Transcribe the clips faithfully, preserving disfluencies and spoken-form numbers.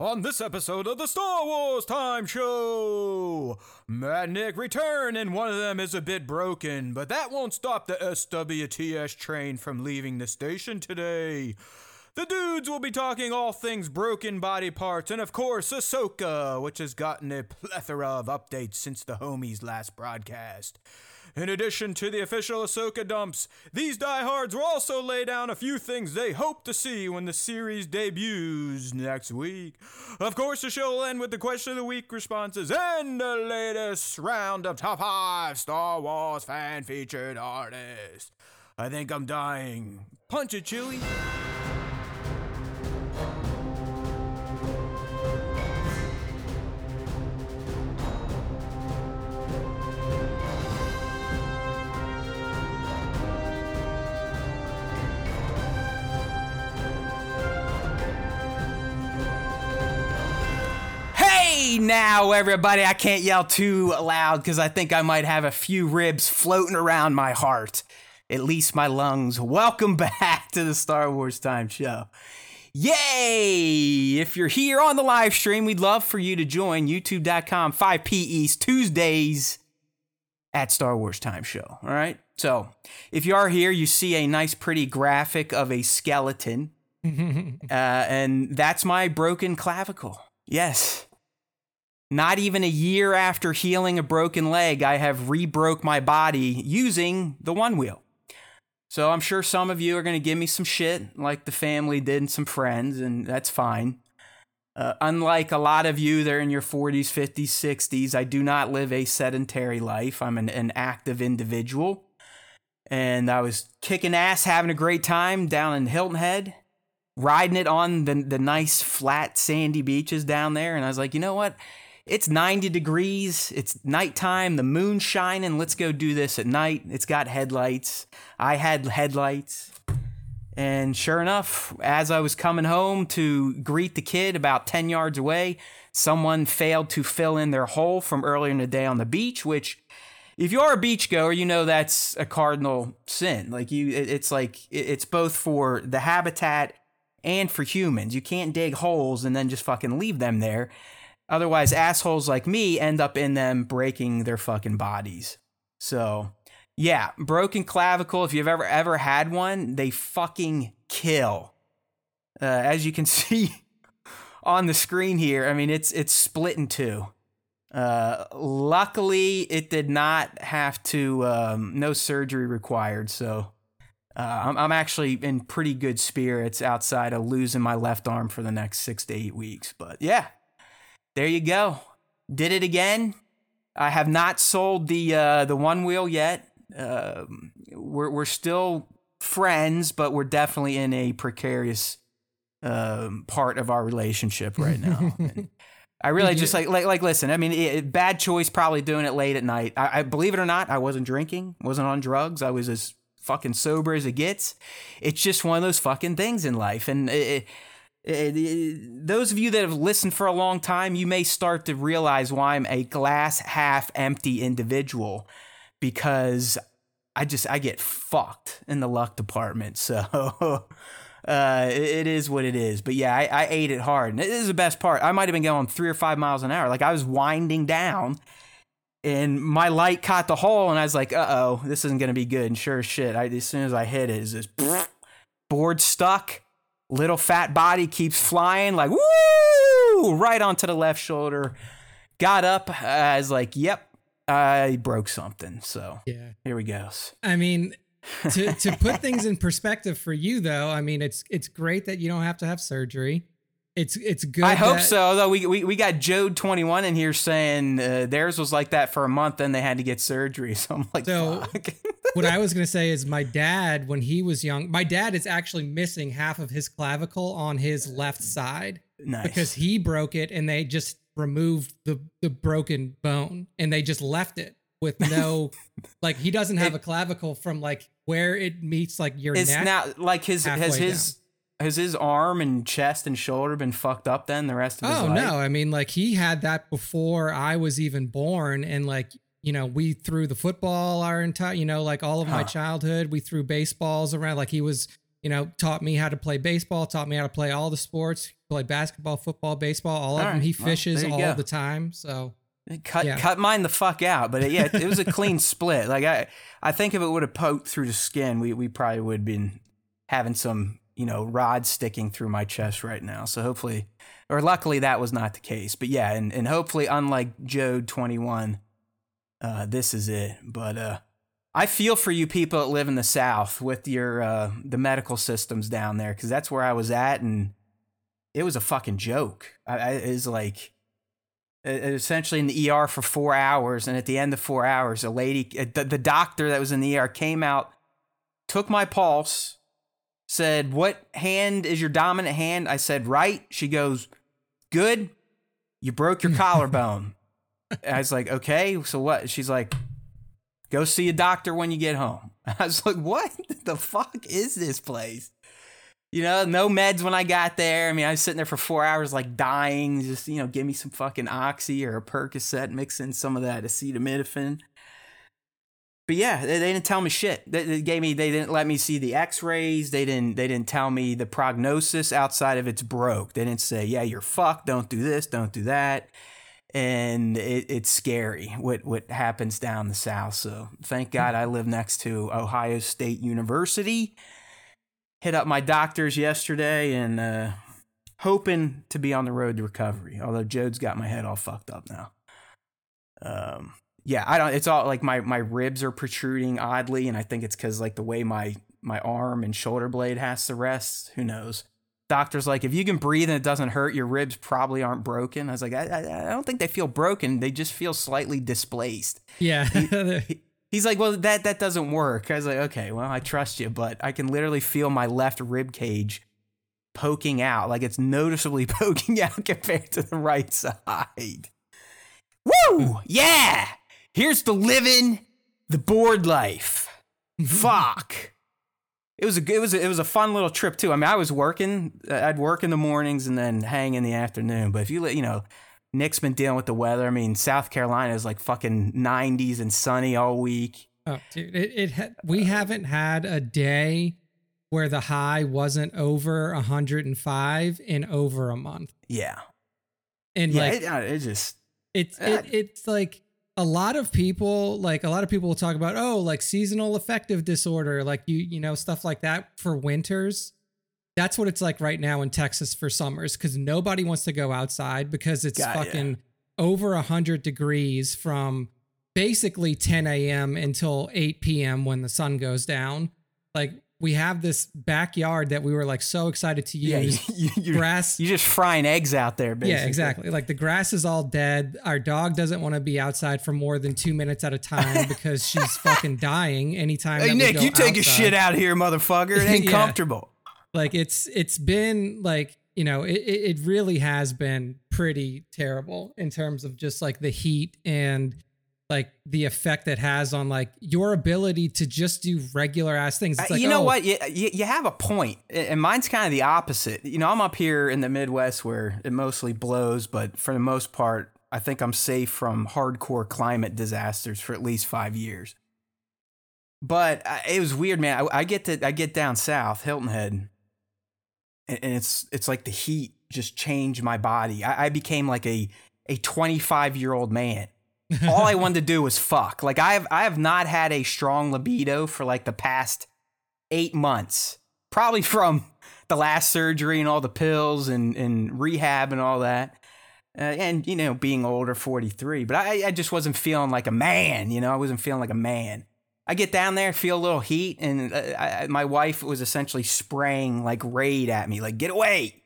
On this episode of the Star Wars Time Show, Matt and Nick return, and one of them is a bit broken, but that won't stop the S W T S train from leaving the station today. The dudes will be talking all things broken body parts, and of course, Ahsoka, which has gotten a plethora of updates since the homies last broadcast. In addition to the official Ahsoka dumps, these diehards will also lay down a few things they hope to see when the series debuts next week. Of course, the show will end with the question of the week responses and the latest round of top five Star Wars fan-featured artists. I think I'm dying. Punch it, Chili. Now, everybody, I can't yell too loud because I think I might have a few ribs floating around my heart, at least my lungs. Welcome back to the Star Wars Time Show. Yay! If you're here on the live stream, we'd love for you to join youtube dot com five p.m. East Tuesdays at Star Wars Time Show. All right. So if you are here, you see a nice, pretty graphic of a skeleton, uh, and that's my broken clavicle. Yes. Not even a year after healing a broken leg, I have re-broke my body using the one wheel. So I'm sure some of you are going to give me some shit, like the family did and some friends, and that's fine. Uh, unlike a lot of you that are in your forties, fifties, sixties, I do not live a sedentary life. I'm an, an active individual. And I was kicking ass, having a great time down in Hilton Head, riding it on the, the nice, flat, sandy beaches down there. And I was like, you know what? It's ninety degrees, it's nighttime, the moon's shining, let's go do this at night. It's got headlights. I had headlights. And sure enough, as I was coming home to greet the kid about ten yards away, someone failed to fill in their hole from earlier in the day on the beach, which, if you are a beachgoer, you know that's a cardinal sin. Like you, it's like, it's both for the habitat and for humans. You can't dig holes and then just fucking leave them there. Otherwise, assholes like me end up in them breaking their fucking bodies. So, yeah, broken clavicle, if you've ever, ever had one, they fucking kill. Uh, as you can see on the screen here, I mean, it's it's split in two. Uh, luckily, it did not have to, um, no surgery required, so uh, I'm, I'm actually in pretty good spirits outside of losing my left arm for the next six to eight weeks, but yeah. There you go. Did it again. I have not sold the uh, the one wheel yet. Uh, we're we're still friends, but we're definitely in a precarious um, part of our relationship right now. And I really just like like like listen. I mean, it, bad choice probably doing it late at night. I, I believe it or not, I wasn't drinking, wasn't on drugs. I was as fucking sober as it gets. It's just one of those fucking things in life, and it, it, those of you that have listened for a long time, you may start to realize why I'm a glass half empty individual, because I just I get fucked in the luck department. So uh, it is what it is. But yeah, I, I ate it hard, and it is the best part. I might have been going three or five miles an hour. Like I was winding down, and my light caught the hole, and I was like, "Uh oh, this isn't gonna be good." And sure as shit, I, as soon as I hit it, it's just board stuck. Little fat body keeps flying like, woo, right onto the left shoulder. Got up. Uh, I was like, yep, I broke something. So yeah, here we go. I mean, to, to put things in perspective for you, though, I mean, it's it's great that you don't have to have surgery. It's it's good. I hope that- so. Though we, we, we got Jode twenty-one in here saying uh, theirs was like that for a month. Then they had to get surgery. So I'm like, so fuck. What I was going to say is my dad, when he was young, my dad is actually missing half of his clavicle on his left side. Nice. Because he broke it and they just removed the, the broken bone and they just left it with no, like he doesn't have it, a clavicle from like where it meets like your it's neck. It's not like his, has his, down. Has his arm and chest and shoulder been fucked up then the rest of his life? Oh, no. I mean, like he had that before I was even born. And like, you know, we threw the football our entire, you know, like all of my huh. childhood, we threw baseballs around. Like he was, you know, taught me how to play baseball, taught me how to play all the sports. play basketball, football, baseball, all, all of right. them. He fishes well, all go. the time. So cut yeah. cut mine the fuck out. But it, yeah, it, it was a clean split. Like I, I think if it would have poked through the skin, we we probably would have been having some, you know, rods sticking through my chest right now. So hopefully, or luckily, that was not the case. But yeah, and and hopefully, unlike Jode twenty-one, uh, this is it. But uh. I feel for you people that live in the South with your uh, the medical systems down there, because that's where I was at, and it was a fucking joke. I, I, it was like it, it was essentially in the E R for four hours, and at the end of four hours, a lady, the, the doctor that was in the E R came out, took my pulse, said, "What hand is your dominant hand?" I said, "Right." She goes, "Good, you broke your collarbone." And I was like, "Okay, so what?" She's like, "Go see a doctor when you get home." I was like, what the fuck is this place? You know, no meds when I got there. I mean, I was sitting there for four hours, like dying. Just, you know, give me some fucking Oxy or a Percocet, mix in some of that acetaminophen. But yeah, they, they didn't tell me shit. They, they gave me, they didn't let me see the x-rays. They didn't, they didn't tell me the prognosis outside of it's broke. They didn't say, yeah, you're fucked. Don't do this. Don't do that. And it, it's scary what, what happens down the South. So thank God I live next to Ohio State University. Hit up my doctors yesterday and uh, hoping to be on the road to recovery. Although Jode's got my head all fucked up now. Um, yeah, I don't. It's all like my, my ribs are protruding oddly, and I think it's because like the way my my arm and shoulder blade has to rest. Who knows? Doctor's like, if you can breathe and it doesn't hurt, your ribs probably aren't broken. I was like, I, I, I don't think they feel broken. They just feel slightly displaced. Yeah. he, he, he's like, well, that, that doesn't work. I was like, okay, well, I trust you, but I can literally feel my left rib cage poking out. Like it's noticeably poking out compared to the right side. Woo! Yeah! Here's the living, the bored life. Fuck. It was a it was a, it was a fun little trip too. I mean, I was working. I'd work in the mornings and then hang in the afternoon. But if you let you know, Nick's been dealing with the weather. I mean, South Carolina is like fucking nineties and sunny all week. Oh, dude, it it ha- we haven't had a day where the high wasn't over one hundred five in over a month. Yeah, and yeah, like it, it just it's it, it's like. A lot of people, like a lot of people will talk about, oh, like seasonal affective disorder, like you, you know, stuff like that for winters. That's what it's like right now in Texas for summers, because nobody wants to go outside because it's God, fucking yeah. over one hundred degrees from basically ten a.m. until eight p.m. when the sun goes down. Like we have this backyard that we were like so excited to use. Yeah, you, grass. You're just frying eggs out there, basically. Yeah, exactly. Like the grass is all dead. Our dog doesn't want to be outside for more than two minutes at a time because she's fucking dying anytime. Hey, that Nick, we go you take outside. Your shit out here, motherfucker. It ain't yeah. comfortable. Like it's it's been like, you know, it it really has been pretty terrible in terms of just like the heat and like the effect that has on like your ability to just do regular ass things. It's like, you know oh. what? You, you, you have a point. And mine's kind of the opposite. You know, I'm up here in the Midwest where it mostly blows, but for the most part, I think I'm safe from hardcore climate disasters for at least five years. But I, it was weird, man. I, I get to, I get down South Hilton Head and, and it's, it's like the heat just changed my body. I, I became like a, a twenty-five year old man. All I wanted to do was fuck. Like I have, I have not had a strong libido for like the past eight months, probably from the last surgery and all the pills and, and rehab and all that. Uh, and, you know, being older, forty-three, but I, I just wasn't feeling like a man, you know, I wasn't feeling like a man. I get down there, feel a little heat. And I, I, my wife was essentially spraying like Raid at me, like, get away.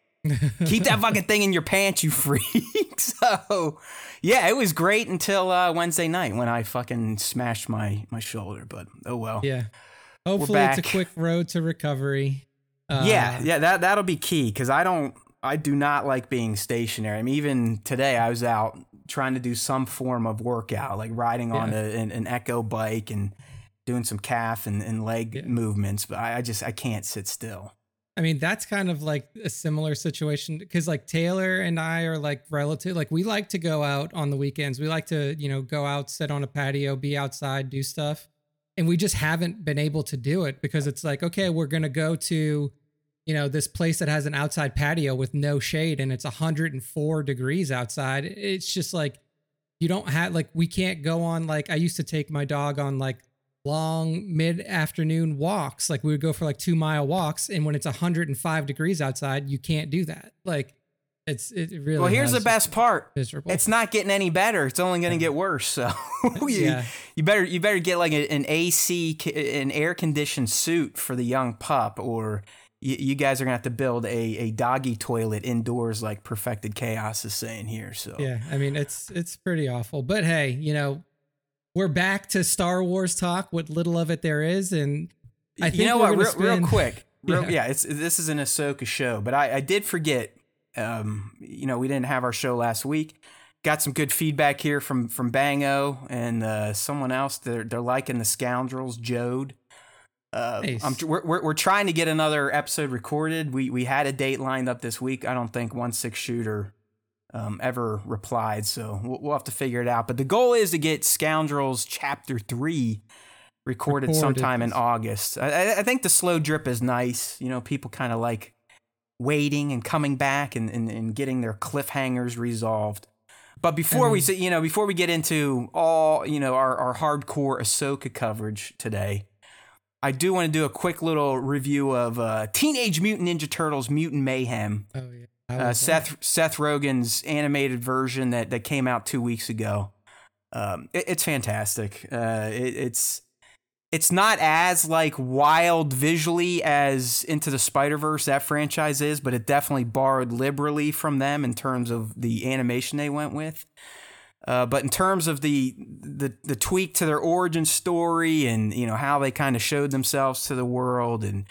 Keep that fucking thing in your pants, you freak. So yeah, it was great until uh Wednesday night when I fucking smashed my my shoulder, but oh well. Yeah, hopefully it's a quick road to recovery. uh, yeah yeah that that'll be key, because I don't I do not like being stationary. I mean, even today I was out trying to do some form of workout, like riding yeah. on a, an, an Echo bike and doing some calf and, and leg yeah. movements, but I, I just I can't sit still. I mean, that's kind of like a similar situation, because like Taylor and I are like relative, like we like to go out on the weekends. We like to, you know, go out, sit on a patio, be outside, do stuff. And we just haven't been able to do it because it's like, okay, we're going to go to you know, this place that has an outside patio with no shade and it's one hundred four degrees outside. It's just like, you don't have, like, we can't go on, like, I used to take my dog on, like, long mid-afternoon walks. Like, we would go for, like, two-mile walks, and when it's one hundred five degrees outside, you can't do that. Like, it's, it really Well, here's the best part. Miserable. It's not getting any better. It's only going to yeah. get worse, so you, yeah. you better you better get, like, an A C, an air-conditioned suit for the young pup, or you, you guys are going to have to build a, a doggy toilet indoors, like Perfected Chaos is saying here, so. Yeah, I mean, it's it's pretty awful, but hey, you know, we're back to Star Wars talk, what little of it there is, and I think you know what, real, spend, real quick, real, yeah. yeah, it's this is an Ahsoka show, but I, I did forget, um, you know, we didn't have our show last week. Got some good feedback here from from Bango and uh, someone else. They're they're liking the Scoundrels, Jode. Uh, nice. I'm, we're, we're we're trying to get another episode recorded. We we had a date lined up this week. I don't think One Six Shooter Um, ever replied, so we'll, we'll have to figure it out. But the goal is to get Scoundrels Chapter three recorded, recorded. sometime in August. I, I think the slow drip is nice. You know, people kind of like waiting and coming back and, and, and getting their cliffhangers resolved. But before mm-hmm. we, you know, before we get into all, you know, our, our hardcore Ahsoka coverage today, I do want to do a quick little review of uh, Teenage Mutant Ninja Turtles Mutant Mayhem. Oh, yeah. Uh, Seth Seth Rogen's animated version that, that came out two weeks ago. Um, it, it's fantastic. Uh, it, it's it's not as like wild visually as Into the Spider-Verse, that franchise is, but it definitely borrowed liberally from them in terms of the animation they went with. Uh, but in terms of the, the the tweak to their origin story and you know how they kind of showed themselves to the world and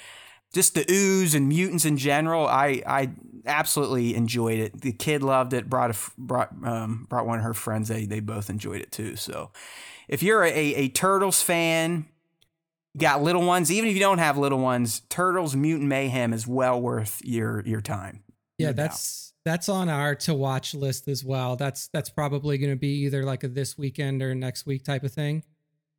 just the ooze and mutants in general, I I absolutely enjoyed it. The kid loved it. Brought a, brought um, brought one of her friends. They they both enjoyed it too. So, if you're a, a Turtles fan, you got little ones. Even if you don't have little ones, Turtles Mutant Mayhem is well worth your your time. Yeah, that's doubt. that's on our to watch list as well. That's that's probably going to be either like a this weekend or next week type of thing.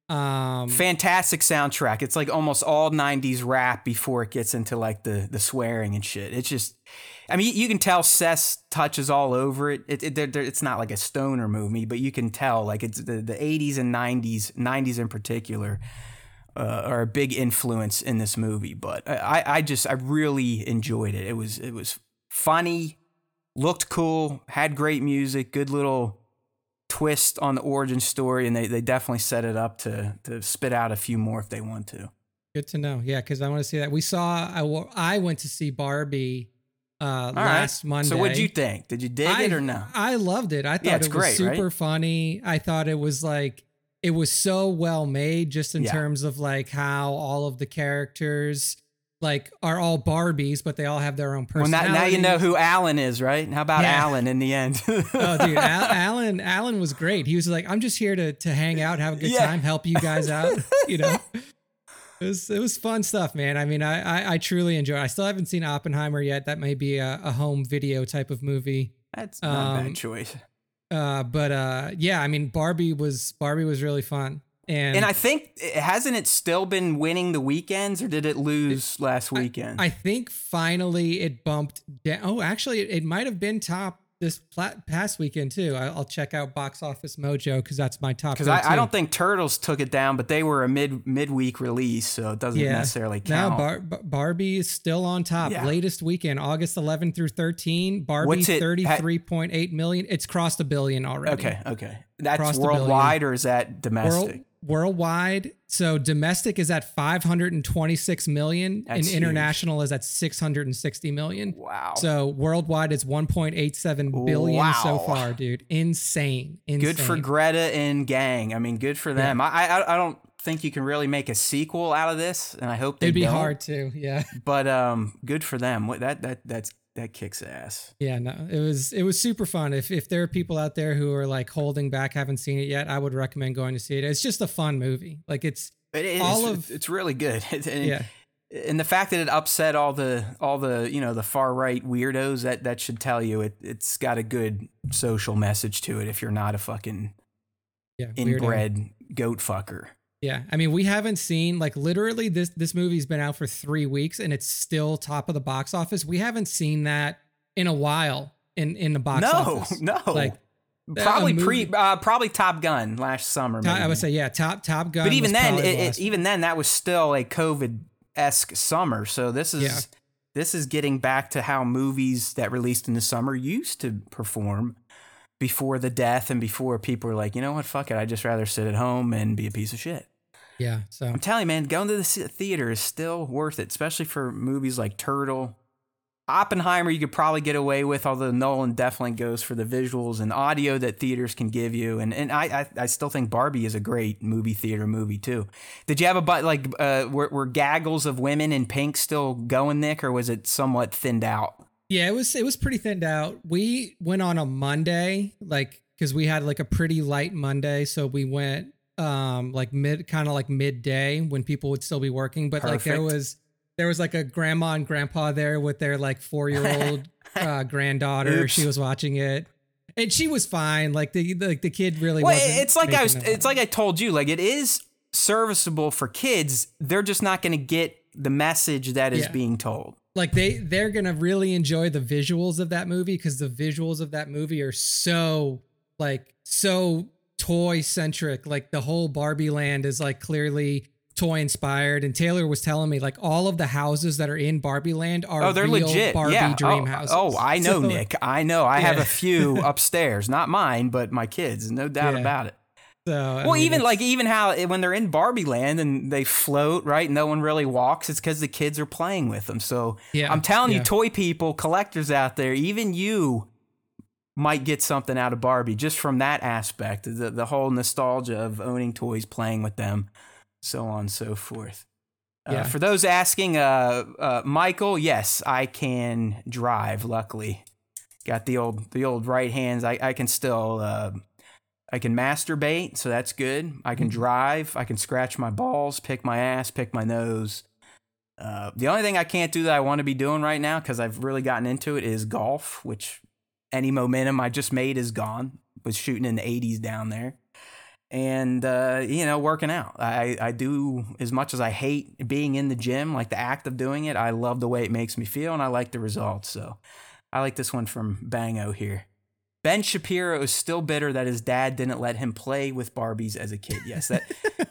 Um, fantastic soundtrack. It's like almost all nineties rap before it gets into like the the swearing and shit. It's just, I mean, you, you can tell Seth's touch is all over it. It, it they're, they're, it's not like a stoner movie, but you can tell like it's the, the eighties and nineties, nineties in particular, uh, are a big influence in this movie. But I, I just, I really enjoyed it. It was, it was funny, looked cool, had great music, good little twist on the origin story, and they, they definitely set it up to to spit out a few more if they want to. Good to know. Yeah, because I want to see that. We saw, I, w- I went to see Barbie uh, last right. Monday. So what'd you think? Did you dig I, it or no? I loved it. I thought yeah, it was great, super right? funny. I thought it was like, it was so well made just in yeah. terms of like how all of the characters like are all Barbies, but they all have their own personality. Well, now, now you know who Alan is, right? How about yeah. Alan in the end? Oh, dude, Al- Alan, Alan was great. He was like, "I'm just here to to hang out, have a good yeah. time, help you guys out." You know, it was it was fun stuff, man. I mean, I I, I truly enjoyed it. I still haven't seen Oppenheimer yet. That may be a, a home video type of movie. That's um, not a bad choice. Uh, but uh, yeah, I mean, Barbie was Barbie was really fun. And, and I think, hasn't it still been winning the weekends, or did it lose it, last weekend? I, I think finally it bumped down. Oh, actually, it, it might have been top this plat- past weekend, too. I, I'll check out Box Office Mojo because that's my top. Because I, I don't think Turtles took it down, but they were a mid midweek release, so it doesn't yeah. necessarily count. No, Bar- Barbie is still on top. Yeah. Latest weekend, August eleventh through thirteenth, Barbie thirty-three point eight million. It's crossed a billion already. Okay, okay. That's worldwide or is that domestic? World- Worldwide, so domestic is at five hundred twenty-six million. That's and international huge. Is at six hundred sixty million. Wow. So worldwide is one point eight seven billion wow. so far, dude. Insane. Insane. Good for Greta and gang. I mean, good for them. Yeah. I, I I don't think you can really make a sequel out of this, and I hope they It'd be don't. Hard to, yeah. But um, good for them. That that that's that kicks ass. Yeah, no, it was it was super fun. If if there are people out there who are like holding back, haven't seen it yet, I would recommend going to see it. It's just a fun movie. Like it's it is, all of it's really good. And, yeah, and the fact that it upset all the all the you know the far right weirdos, that that should tell you it it's got a good social message to it. If you're not a fucking yeah, inbred weirdo. Goat fucker. Yeah, I mean, we haven't seen, like, literally this this movie's been out for three weeks and it's still top of the box office. We haven't seen that in a while in, in the box no, office. No, no. Like, probably pre, uh, probably Top Gun last summer. Maybe. I would say, yeah, Top Top Gun. But even then, it, it, even then, that was still a COVID-esque summer. So this is yeah. this is getting back to how movies that released in the summer used to perform. Before the death and before people were like, you know what, fuck it, I'd just rather sit at home and be a piece of shit. Yeah, so I'm telling you, man, going to the theater is still worth it, especially for movies like Turtle. Oppenheimer you could probably get away with, although Nolan definitely goes for the visuals and audio that theaters can give you. And and I I, I still think Barbie is a great movie theater movie too. Did you have a but like uh, were, were gaggles of women in pink still going, Nick, or was it somewhat thinned out? Yeah, it was it was pretty thinned out. We went on a Monday, like, because we had like a pretty light Monday, so we went um like mid kind of like midday when people would still be working. But Perfect. like there was there was like a grandma and grandpa there with their like four year old uh, granddaughter. Oops. She was watching it, and she was fine. Like the the, the kid really. Well, wasn't it's like I was. It's like I told you. Like it is serviceable for kids. They're just not going to get the message that is yeah. being told. Like they, they're gonna really enjoy the visuals of that movie, because the visuals of that movie are so like so toy centric. Like the whole Barbie land is like clearly toy inspired. And Taylor was telling me like all of the houses that are in Barbie land are oh, they're real legit. Barbie yeah. dream oh, houses. Oh, I know, so, Nick. I know. I yeah. have a few upstairs, not mine, but my kids. No doubt yeah. about it. So, well, I mean, even like even how when they're in Barbie land and they float, right? No one really walks. It's because the kids are playing with them. So yeah, I'm telling yeah. you, toy people, collectors out there, even you might get something out of Barbie just from that aspect. The, the whole nostalgia of owning toys, playing with them, so on and so forth. Yeah. Uh, for those asking, uh, uh, Michael, yes, I can drive. Luckily, got the old the old right hands. I, I can still. Uh, I can masturbate, so that's good. I can drive. I can scratch my balls, pick my ass, pick my nose. Uh, the only thing I can't do that I want to be doing right now, because I've really gotten into it, is golf, which any momentum I just made is gone. Was shooting in the eighties down there. And, uh, you know, working out. I, I do, as much as I hate being in the gym, like the act of doing it, I love the way it makes me feel, and I like the results. So I like this one from Bango here. Ben Shapiro is still bitter that his dad didn't let him play with Barbies as a kid. Yes, that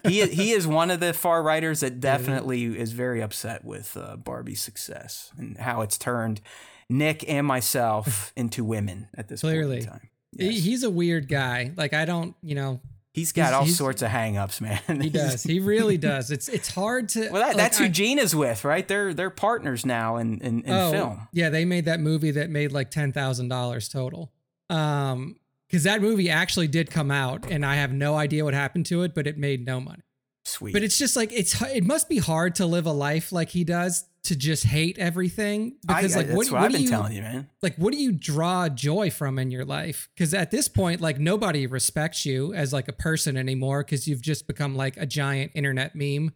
he he is one of the far righters that definitely is very upset with uh, Barbie's success and how it's turned Nick and myself into women at this Clearly. point in time. Yes. He's a weird guy. Like, I don't, you know. He's got he's, all he's, sorts of hang-ups, man. He does. He really does. It's it's hard to... Well, that, like, that's who I, Gina's with, right? They're they're partners now in, in, in oh, film. Yeah, they made that movie that made like ten thousand dollars total. Um, because that movie actually did come out, and I have no idea what happened to it, but it made no money. Sweet. But it's just like it's it must be hard to live a life like he does, to just hate everything. Because I, like I, that's what, what, what I've been you, telling you, man. Like, what do you draw joy from in your life? Because at this point, like, nobody respects you as like a person anymore, because you've just become like a giant internet meme.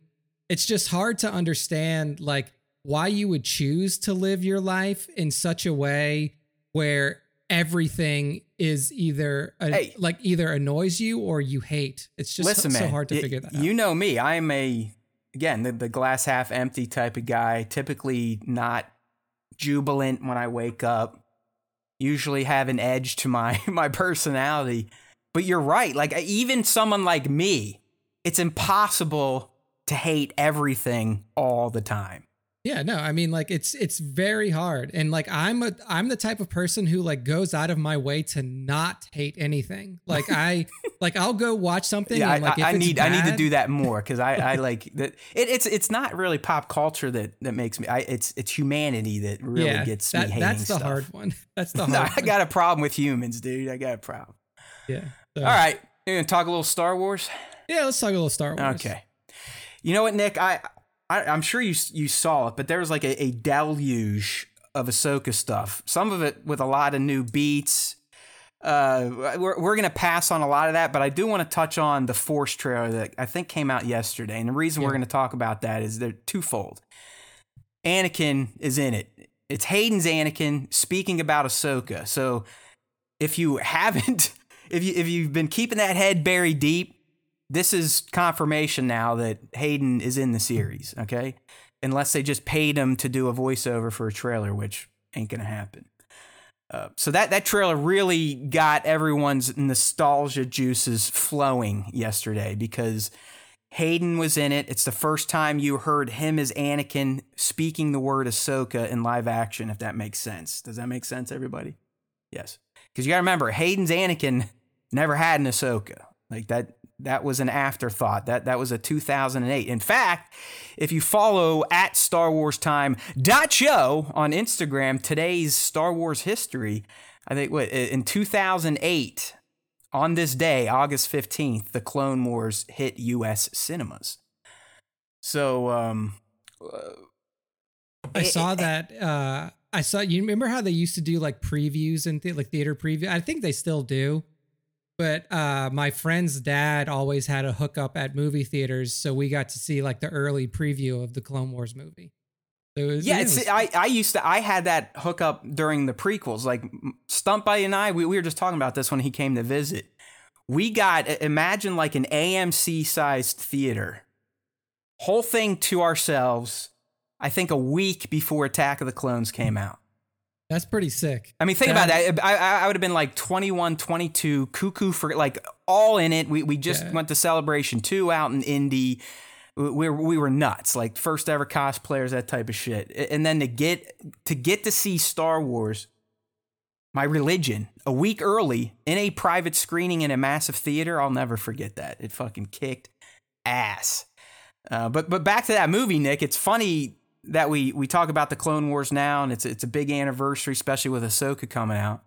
It's just hard to understand like why you would choose to live your life in such a way where everything is either a, hey, like either annoys you or you hate. It's just listen, so, man, so hard to y- figure that out. You know me. I am a, again, the, the glass half empty type of guy, typically not jubilant when I wake up, usually have an edge to my, my personality. But you're right. Like, even someone like me, it's impossible to hate everything all the time. Yeah, no, I mean, like, it's it's very hard. And like, I'm a I'm the type of person who like goes out of my way to not hate anything. Like I like I'll go watch something. Yeah, and, like, I, if I it's need bad, I need to do that more, because I, I like that. It, it's it's not really pop culture that that makes me. I it's it's humanity that really yeah, gets that, me hating That's the stuff. hard one. That's the hard no, one. I got a problem with humans, dude. I got a problem. Yeah. So. All right. You're gonna talk a little Star Wars. Yeah, let's talk a little Star Wars. Okay. You know what, Nick? I. I, I'm sure you you saw it, but there was like a, a deluge of Ahsoka stuff. Some of it with a lot of new beats. Uh, we're we're going to pass on a lot of that, but I do want to touch on the Force trailer that I think came out yesterday. And the reason yeah. we're going to talk about that is they're twofold. Anakin is in it. It's Hayden's Anakin speaking about Ahsoka. So if you haven't, if you if you've been keeping that head buried deep, this is confirmation now that Hayden is in the series, okay? Unless they just paid him to do a voiceover for a trailer, which ain't gonna happen. Uh, so that, that trailer really got everyone's nostalgia juices flowing yesterday because Hayden was in it. It's the first time you heard him as Anakin speaking the word Ahsoka in live action, if that makes sense. Does that make sense, everybody? Yes. Because you got to remember, Hayden's Anakin never had an Ahsoka. Like that, that was an afterthought. That that was a two thousand eight. In fact, if you follow at Star Wars Time show on Instagram, today's Star Wars history, I think what in two thousand eight, on this day, August fifteenth, the Clone Wars hit U S cinemas. So um, I saw it, that. Uh, I saw. You remember how they used to do like previews and th- like theater preview? I think they still do. But uh, my friend's dad always had a hookup at movie theaters, so we got to see like the early preview of the Clone Wars movie. It was, yeah, yeah, it's, it was, I, I used to, I had that hookup during the prequels. Like Stump Buddy and I, we, we were just talking about this when he came to visit. We got, imagine like an A M C-sized theater, whole thing to ourselves, I think a week before Attack of the Clones came out. That's pretty sick. I mean, think that, about that. I I would have been like twenty-one, twenty-two, cuckoo for like all in it. We we just yeah. went to Celebration two out in Indy. We were, we were nuts, like first ever cosplayers, that type of shit. And then to get to get to see Star Wars, my religion, a week early in a private screening in a massive theater, I'll never forget that. It fucking kicked ass. Uh, but but back to that movie, Nick. It's funny that we we talk about the Clone Wars now, and it's it's a big anniversary, especially with Ahsoka coming out.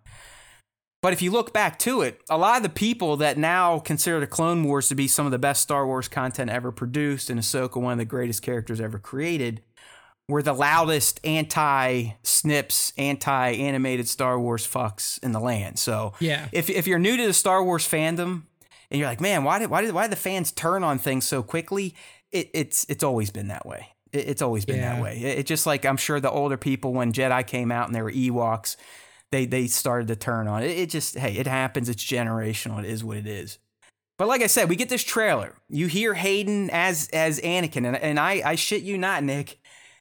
But if you look back to it, a lot of the people that now consider the Clone Wars to be some of the best Star Wars content ever produced, and Ahsoka one of the greatest characters ever created, were the loudest anti-snips, anti-animated Star Wars fucks in the land. So yeah. if if you're new to the Star Wars fandom, and you're like, man, why did why did why did the fans turn on things so quickly? It, it's it's always been that way. It's always been yeah. that way. It's just like, I'm sure the older people, when Jedi came out and there were Ewoks, they they started to turn on it. It just, hey, it happens. It's generational. It is what it is. But like I said, we get this trailer. You hear Hayden as as Anakin, and, and I, I shit you not, Nick,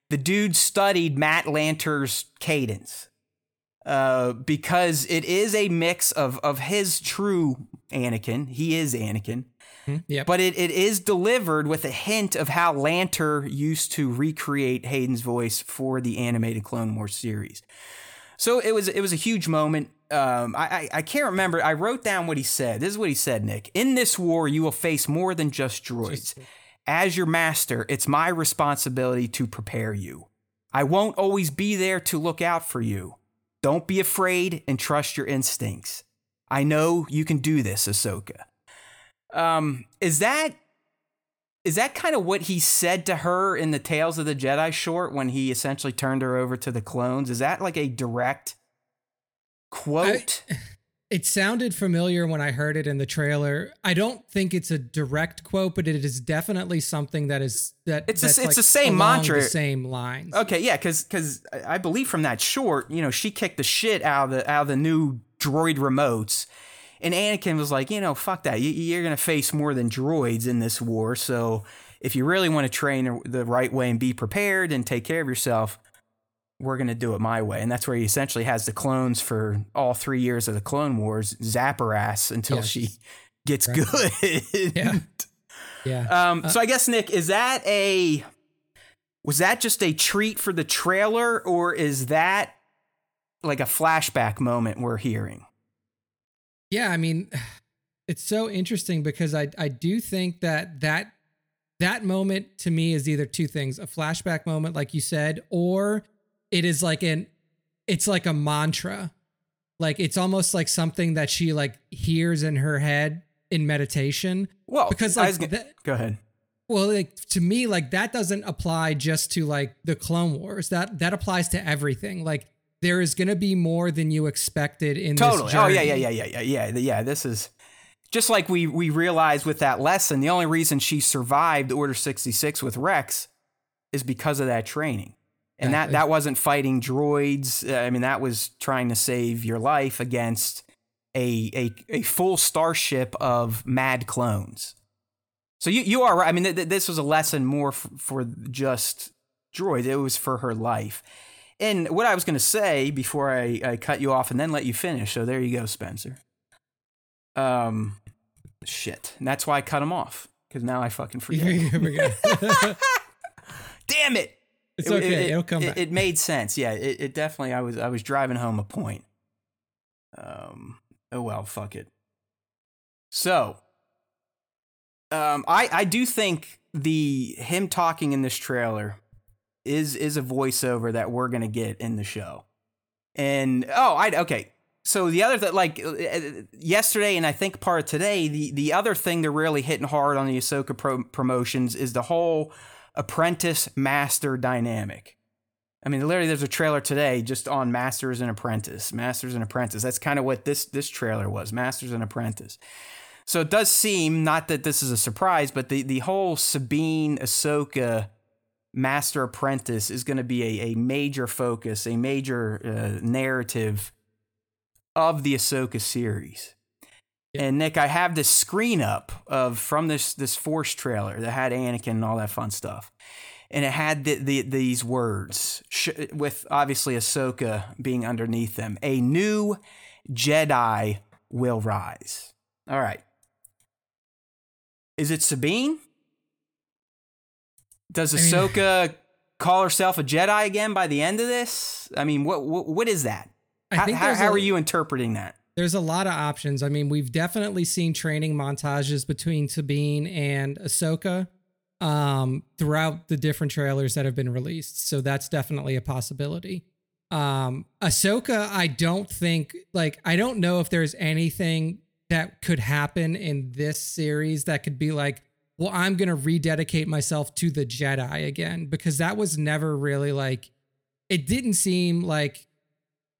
the dude studied Matt Lanter's cadence uh, because it is a mix of of his true Anakin. He is Anakin. Yep. But it, it is delivered with a hint of how Lanter used to recreate Hayden's voice for the animated Clone Wars series. So it was it was a huge moment. Um, I, I, I can't remember. I wrote down what he said. This is what he said, Nick. "In this war, you will face more than just droids. As your master, it's my responsibility to prepare you. I won't always be there to look out for you. Don't be afraid and trust your instincts. I know you can do this, Ahsoka." Um, is that is that kind of what he said to her in the Tales of the Jedi short when he essentially turned her over to the clones? Is that like a direct quote? I, it sounded familiar when I heard it in the trailer. I don't think it's a direct quote, but it is definitely something that is that it's that's a, it's like the same mantra, the same lines. Okay, yeah, because because I believe from that short, you know, she kicked the shit out of the out of the new droid remotes. And Anakin was like, you know, fuck that. You're going to face more than droids in this war. So if you really want to train the right way and be prepared and take care of yourself, we're going to do it my way. And that's where he essentially has the clones for all three years of the Clone Wars, zap her ass until yes. she gets right. good. Yeah. yeah. Um, uh, so I guess, Nick, is that a, was that just a treat for the trailer, or is that like a flashback moment we're hearing? Yeah, I mean, it's so interesting because I, I do think that, that that moment to me is either two things, a flashback moment, like you said, or it is like an it's like a mantra. Like it's almost like something that she like hears in her head in meditation. Well, because like I was gonna, that, go ahead. Well, like to me, like that doesn't apply just to like the Clone Wars. That that applies to everything. Like there is going to be more than you expected in totally. this journey. Oh, yeah, yeah, yeah, yeah, yeah, yeah, yeah. This is just like we we realized with that lesson, the only reason she survived Order sixty-six with Rex is because of that training. And that, that, that wasn't fighting droids. I mean, that was trying to save your life against a a, a full starship of mad clones. So you, you are right. I mean, th- th- this was a lesson more f- for just droids. It was for her life. And what I was going to say before I, I cut you off and then let you finish. So there you go, Spencer. Um, shit. And that's why I cut him off. Because now I fucking forget. Damn it. It's it, okay. It, It'll come it, back. It made sense. Yeah, it, it definitely. I was I was driving home a point. Um. Oh, well, fuck it. So. Um, I, I do think the him talking in this trailer is is a voiceover that we're going to get in the show. And oh, I OK, so the other that like yesterday and I think part of today, the, the other thing they're really hitting hard on the Ahsoka pro- promotions is the whole apprentice master dynamic. I mean, literally, there's a trailer today just on masters and apprentice, masters and apprentice. That's kind of what this this trailer was, masters and apprentice. So it does seem, not that this is a surprise, but the, the whole Sabine, Ahsoka, Master Apprentice is going to be a, a major focus, a major uh, narrative of the Ahsoka series. Yeah. And Nick, I have this screen up of from this this Force trailer that had Anakin and all that fun stuff. And it had the, the, these words, sh- with obviously Ahsoka being underneath them. A new Jedi will rise. All right. Is it Sabine? Does Ahsoka I mean, call herself a Jedi again by the end of this? I mean, what what, what is that? How, I think how, how a, are you interpreting that? There's a lot of options. I mean, we've definitely seen training montages between Sabine and Ahsoka um, throughout the different trailers that have been released. So that's definitely a possibility. Um, Ahsoka, I don't think, like, I don't know if there's anything that could happen in this series that could be like, well, I'm going to rededicate myself to the Jedi again, because that was never really like, it didn't seem like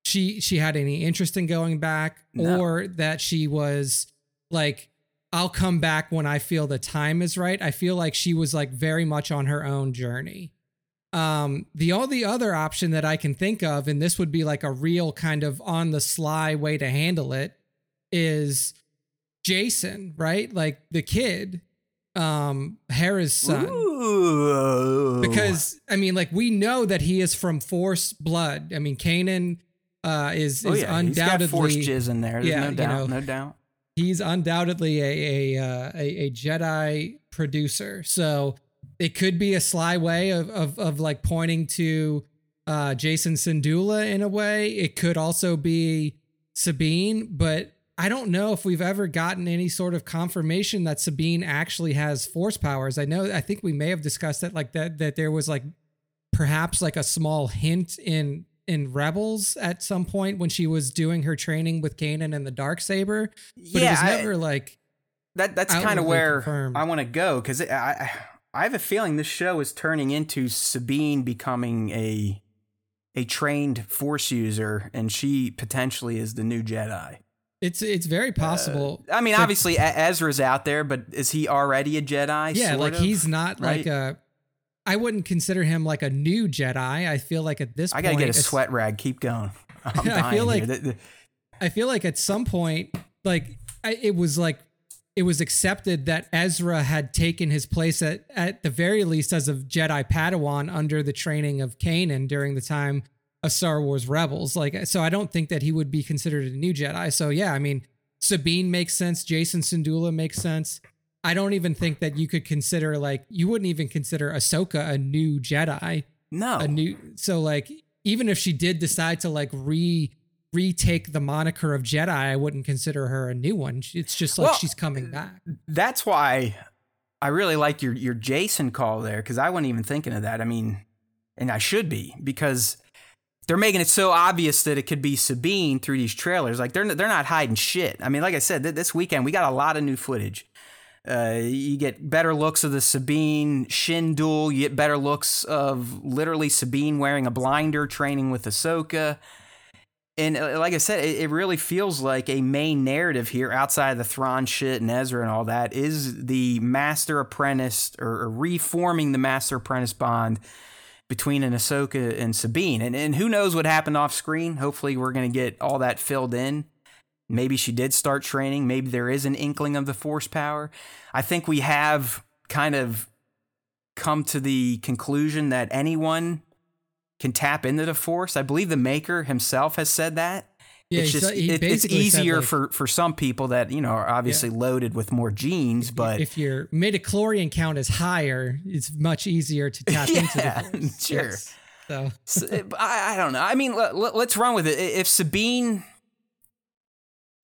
she, she had any interest in going back no. or that she was like, I'll come back when I feel the time is right. I feel like she was like very much on her own journey. Um, the only other option that I can think of, and this would be like a real kind of on the sly way to handle it, is Jacen, right? Like the kid, um, Hera's son. Ooh. Because, I mean, like we know that he is from Force blood. I mean, Kanan uh, is, oh, is yeah. undoubtedly... He's got Force jizz in there. There's yeah, no doubt, you know, no doubt. He's undoubtedly a, a, uh, a, a Jedi producer. So it could be a sly way of, of, of like pointing to uh, Jacen Syndulla in a way. It could also be Sabine, but I don't know if we've ever gotten any sort of confirmation that Sabine actually has Force powers. I know, I think we may have discussed that, like that, that there was like perhaps like a small hint in, in Rebels at some point when she was doing her training with Kanan and the Darksaber. But yeah, it was never I, like that. That's kind of where confirmed. I want to go. Cause it, I, I have a feeling this show is turning into Sabine becoming a, a trained Force user. And she potentially is the new Jedi. It's it's very possible. Uh, I mean, obviously Ezra's out there, but is he already a Jedi? Yeah, like of? he's not right? like a. I wouldn't consider him like a new Jedi. I feel like at this, I gotta point... I got to get a sweat rag. Keep going. I'm dying I feel like here. I feel like at some point, like I, it was like it was accepted that Ezra had taken his place at at the very least as a Jedi Padawan under the training of Kanan during the time of Star Wars Rebels. Like, so I don't think that he would be considered a new Jedi. So yeah, I mean, Sabine makes sense. Jacen Syndulla makes sense. I don't even think that you could consider, like, you wouldn't even consider Ahsoka a new Jedi. No. A new, so like, even if she did decide to like re retake the moniker of Jedi, I wouldn't consider her a new one. It's just like, well, she's coming back. That's why I really like your, your Jacen call there. Cause I wasn't even thinking of that. I mean, and I should be, because they're making it so obvious that it could be Sabine through these trailers. Like, they're they're not hiding shit. I mean, like I said, th- this weekend we got a lot of new footage. Uh, you get better looks of the Sabine Shin duel. You get better looks of literally Sabine wearing a blinder, training with Ahsoka. And uh, like I said, it, it really feels like a main narrative here, outside of the Thrawn shit and Ezra and all that, is the master apprentice or, or reforming the master apprentice bond between an Ahsoka and Sabine. And and who knows what happened off screen. Hopefully we're going to get all that filled in. Maybe she did start training. Maybe there is an inkling of the Force power. I think we have kind of come to the conclusion that anyone can tap into the Force. I believe the Maker himself has said that. Yeah, it's just it, it's easier like, for, for some people that, you know, are obviously yeah. loaded with more genes. If, but if your midichlorian count is higher, it's much easier to tap yeah, into the Force. Sure. Yes. So. so I, I don't know. I mean, let, let, let's run with it. If Sabine,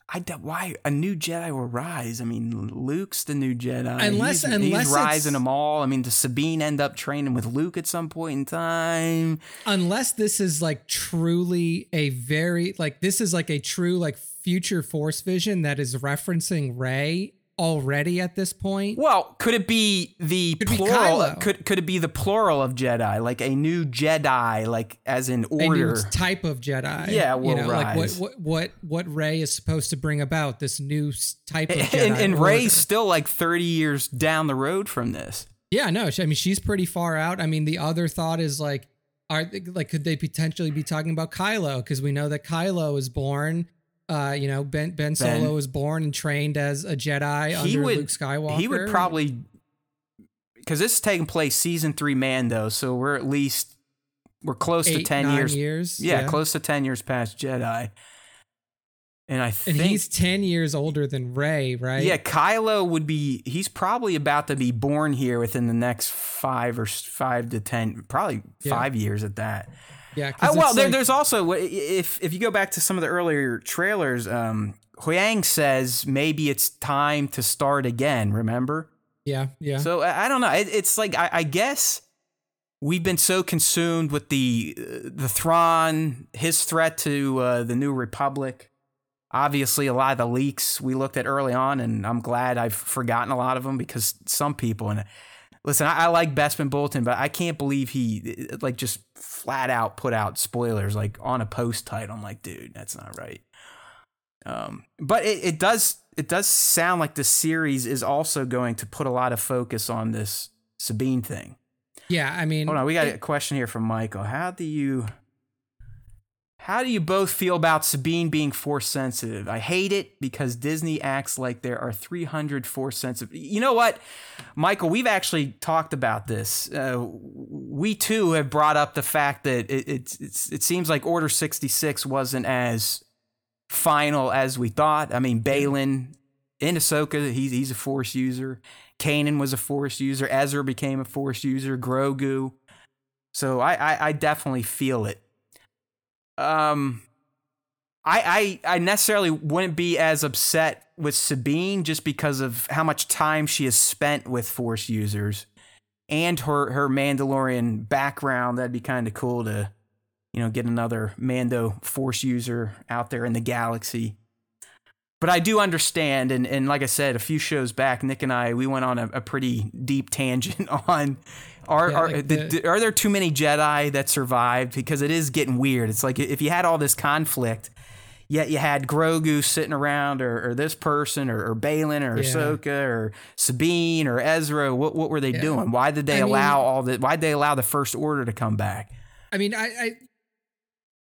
I don't, why a new Jedi will rise. I mean, Luke's the new Jedi. Unless, he's, unless he's rising them all. I mean, does Sabine end up training with Luke at some point in time? Unless this is like truly a very like this is like a true like future Force vision that is referencing Rey already at this point. Well, could it be the could plural? Be could could it be the plural of Jedi, like a new Jedi, like as in order, a new type of Jedi? Yeah, will you know, rise. Like what what what what Rey is supposed to bring about this new type of and, Jedi. And, and Rey's still like thirty years down the road from this. Yeah, no, I mean she's pretty far out. I mean the other thought is like, are like could they potentially be talking about Kylo? Because we know that Kylo is born. Uh, you know, Ben Ben Solo ben, was born and trained as a Jedi under would, Luke Skywalker. He would probably, because this is taking place season three Mando, so we're at least we're close Eight, to ten nine years. years yeah, yeah, close to ten years past Jedi. And I think and he's ten years older than Rey, right? Yeah, Kylo would be. He's probably about to be born here within the next five or five to ten, probably yeah. five years at that. Yeah. Uh, well, there, like, there's also if if you go back to some of the earlier trailers, um, Huyang says maybe it's time to start again. Remember? Yeah. Yeah. So I, I don't know. It, it's like I, I guess we've been so consumed with the uh, the Thrawn, his threat to uh, the New Republic. Obviously, a lot of the leaks we looked at early on, and I'm glad I've forgotten a lot of them because some people and. Listen, I, I like Bespin Bolton, but I can't believe he like just flat out put out spoilers like on a post title. I'm like, dude, that's not right. Um, but it, it does it does sound like the series is also going to put a lot of focus on this Sabine thing. Yeah, I mean, hold on, we got it, a question here from Michael. How do you how do you both feel about Sabine being Force sensitive? I hate it because Disney acts like there are three hundred Force sensitive. You know what, Michael, we've actually talked about this. Uh, we too have brought up the fact that it, it, it's, it seems like Order sixty-six wasn't as final as we thought. I mean, Baylan in Ahsoka, he's, he's a Force user. Kanan was a Force user. Ezra became a Force user. Grogu. So I, I, I definitely feel it. Um, I, I I necessarily wouldn't be as upset with Sabine just because of how much time she has spent with Force users and her, her Mandalorian background. That'd be kind of cool to, you know, get another Mando Force user out there in the galaxy. But I do understand, and, and like I said, a few shows back, Nick and I, we went on a, a pretty deep tangent on are yeah, are, like the, the, are there too many Jedi that survived? Because it is getting weird. It's like if you had all this conflict, yet you had Grogu sitting around or, or this person or, or Baylan or yeah. Ahsoka or Sabine or Ezra, what what were they yeah. doing? Why did they I allow mean, all the? Why did they allow the First Order to come back? I mean, I... I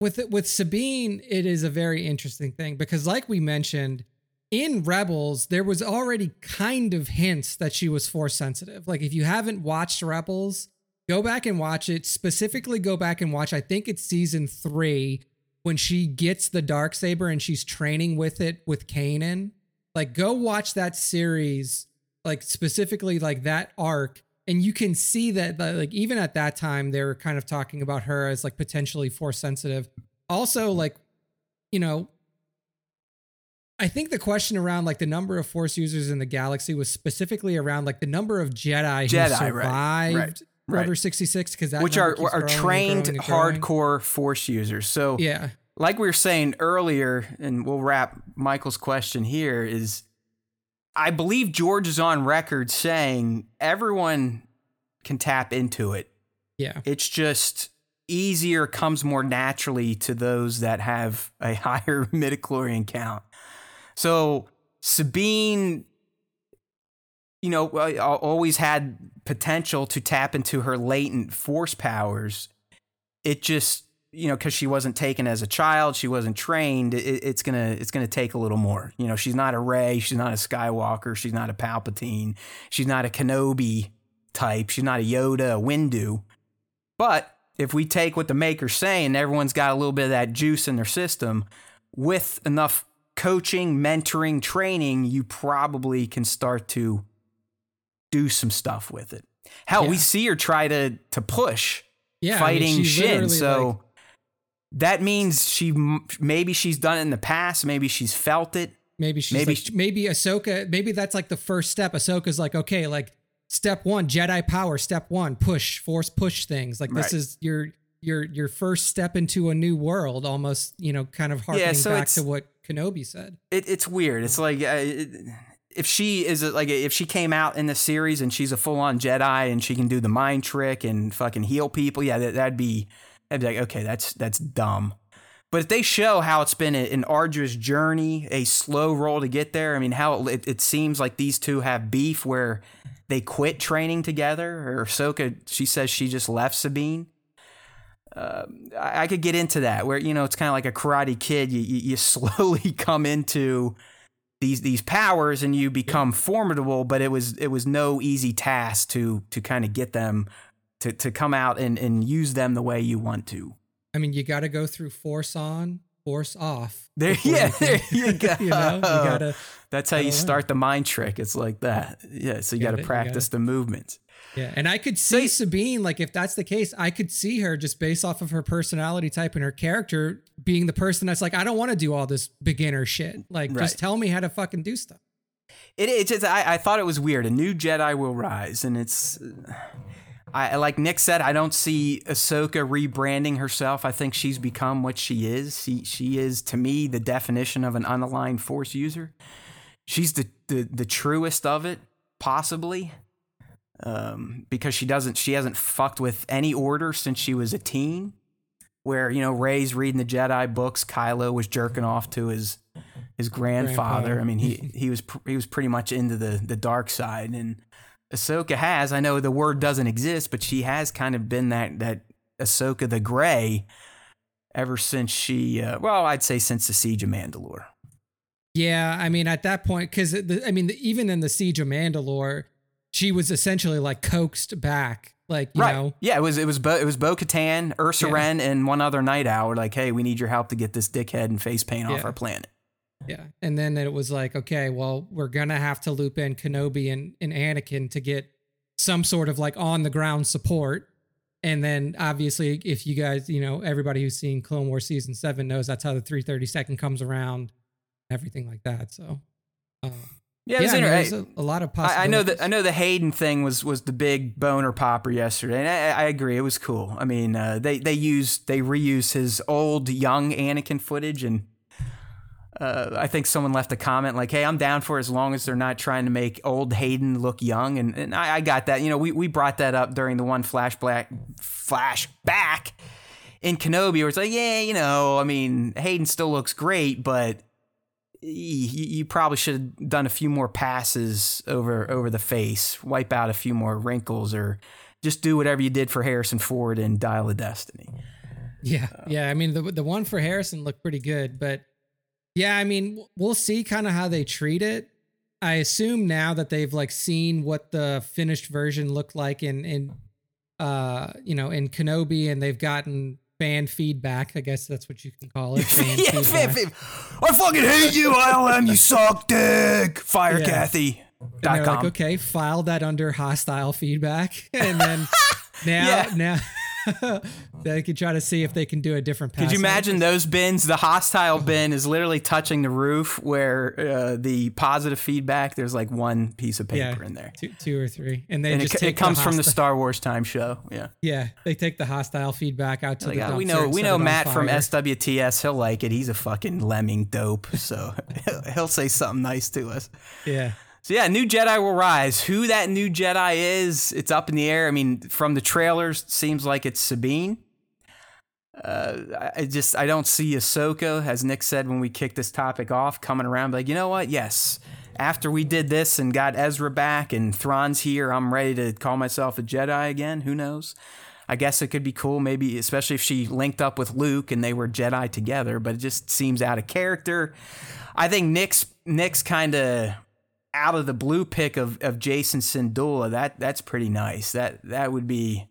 With with Sabine, it is a very interesting thing because like we mentioned in Rebels, there was already kind of hints that she was Force sensitive. Like if you haven't watched Rebels, go back and watch it. Specifically go back and watch, I think it's season three when she gets the Darksaber and she's training with it with Kanan. Like go watch that series, like specifically like that arc. And you can see that, like, even at that time, they were kind of talking about her as, like, potentially Force sensitive. Also, like, you know, I think the question around, like, the number of Force users in the galaxy was specifically around, like, the number of Jedi, Jedi who survived right, right, right. Order sixty-six. Because that Which are, are growing trained and growing and growing. Hardcore Force users. So, yeah, like we were saying earlier, and we'll wrap Michael's question here, is... I believe George is on record saying everyone can tap into it. Yeah. It's just easier, comes more naturally to those that have a higher midichlorian count. So Sabine, you know, always had potential to tap into her latent Force powers. It just you know, because she wasn't taken as a child, she wasn't trained, it, it's gonna it's gonna take a little more. You know, she's not a Rey, she's not a Skywalker, she's not a Palpatine, she's not a Kenobi type, she's not a Yoda, a Windu. But if we take what the maker's saying, everyone's got a little bit of that juice in their system. With enough coaching, mentoring, training, you probably can start to do some stuff with it. Hell, yeah. we see her try to to push yeah, fighting I mean, Shin. So like... that means she maybe she's done it in the past. Maybe she's felt it. Maybe she's maybe like, maybe Ahsoka. Maybe that's like the first step. Ahsoka's like, okay, like step one, Jedi power. Step one, push, force, push things. Like right. this is your your your first step into a new world. Almost, you know, kind of harkening yeah, so back to what Kenobi said. It, it's weird. It's like. Uh, it, If she is like, if she came out in the series and she's a full on Jedi and she can do the mind trick and fucking heal people, yeah, that, that'd be, I'd be like, okay, that's that's dumb. But if they show how it's been a, an arduous journey, a slow roll to get there, I mean, how it, it seems like these two have beef where they quit training together, or Ahsoka, she says she just left Sabine. Uh, I, I could get into that where, you know, it's kind of like a Karate Kid. You you, you slowly come into these these powers and you become formidable, but it was it was no easy task to to kind of get them to to come out and, and use them the way you want to. I mean, you got to go through force on, force off. There, yeah, you there you go. You know, you gotta, that's how gotta you start learn. The mind trick. It's like that. Yeah, so you got to practice gotta, the movements. Yeah, and I could see so, Sabine, like if that's the case, I could see her just based off of her personality type and her character being the person that's like, I don't want to do all this beginner shit. Like, right. just tell me how to fucking do stuff. It, it just, I, I thought it was weird. A new Jedi will rise, and it's, I like Nick said, I don't see Ahsoka rebranding herself. I think she's become what she is. She, she is, to me, the definition of an unaligned Force user. She's the the, the truest of it, possibly. Um, because she doesn't, she hasn't fucked with any order since she was a teen. Where, you know, Rey's reading the Jedi books, Kylo was jerking off to his his grandfather. Grandpa. I mean, he he was he was pretty much into the the dark side. And Ahsoka has, I know the word doesn't exist, but she has kind of been that that Ahsoka the Grey ever since she. Uh, well, I'd say since the Siege of Mandalore. Yeah, I mean, at that point, because I mean, the, even in the Siege of Mandalore, she was essentially like coaxed back, like, you right. know. Yeah, it was it was Bo, it was Bo-Katan, Ursa yeah. Wren, and one other Night Owl. Like, hey, we need your help to get this dickhead and face paint yeah. off our planet. Yeah, and then it was like, okay, well, we're gonna have to loop in Kenobi and, and Anakin to get some sort of like on the ground support. And then obviously, if you guys, you know, everybody who's seen Clone Wars season seven knows that's how the three thirty-second comes around, everything like that. So. Uh, Yeah, it was yeah, interesting. I mean, a, a lot of possibilities. I know that I know the Hayden thing was was the big boner popper yesterday, and I, I agree, it was cool. I mean, uh, they they used they reused his old young Anakin footage, and uh, I think someone left a comment like, "Hey, I'm down for as long as they're not trying to make old Hayden look young." And and I, I got that. You know, we we brought that up during the one flashback flashback in Kenobi, where it's like, yeah, you know, I mean, Hayden still looks great, but. You probably should have done a few more passes over over the face, wipe out a few more wrinkles, or just do whatever you did for Harrison Ford in Dial of Destiny. Yeah, uh, yeah. I mean, the the one for Harrison looked pretty good, but yeah, I mean, we'll see kind of how they treat it. I assume now that they've like seen what the finished version looked like in in uh you know in Kenobi, and they've gotten. Fan feedback, I guess that's what you can call it. Fan yeah, fan feedback. I fucking hate you, I L M, you suck dick. Fire yeah. Kathy. Dot com. Like, okay, file that under hostile feedback, and then now yeah. now they can try to see if they can do a different. Pass. Could you imagine those bins? The hostile bin is literally touching the roof, where uh, the positive feedback. There's like one piece of paper yeah, in there, two, two or three, and they and just it, take it comes the from the Star Wars Time Show. Yeah, yeah, they take the hostile feedback out to like, the. Oh, we know, we know Matt from S W T S. He'll like it. He's a fucking lemming dope, so he'll, he'll say something nice to us. Yeah. So yeah, new Jedi will rise. Who that new Jedi is, it's up in the air. I mean, from the trailers, seems like it's Sabine. Uh, I just I don't see Ahsoka, as Nick said when we kicked this topic off, coming around like, you know what? Yes, after we did this and got Ezra back and Thrawn's here, I'm ready to call myself a Jedi again. Who knows? I guess it could be cool, maybe, especially if she linked up with Luke and they were Jedi together, but it just seems out of character. I think Nick's Nick's kind of out of the blue pick of, of Jacen Syndulla. That that's pretty nice. That that would be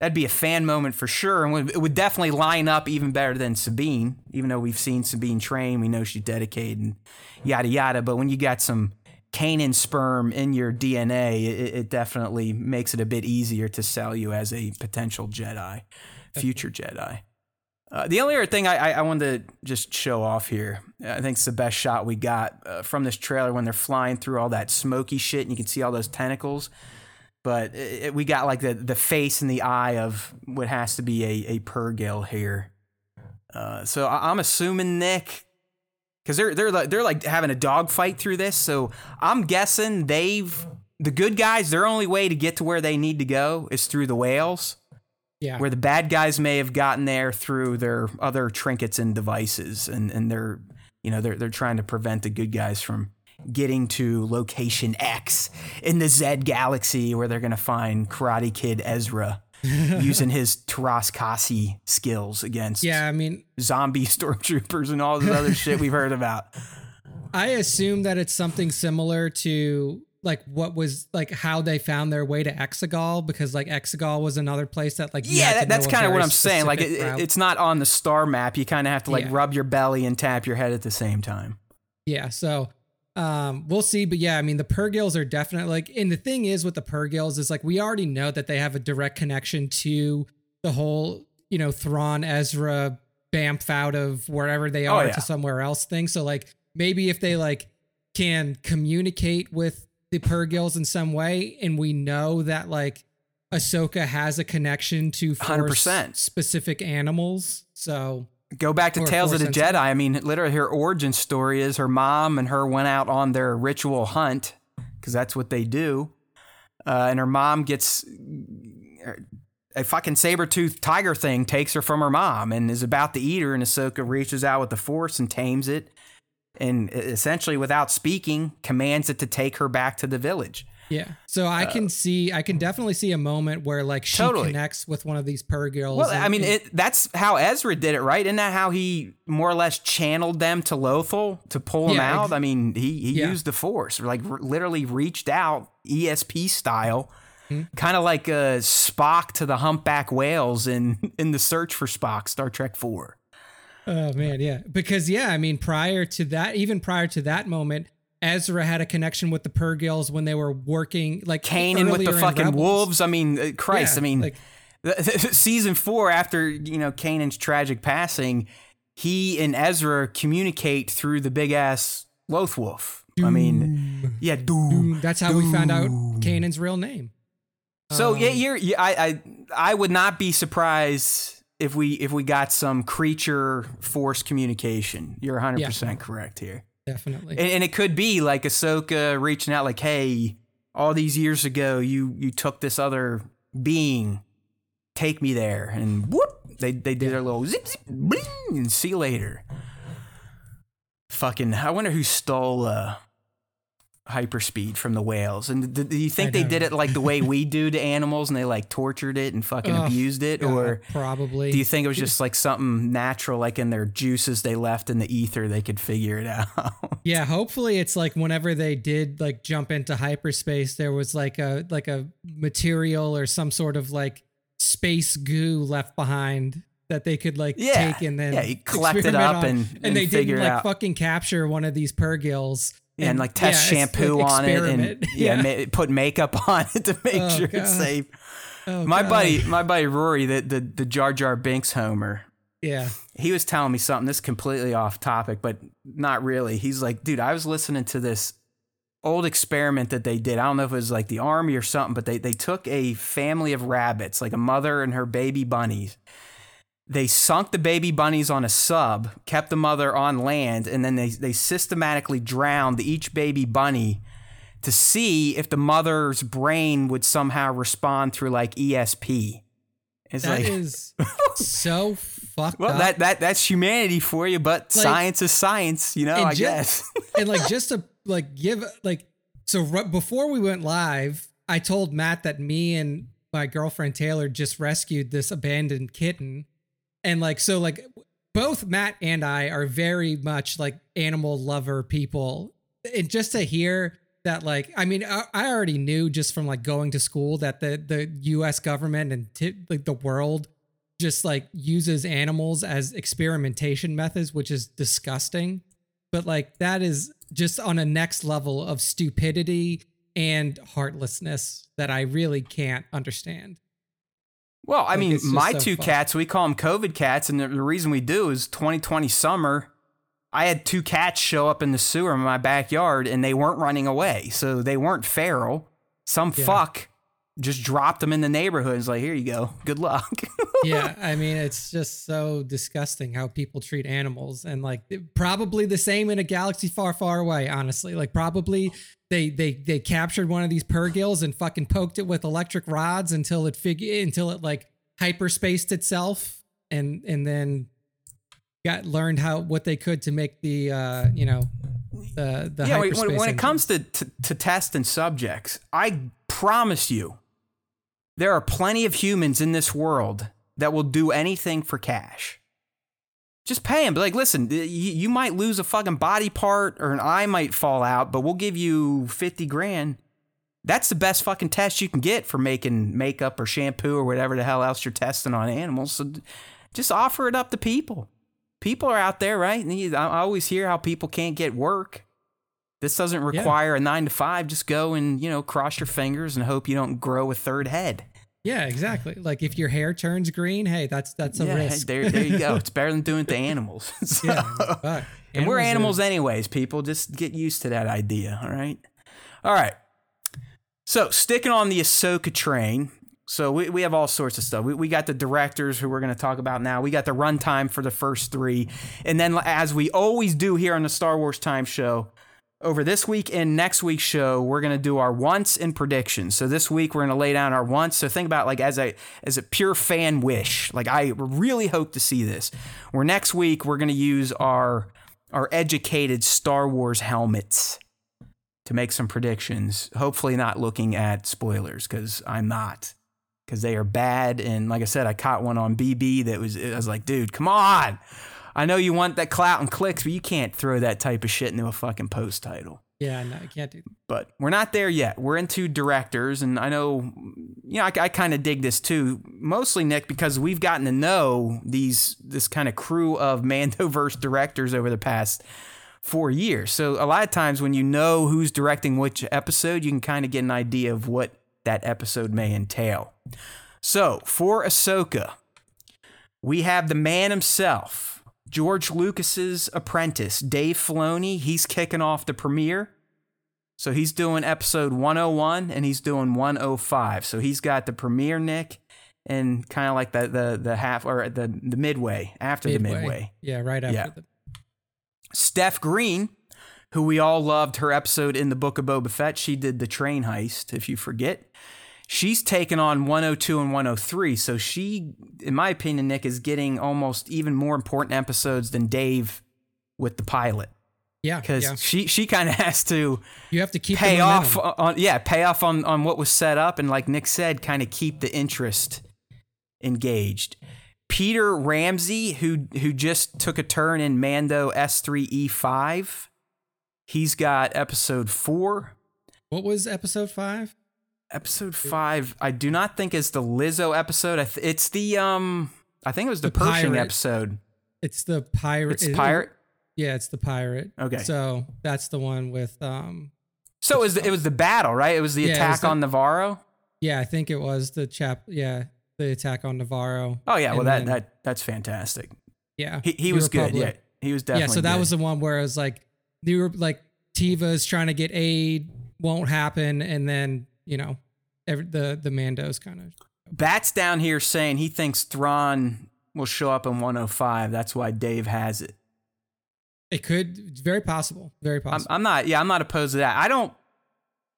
that'd be a fan moment for sure, and would, it would definitely line up even better than Sabine. Even though we've seen Sabine train, we know she's dedicated and yada yada. But when you got some Kanan sperm in your D N A, it, it definitely makes it a bit easier to sell you as a potential Jedi, future Jedi. Uh, the only other thing I, I, I wanted to just show off here, I think it's the best shot we got uh, from this trailer, when they're flying through all that smoky shit and you can see all those tentacles. But it, it, we got like the, the face and the eye of what has to be a, a Purrgil here. Uh, so I, I'm assuming, Nick, because they're they're like, they're like having a dogfight through this, so I'm guessing they've the good guys. Their only way to get to where they need to go is through the whales. Yeah, where the bad guys may have gotten there through their other trinkets and devices, and, and they're you know they're they're trying to prevent the good guys from getting to location X in the Z galaxy, where they're gonna find Karate Kid Ezra using his Taraskasi skills against yeah, I mean, zombie stormtroopers and all this other shit we've heard about. I assume that it's something similar to like what was like how they found their way to Exegol, because like Exegol was another place that like yeah, that, that's kind of what I'm saying. Like it, it, it's not on the star map. You kind of have to like yeah. rub your belly and tap your head at the same time. Yeah, so. Um, we'll see, but yeah, I mean, the Purrgils are definitely like, and the thing is with the Purrgils is like, we already know that they have a direct connection to the whole, you know, Thrawn, Ezra, Bamf out of wherever they are oh, yeah. to somewhere else thing. So like, maybe if they like can communicate with the Purrgils in some way, and we know that like Ahsoka has a connection to Force specific animals. So go back to Tales of the Jedi. I mean, literally her origin story is her mom and her went out on their ritual hunt, because that's what they do. Uh, and her mom gets a fucking saber-toothed tiger thing, takes her from her mom and is about to eat her. And Ahsoka reaches out with the Force and tames it. And essentially, without speaking, commands it to take her back to the village. Yeah. So I can uh, see, I can definitely see a moment where like she totally. connects with one of these Purrgils. Well, and, I mean, it, that's how Ezra did it, right? Isn't that how he more or less channeled them to Lothal to pull yeah, them out? Ex- I mean, he, he yeah. used the Force, like r- literally reached out E S P style, mm-hmm. kind of like uh, Spock to the humpback whales in, in The Search for Spock, Star Trek four. Oh, man. Yeah. Because, yeah, I mean, prior to that, even prior to that moment, Ezra had a connection with the Purrgils when they were working, like Kanan with the fucking Rebels. wolves. I mean, Christ, yeah, I mean, like, season four, after, you know, Kanan's tragic passing, he and Ezra communicate through the big ass Loth Wolf. Doom. I mean, yeah, doom. Doom. That's how doom. we found out Kanan's real name. So um, yeah, you're, yeah, I, I, I would not be surprised if we, if we got some creature Force communication. You're a hundred percent correct here. Definitely. And, and it could be like Ahsoka reaching out like, hey, all these years ago, you you took this other being. Take me there. And whoop, they, they did yeah. their little zip, zip, bling, and see you later. Fucking, I wonder who stole uh, hyperspeed from the whales. And do, do you think they did it like the way we do to animals, and they like tortured it and fucking oh, abused it? God, or probably. Do you think it was just like something natural, like in their juices they left in the ether, they could figure it out? Yeah, hopefully it's like whenever they did like jump into hyperspace, there was like a like a material or some sort of like space goo left behind that they could like yeah. take and then yeah, you collect it up on, and, and, and they figure didn't like out. fucking capture one of these Purrgils. And, and like test yeah, shampoo like on it and yeah, yeah. Ma- put makeup on it to make oh, sure God. it's safe. Oh, my God. buddy, my buddy Rory, the, the the Jar Jar Binks Homer. Yeah, he was telling me something. This is completely off topic, but not really. He's like, dude, I was listening to this old experiment that they did. I don't know if it was like the army or something, but they they took a family of rabbits, like a mother and her baby bunnies. They sunk the baby bunnies on a sub, kept the mother on land, and then they, they systematically drowned each baby bunny to see if the mother's brain would somehow respond through like E S P. It's that like, is so fucked well, up. Well, that, that, that's humanity for you, but like, science is science, you know, I just, guess. And like just to like give, like, so right before we went live, I told Matt that me and my girlfriend Taylor just rescued this abandoned kitten. And like, so like both Matt and I are very much like animal lover people. And just to hear that, like, I mean, I, I already knew just from like going to school that the, the U S government and t- like the world just like uses animals as experimentation methods, which is disgusting. But like that is just on a next level of stupidity and heartlessness that I really can't understand. Well, I like, mean, my so two fun. cats, we call them COVID cats. And the, the reason we do is twenty twenty summer, I had two cats show up in the sewer in my backyard and they weren't running away. So they weren't feral. Some yeah. fuck just dropped them in the neighborhood. It's like, here you go. Good luck. Yeah. I mean, it's just so disgusting how people treat animals, and like probably the same in a galaxy far, far away, honestly. Like probably they, they, they captured one of these Purrgils and fucking poked it with electric rods until it figured, until it like hyperspaced itself. And, and then got learned how, what they could to make the, uh, you know, the, the yeah, hyperspace when, when it comes to, to, to tests and subjects, I promise you, there are plenty of humans in this world that will do anything for cash. Just pay them. But like, listen, you, you might lose a fucking body part or an eye might fall out, but we'll give you fifty grand. That's the best fucking test you can get for making makeup or shampoo or whatever the hell else you're testing on animals. So just offer it up to people. People are out there, right? And I always hear how people can't get work. This doesn't require yeah. a nine to five. Just go and, you know, cross your fingers and hope you don't grow a third head. Yeah, exactly. Like if your hair turns green, hey, that's that's a yeah, risk. There, there you go. It's better than doing it to animals. So, yeah, fuck. Animals and we're animals are... anyways, people. Just get used to that idea, all right? All right. So sticking on the Ahsoka train. So we, we have all sorts of stuff. We, we got the directors who we're going to talk about now. We got the runtime for the first three. And then as we always do here on the Star Wars Time Show, over this week and next week's show, we're going to do our wants and predictions. So this week we're going to lay down our wants. So think about like as a as a pure fan wish. Like I really hope to see this. Where next week we're going to use our our educated Star Wars helmets to make some predictions. Hopefully not looking at spoilers because I'm not. Because they are bad. And like I said, I caught one on B B that was, I was like, dude, come on. I know you want that clout and clicks, but you can't throw that type of shit into a fucking post title. Yeah, no, you can't do that. But we're not there yet. We're into directors, and I know, you know, I, I kind of dig this too, mostly, Nick, because we've gotten to know these this kind of crew of Mandoverse directors over the past four years. So a lot of times when you know who's directing which episode, you can kind of get an idea of what that episode may entail. So for Ahsoka, we have the man himself, George Lucas's apprentice, Dave Filoni. He's kicking off the premiere. So he's doing episode one oh one and he's doing one oh five. So he's got the premiere, Nick, and kind of like the the the half or the, the midway, after midway. the midway. Yeah, right after yeah. the Steph Green, who we all loved her episode in the Book of Boba Fett. She did the train heist, if you forget. She's taking on one oh two and one oh three, so she, in my opinion, Nick, is getting almost even more important episodes than Dave with the pilot. Yeah, because yeah. she she kind of has to. You have to keep pay off on, on yeah pay off on on what was set up, and like Nick said, kind of keep the interest engaged. Peter Ramsey, who who just took a turn in Mando S three E five, he's got episode four. What was episode five? Episode five, I do not think is the Lizzo episode. I th- it's the um, I think it was the, the Pershing pirate. episode. It's the pirate. It's pirate. Yeah, it's the pirate. Okay, so that's the one with um. So it was the, it was the battle, right? It was the yeah, attack was the, on Navarro. Yeah, I think it was the chap. Yeah, the attack on Navarro. Oh yeah, well that, then, that that's fantastic. Yeah, he he was Republic. good. Yeah, he was definitely. Yeah, so that good. was the one where it was like they were like Teva's trying to get aid, won't happen, and then. You know, every, the, the Mandos kind of. Bat's down here saying he thinks Thrawn will show up in one oh five. That's why Dave has it. It could. It's very possible. Very possible. I'm, I'm not. Yeah, I'm not opposed to that. I don't.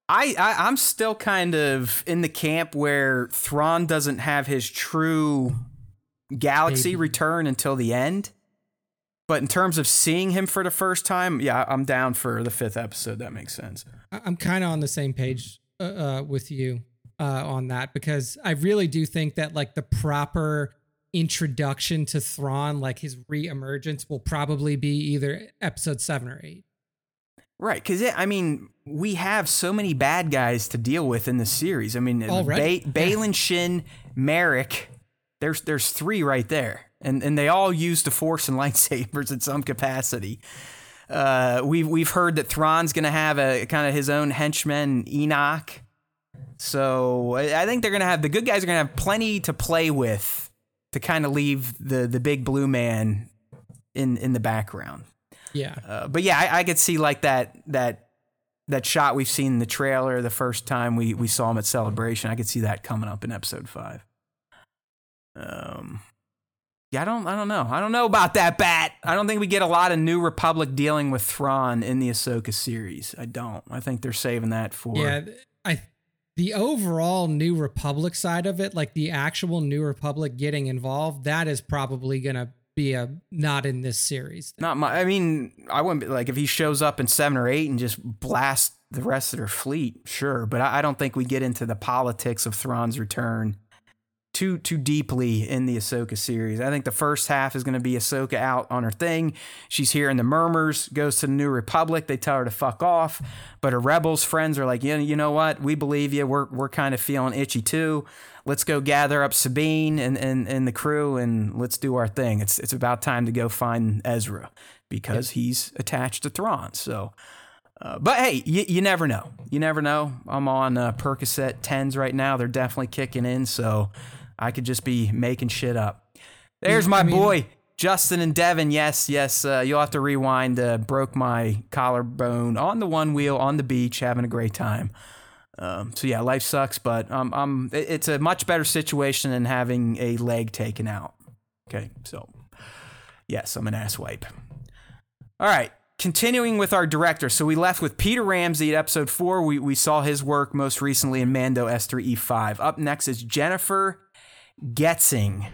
I, I I'm still kind of in the camp where Thrawn doesn't have his true galaxy Maybe. return until the end. But in terms of seeing him for the first time, yeah, I'm down for the fifth episode. That makes sense. I'm kind of on the same page. Uh, with you uh, on that, because I really do think that like the proper introduction to Thrawn, like his reemergence, will probably be either episode seven or eight. Right, because I mean, we have so many bad guys to deal with in this series. I mean, Bay- Baylan, yeah. Shin, Merrick. There's there's three right there, and and they all use the Force and lightsabers in some capacity. Uh, we've we've heard that Thrawn's going to have a kind of his own henchman, Enoch. So I think they're going to have the good guys are going to have plenty to play with to kind of leave the the big blue man in in the background. Yeah. Uh, but yeah, I, I could see like that that that shot we've seen in the trailer the first time we we saw him at Celebration. I could see that coming up in episode five. Um. Yeah, I don't. I don't know. I don't know about that bat. I don't think we get a lot of New Republic dealing with Thrawn in the Ahsoka series. I don't. I think they're saving that for. Yeah, I. The overall New Republic side of it, like the actual New Republic getting involved, that is probably gonna be a not in this series. Not my. I mean, I wouldn't be, like if he shows up in seven or eight and just blasts the rest of their fleet. Sure, but I, I don't think we get into the politics of Thrawn's return too too deeply in the Ahsoka series. I think the first half is going to be Ahsoka out on her thing. She's hearing the murmurs, goes to the New Republic. They tell her to fuck off, but her Rebels friends are like, yeah, you know what? We believe you. We're we're kind of feeling itchy too. Let's go gather up Sabine and, and, and the crew and let's do our thing. It's it's about time to go find Ezra because he's attached to Thrawn. So, uh, but hey, you, you never know. You never know. I'm on uh, Percocet tens right now. They're definitely kicking in. So I could just be making shit up. There's my I mean, boy, Justin and Devin. Yes, yes. Uh, you'll have to rewind. Uh, broke my collarbone on the one wheel on the beach, having a great time. Um, so yeah, life sucks, but um, I'm, it's a much better situation than having a leg taken out. Okay, so yes, I'm an asswipe. All right. Continuing with our director, so we left with Peter Ramsey at episode four. We we saw his work most recently in Mando S three E five. Up next is Jennifer Getzing,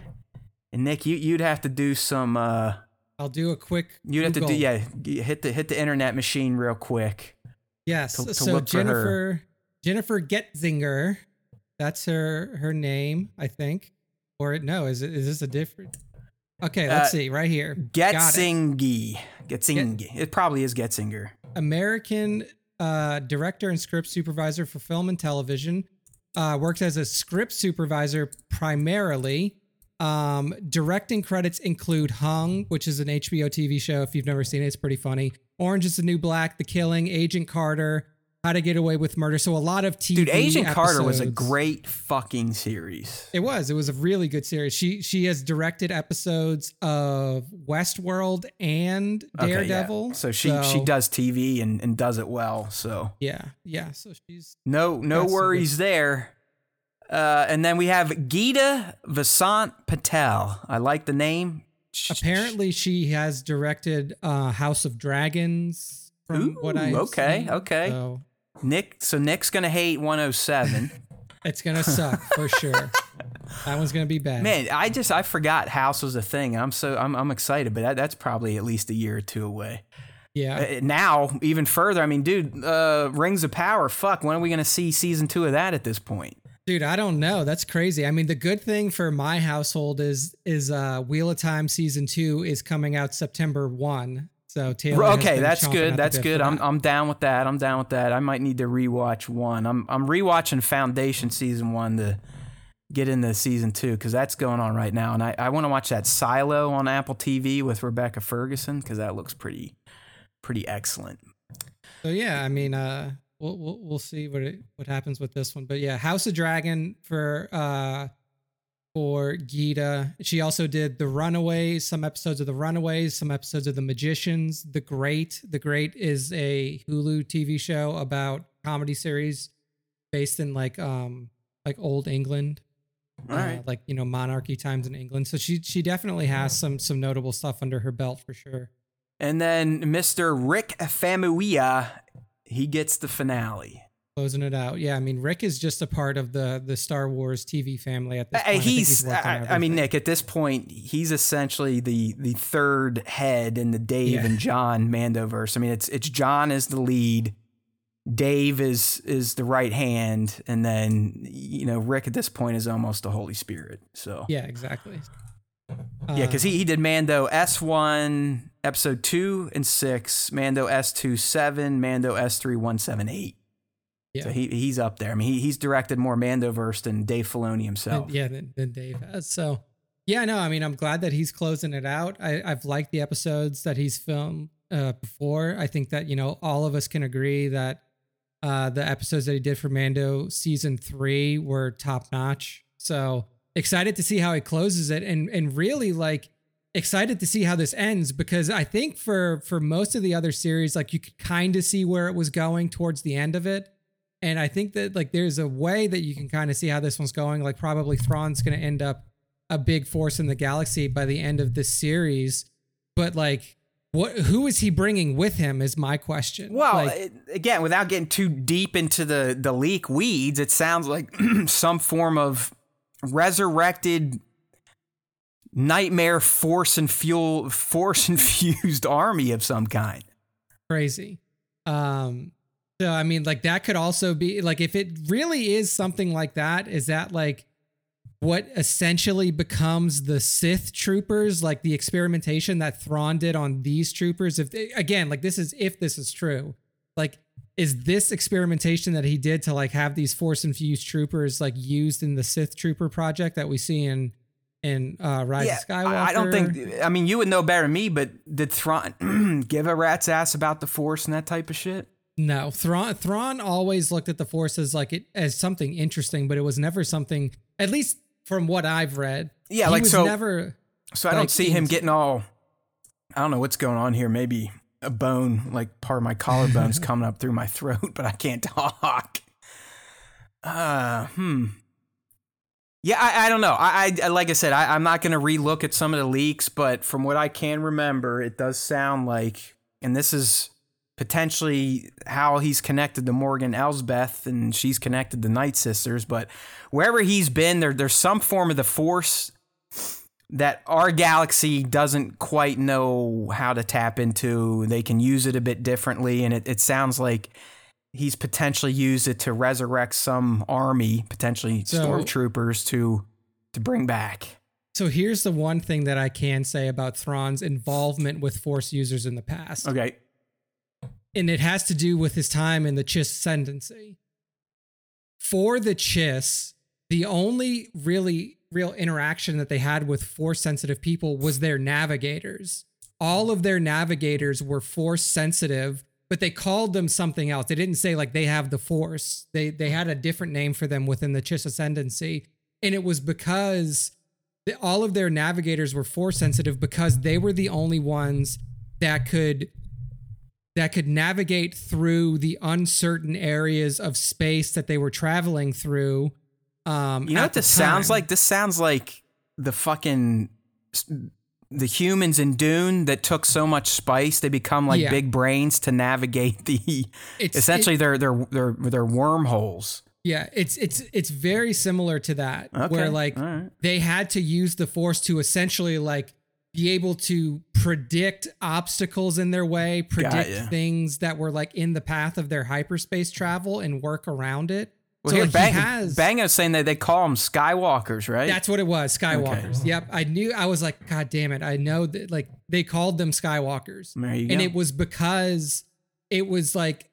and Nick, you you'd have to do some. Uh, I'll do a quick. You'd Google. have to do yeah. Hit the hit the internet machine real quick. Yes. To, to so look Jennifer for her. Jennifer Getzinger, that's her her name, I think. Or no, is it is this a different? Okay, let's uh, see right here. Getzingi. Getzingi. Get, it probably is Getzinger. American uh, director and script supervisor for film and television. Uh, worked as a script supervisor primarily. Um, directing credits include Hung, which is an H B O T V show. If you've never seen it, it's pretty funny. Orange is the New Black, The Killing, Agent Carter, How to Get Away with Murder. So a lot of T V Dude, Agent episodes. Carter was a great fucking series. It was. It was a really good series. She she has directed episodes of Westworld and Daredevil. Okay, yeah. So she so, she does T V and, and does it well. So yeah, yeah. So she's no no worries there. Uh, and then we have Geeta Vasant Patel. I like the name. Apparently, she has directed uh, House of Dragons. From Ooh, what I okay, seen, okay. So. Nick, so Nick's gonna hate one oh seven. It's gonna suck for sure. That one's gonna be bad. Man, I just I forgot House was a thing. I'm so I'm I'm excited, but that, that's probably at least a year or two away. Yeah. Uh, now even further. I mean, dude, uh, Rings of Power. Fuck. When are we gonna see season two of that at this point? Dude, I don't know. That's crazy. I mean, the good thing for my household is is uh, Wheel of Time season two is coming out September first. So Taylor okay, that's good. That's good. I'm that. I'm down with that. I'm down with that. I might need to rewatch one. I'm I'm rewatching Foundation season one to get into season two because that's going on right now, and I, I want to watch that Silo on Apple T V with Rebecca Ferguson because that looks pretty pretty excellent. So yeah, I mean, uh, we'll we'll we'll see what it, what happens with this one, but yeah, House of Dragon for uh for Geeta. She also did The Runaways, some episodes of The Runaways, some episodes of The Magicians, The Great. The Great is a Hulu T V show about comedy series based in like um like old England. All uh, right. Like, you know, monarchy times in England. So she she definitely has some some notable stuff under her belt for sure. And then Mister Rick Famuyiwa, he gets the finale. Closing it out. Yeah, I mean, Rick is just a part of the the Star Wars T V family at this point. He's, I, he's I, I mean, Nick, at this point, he's essentially the the third head in the Dave yeah. and John Mandoverse. I mean, it's it's John is the lead, Dave is is the right hand, and then, you know, Rick at this point is almost the Holy Spirit. So yeah, exactly. Yeah, because he, he did Mando S one, episode two and six, Mando S two, seven, Mando S three, one, seven, eight. Yeah. So he he's up there. I mean, he he's directed more Mandoverse than Dave Filoni himself. And, yeah, than, than Dave has. So yeah, no, I mean, I'm glad that he's closing it out. I, I've liked the episodes that he's filmed uh, before. I think that, you know, all of us can agree that uh, the episodes that he did for Mando season three were top notch. So excited to see how he closes it, and and really like excited to see how this ends, because I think for for most of the other series, like, you could kind of see where it was going towards the end of it. And I think that, like, there's a way that you can kind of see how this one's going. Like, probably Thrawn's going to end up a big force in the galaxy by the end of this series. But, like, what, who is he bringing with him is my question. Well, like, it, again, without getting too deep into the, the leak weeds, it sounds like some form of resurrected nightmare force and fuel, force infused army of some kind. Crazy. Um, So, I mean, like, that could also be, like, if it really is something like that, is that, like, what essentially becomes the Sith troopers, like the experimentation that Thrawn did on these troopers? If they, again, like, this is, if this is true, like, is this experimentation that he did to, like, have these force infused troopers, like, used in the Sith trooper project that we see in in uh, Rise yeah, of Skywalker? I don't think, I mean, you would know better than me, but did Thrawn give a rat's ass about the force and that type of shit? No, Thrawn, Thrawn always looked at the Force as like it, as something interesting, but it was never something, at least from what I've read. Yeah, he like was so. Never, so I like, don't see him getting all, I don't know what's going on here. Maybe a bone, like part of my collarbone's coming up through my throat, but I can't talk. Uh, hmm. Yeah, I, I don't know. I, I like I said, I, I'm not going to relook at some of the leaks, but from what I can remember, it does sound like, and this is potentially how he's connected to Morgan Elsbeth, and she's connected to Night Sisters, but wherever he's been, there there's some form of the Force that our galaxy doesn't quite know how to tap into. They can use it a bit differently, and it, it sounds like he's potentially used it to resurrect some army, potentially so, stormtroopers, to to bring back. So here's the one thing that I can say about Thrawn's involvement with Force users in the past. Okay. And it has to do with his time in the Chiss Ascendancy. For the Chiss, the only really real interaction that they had with Force-sensitive people was their navigators. All of their navigators were Force-sensitive, but they called them something else. They didn't say, like, they have the Force. They they had a different name for them within the Chiss Ascendancy. And it was because the, all of their navigators were Force-sensitive because they were the only ones that could... that could navigate through the uncertain areas of space that they were traveling through. Um, you know what this sounds like? This sounds like the fucking, the humans in Dune that took so much spice, they become like yeah. big brains to navigate the, it's, essentially it, their, their, their, their wormholes. Yeah. It's, it's, it's very similar to that, okay, where like right. they had to use the Force to essentially like, be able to predict obstacles in their way, predict things that were like in the path of their hyperspace travel and work around it. Well, so here, like Bang, he has, Bango's saying that they call them Skywalkers, right? That's what it was, Skywalkers. Okay. Yep, I knew. I was like, God damn it! I know that like they called them Skywalkers, and go. It was because it was like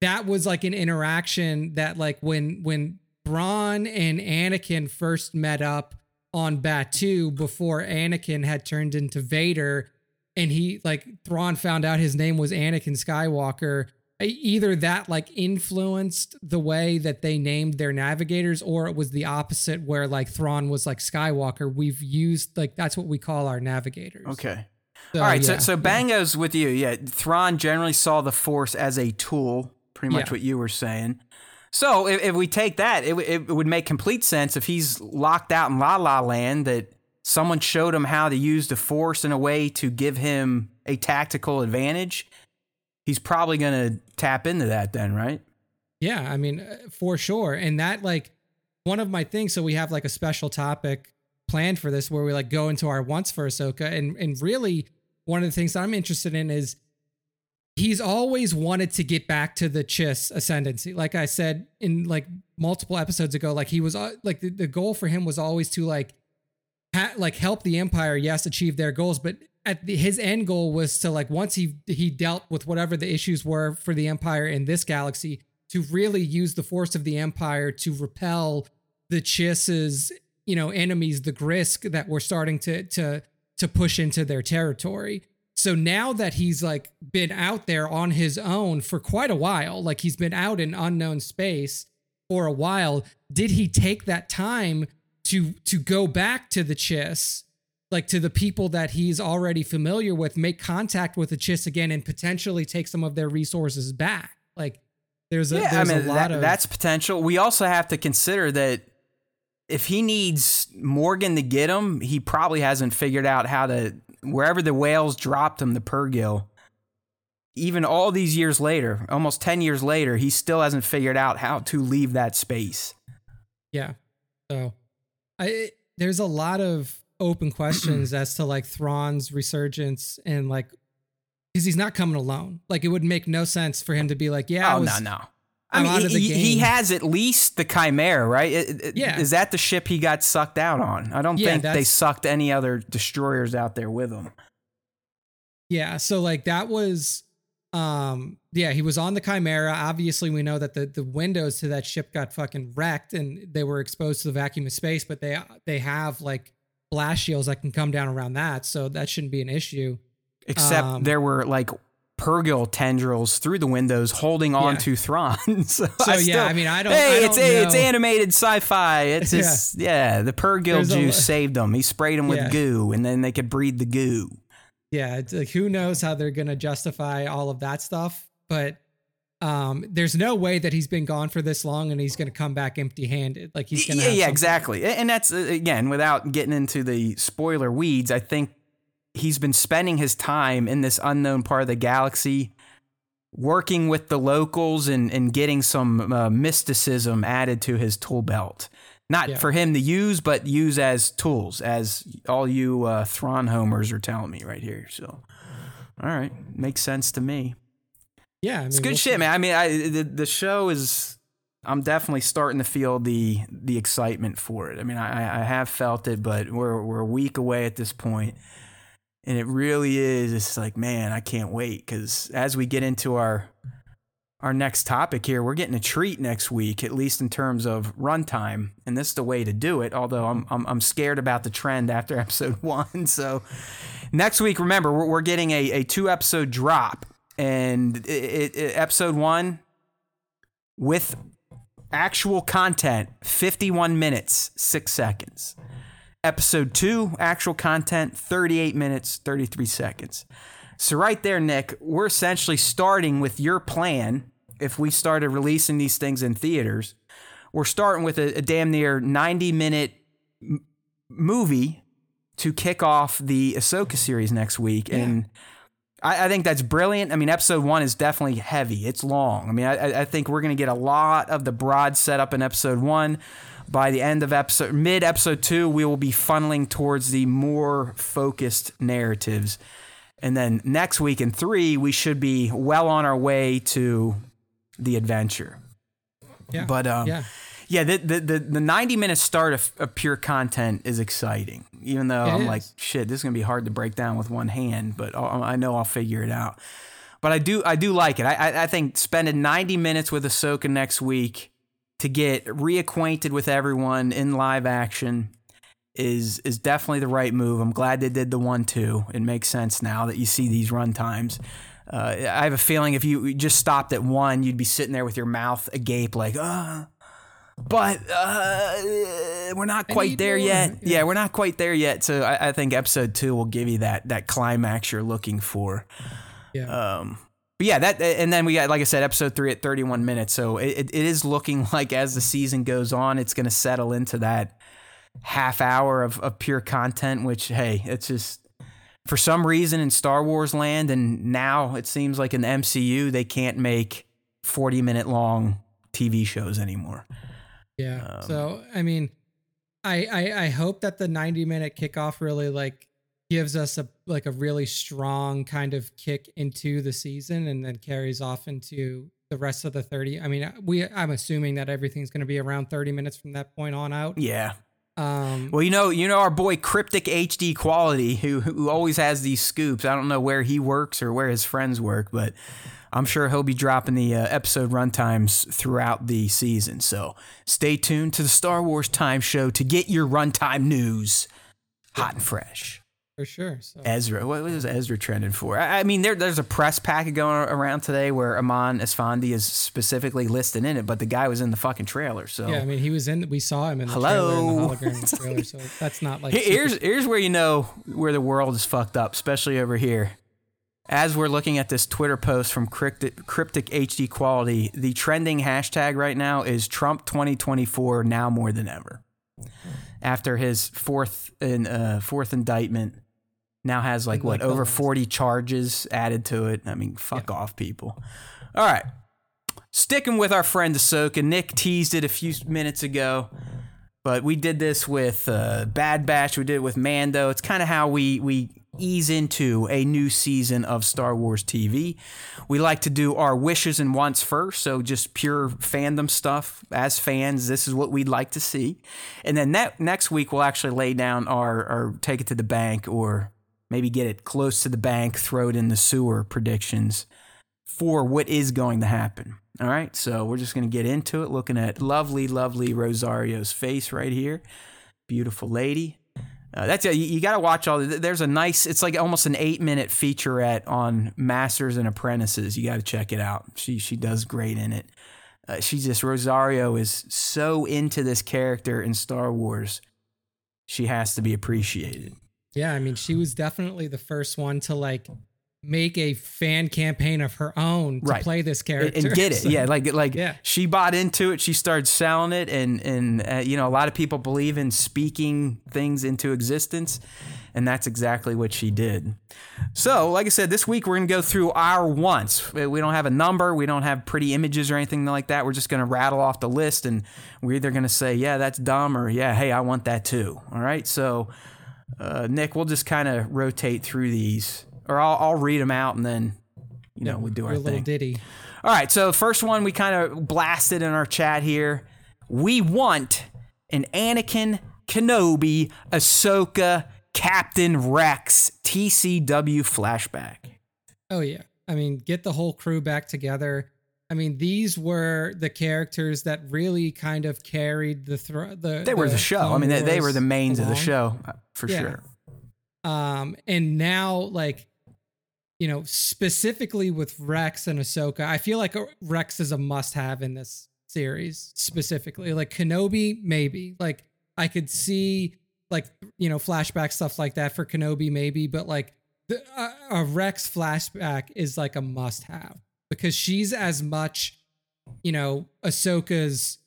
that was like an interaction that like when when Bronn and Anakin first met up on Batuu before Anakin had turned into Vader, and he like Thrawn found out his name was Anakin Skywalker. Either that like influenced the way that they named their navigators, or it was the opposite where like Thrawn was like Skywalker. We've used like, that's what we call our navigators. Okay. So, all right. Yeah, so, so Bango's yeah. with you. Yeah. Thrawn generally saw the Force as a tool, pretty much yeah. what you were saying. So if, if we take that, it, it would make complete sense if he's locked out in La La Land that someone showed him how to use the Force in a way to give him a tactical advantage. He's probably going to tap into that then, right? Yeah, I mean, for sure. And that like one of my things. So we have like a special topic planned for this where we like go into our wants for Ahsoka. And, and really one of the things that I'm interested in is he's always wanted to get back to the Chiss Ascendancy. Like I said in like multiple episodes ago, like he was uh, like the, the goal for him was always to like ha- like help the Empire, yes, achieve their goals, but at the, his end goal was to like once he he dealt with whatever the issues were for the Empire in this galaxy, to really use the force of the Empire to repel the Chiss's, you know, enemies, the Grisk that were starting to to to push into their territory. So now that he's like been out there on his own for quite a while, like he's been out in unknown space for a while, did he take that time to to go back to the Chiss, like to the people that he's already familiar with, make contact with the Chiss again and potentially take some of their resources back? Like there's a, yeah, there's I mean, a lot that, of that's potential. We also have to consider that if he needs Morgan to get him, he probably hasn't figured out how to, wherever the whales dropped him, the Purrgil, even all these years later, almost ten years later, he still hasn't figured out how to leave that space. Yeah. So I, there's a lot of open questions as to like Thrawn's resurgence and like, because he's not coming alone. Like it would make no sense for him to be like, yeah, oh, I was, no, no. I mean, he, the he has at least the Chimera, right? It, it, yeah. Is that the ship he got sucked out on? I don't yeah, think they sucked any other destroyers out there with him. Yeah. So like that was, um, yeah, he was on the Chimera. Obviously we know that the, the windows to that ship got fucking wrecked and they were exposed to the vacuum of space, but they, they have like blast shields that can come down around that. So that shouldn't be an issue. Except um, there were like Purrgil tendrils through the windows holding on yeah. to Thrawn. so, so I still, yeah, I mean, I don't. Hey, I don't it's know. it's animated sci-fi. It's yeah. just yeah, the Purrgil juice a, saved them. He sprayed them with yeah. goo, and then they could breathe the goo. Yeah, it's like who knows how they're gonna justify all of that stuff? But um, there's no way that he's been gone for this long, and he's gonna come back empty-handed. Like he's gonna yeah, yeah, exactly. And that's again without getting into the spoiler weeds. I think he's been spending his time in this unknown part of the galaxy, working with the locals and, and getting some uh, mysticism added to his tool belt. Not yeah. for him to use, but use as tools, as all you uh, Thrawn homers are telling me right here. So, all right. Makes sense to me. Yeah. I mean, it's good we'll shit, see. man. I mean, I, the, the show is, I'm definitely starting to feel the, the excitement for it. I mean, I, I have felt it, but we're, we're a week away at this point. And it really is. It's like, man, I can't wait. Because as we get into our our next topic here, we're getting a treat next week, at least in terms of runtime. And this is the way to do it. Although I'm I'm, I'm scared about the trend after episode one. So next week, remember, we're, we're getting a, a two episode drop, and it, it, it, episode one with actual content, fifty-one minutes, six seconds. Episode two, actual content, thirty-eight minutes, thirty-three seconds. So right there, Nick, we're essentially starting with your plan. If we started releasing these things in theaters, we're starting with a, a damn near ninety minute m- movie to kick off the Ahsoka series next week. Yeah. And I, I think that's brilliant. I mean, episode one is definitely heavy. It's long. I mean, I, I think we're going to get a lot of the broad setup in episode one. By the end of episode, mid episode two, we will be funneling towards the more focused narratives. And then next week in three, we should be well on our way to the adventure. Yeah. But um, yeah, yeah the, the, the, the ninety minute start of, of pure content is exciting, even though it I'm is. like, shit, this is going to be hard to break down with one hand, but I'll, I know I'll figure it out. But I do, I do like it. I, I, I think spending ninety minutes with Ahsoka next week to get reacquainted with everyone in live action is is definitely the right move. I'm glad they did the one two. It makes sense now that you see these run times. Uh, I have a feeling if you just stopped at one, you'd be sitting there with your mouth agape like, uh, but uh, we're not quite there more. yet. Yeah. yeah, we're not quite there yet. So I, I think episode two will give you that that climax you're looking for. Yeah. Um, But yeah, that, and then we got, like I said, episode three at thirty-one minutes. So it, it is looking like as the season goes on, it's going to settle into that half hour of, of pure content, which, hey, it's just for some reason in Star Wars land. And now it seems like in the M C U, they can't make forty minute long T V shows anymore. Yeah. Um, so, I mean, I, I, I hope that the ninety minute kickoff really like gives us a like a really strong kind of kick into the season, and then carries off into the rest of the thirty. I mean, we I'm assuming that everything's going to be around thirty minutes from that point on out. Yeah. Um, well, you know, you know our boy Cryptic H D Quality, who who always has these scoops. I don't know where he works or where his friends work, but I'm sure he'll be dropping the uh, episode runtimes throughout the season. So stay tuned to the Star Wars Time Show to get your runtime news hot and fresh. For sure. So. Ezra, what was Ezra trending for? I, I mean, there, there's a press packet going around today where Amon Esfandi is specifically listed in it, but the guy was in the fucking trailer. So yeah, I mean, he was in. We saw him in the Hello. trailer, in the hologram trailer. So that's not like here's super- here's where you know where the world is fucked up, especially over here. As we're looking at this Twitter post from Cryptic, Cryptic H D Quality, the trending hashtag right now is Trump twenty twenty-four, now more than ever. After his fourth in, uh, fourth indictment, now has like, what, over forty charges added to it. I mean, fuck yeah. off, people. All right. Sticking with our friend Ahsoka, Nick teased it a few minutes ago. But we did this with uh, Bad Batch. We did it with Mando. It's kind of how we we ease into a new season of Star Wars T V. We like to do our wishes and wants first, so just pure fandom stuff. As fans, this is what we'd like to see. And then that next week, we'll actually lay down our, our take it to the bank, or maybe get it close to the bank, throw it in the sewer predictions for what is going to happen. All right, so we're just going to get into it, looking at lovely, lovely Rosario's face right here. Beautiful lady. Uh, that's you, you got to watch all this. There's a nice, it's like almost an eight-minute featurette on Masters and Apprentices. You got to check it out. She she does great in it. Uh, she just, Rosario is so into this character in Star Wars. She has to be appreciated. Yeah, I mean, she was definitely the first one to, like, make a fan campaign of her own to right. play this character and get it. So, yeah, like like yeah. she bought into it. She started selling it, and and uh, you know, a lot of people believe in speaking things into existence, and that's exactly what she did. So, like I said, this week we're gonna go through our wants. We don't have a number. We don't have pretty images or anything like that. We're just gonna rattle off the list, and we're either gonna say, yeah, that's dumb, or yeah, hey, I want that too. All right, so uh, Nick, we'll just kind of rotate through these. Or I'll, I'll read them out, and then, you know, yeah, we'll do our thing. A little ditty. All right, so first one we kind of blasted in our chat here. We want an Anakin, Kenobi, Ahsoka, Captain Rex T C W flashback. Oh, yeah. I mean, get the whole crew back together. I mean, these were the characters that really kind of carried the... Thro- the they were the, the show. I mean, they, they were the mains along. of the show, for yeah. sure. Um, and now, like... You know, specifically with Rex and Ahsoka, I feel like Rex is a must-have in this series, specifically. Like, Kenobi, maybe. Like, I could see, like, you know, flashback stuff like that for Kenobi, maybe. But, like, the, uh, a Rex flashback is, like, a must-have. Because she's as much, you know, Ahsoka's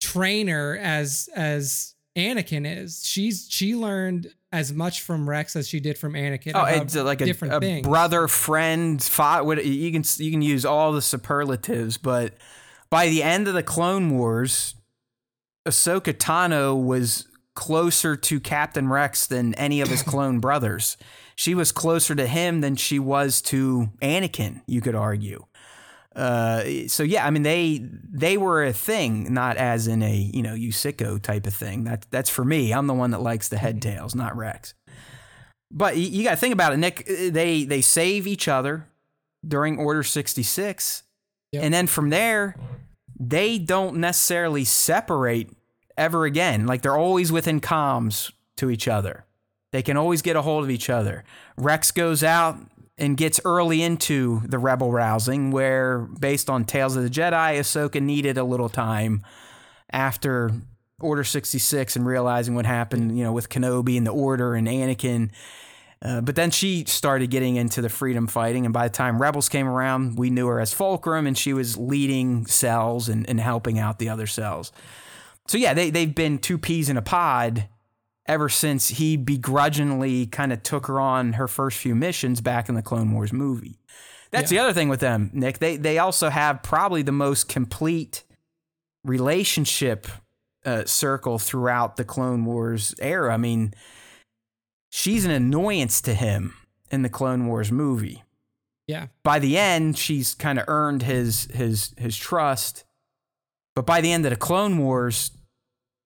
trainer as as Anakin is. She's she learned... as much from Rex as she did from Anakin. Oh, it's like a, different a brother, friend, father. You can you can use all the superlatives, but by the end of the Clone Wars, Ahsoka Tano was closer to Captain Rex than any of his clone brothers. She was closer to him than she was to Anakin, you could argue. Uh, so yeah, I mean, they, they were a thing, not as in a, you know, you sicko type of thing. That that's for me. I'm the one that likes the head tails, not Rex. But you, you got to think about it, Nick. They, they save each other during Order sixty-six. Yep. And then from there, they don't necessarily separate ever again. Like, they're always within comms to each other. They can always get a hold of each other. Rex goes out and gets early into the rebel rousing, where, based on Tales of the Jedi, Ahsoka needed a little time after Order sixty-six and realizing what happened, you know, with Kenobi and the Order and Anakin. Uh, but then she started getting into the freedom fighting, and by the time Rebels came around, we knew her as Fulcrum, and she was leading cells and, and helping out the other cells. So yeah, they, they've been two peas in a pod ever since he begrudgingly kind of took her on her first few missions back in the Clone Wars movie. That's yeah. the other thing with them, Nick. They they also have probably the most complete relationship uh, circle throughout the Clone Wars era. I mean, she's an annoyance to him in the Clone Wars movie. Yeah. By the end, she's kind of earned his his his trust. But by the end of the Clone Wars,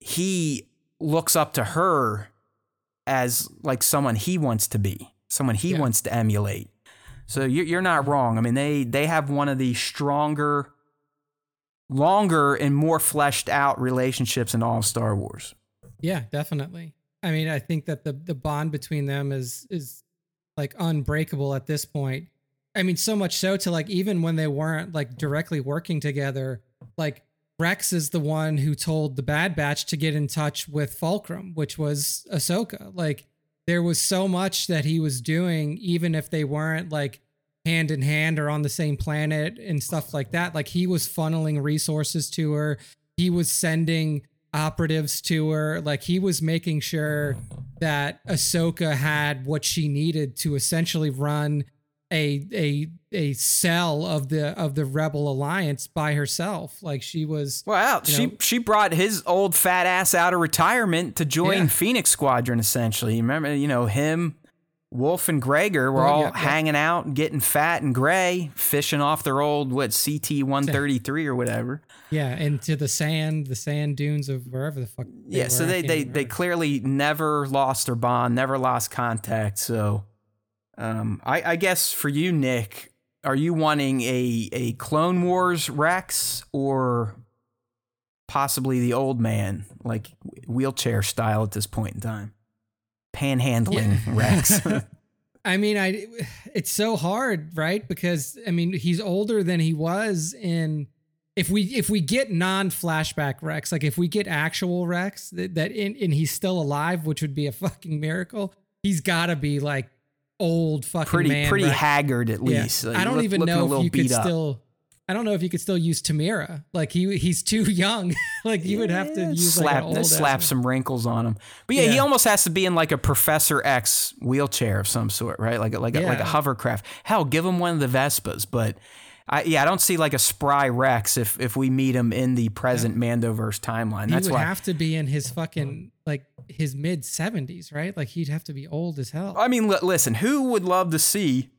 he looks up to her as like someone he wants to be, someone he yeah. wants to emulate. So you're not wrong. I mean, they they have one of the stronger, longer, and more fleshed out relationships in all of Star Wars. Yeah, definitely. I mean, I think that the the bond between them is is like unbreakable at this point. I mean, so much so to like even when they weren't like directly working together, like Rex is the one who told the Bad Batch to get in touch with Fulcrum, which was Ahsoka. Like there was so much that he was doing, even if they weren't like hand in hand or on the same planet and stuff like that. Like he was funneling resources to her. He was sending operatives to her. Like he was making sure that Ahsoka had what she needed to essentially run a a a cell of the of the Rebel Alliance by herself. Like she was Well, you know, she she brought his old fat ass out of retirement to join yeah. Phoenix Squadron essentially. You remember, you know, him, Wolf and Gregor were oh, all yeah, hanging yeah. out and getting fat and gray, fishing off their old what C T one thirty-three or whatever. Yeah, into the sand, the sand dunes of wherever the fuck they Yeah, were. so they they, they clearly never lost their bond, never lost contact, so Um, I, I guess for you, Nick, are you wanting a, a Clone Wars Rex or possibly the old man, like wheelchair style at this point in time? Panhandling yeah. Rex. I mean, I it's so hard, right? Because, I mean, he's older than he was in... If we if we get non-flashback Rex, like if we get actual Rex, that, that in, and he's still alive, which would be a fucking miracle, he's got to be like old fucking pretty man, pretty right? haggard at least. Yeah. Like, I don't look, even know if you could up. still. I don't know if you could still use Tamira. Like he he's too young. like you yeah, would have to use slap like slap some wrinkles on him. But yeah, yeah, he almost has to be in like a Professor X wheelchair of some sort, right? Like like yeah. a, like a hovercraft. Hell, give him one of the Vespas. But I yeah, I don't see like a spry Rex if if we meet him in the present yeah. Mandoverse timeline. He That's would why. have to be in his fucking. like his mid seventies, right? Like he'd have to be old as hell. I mean, l- listen, who would love to see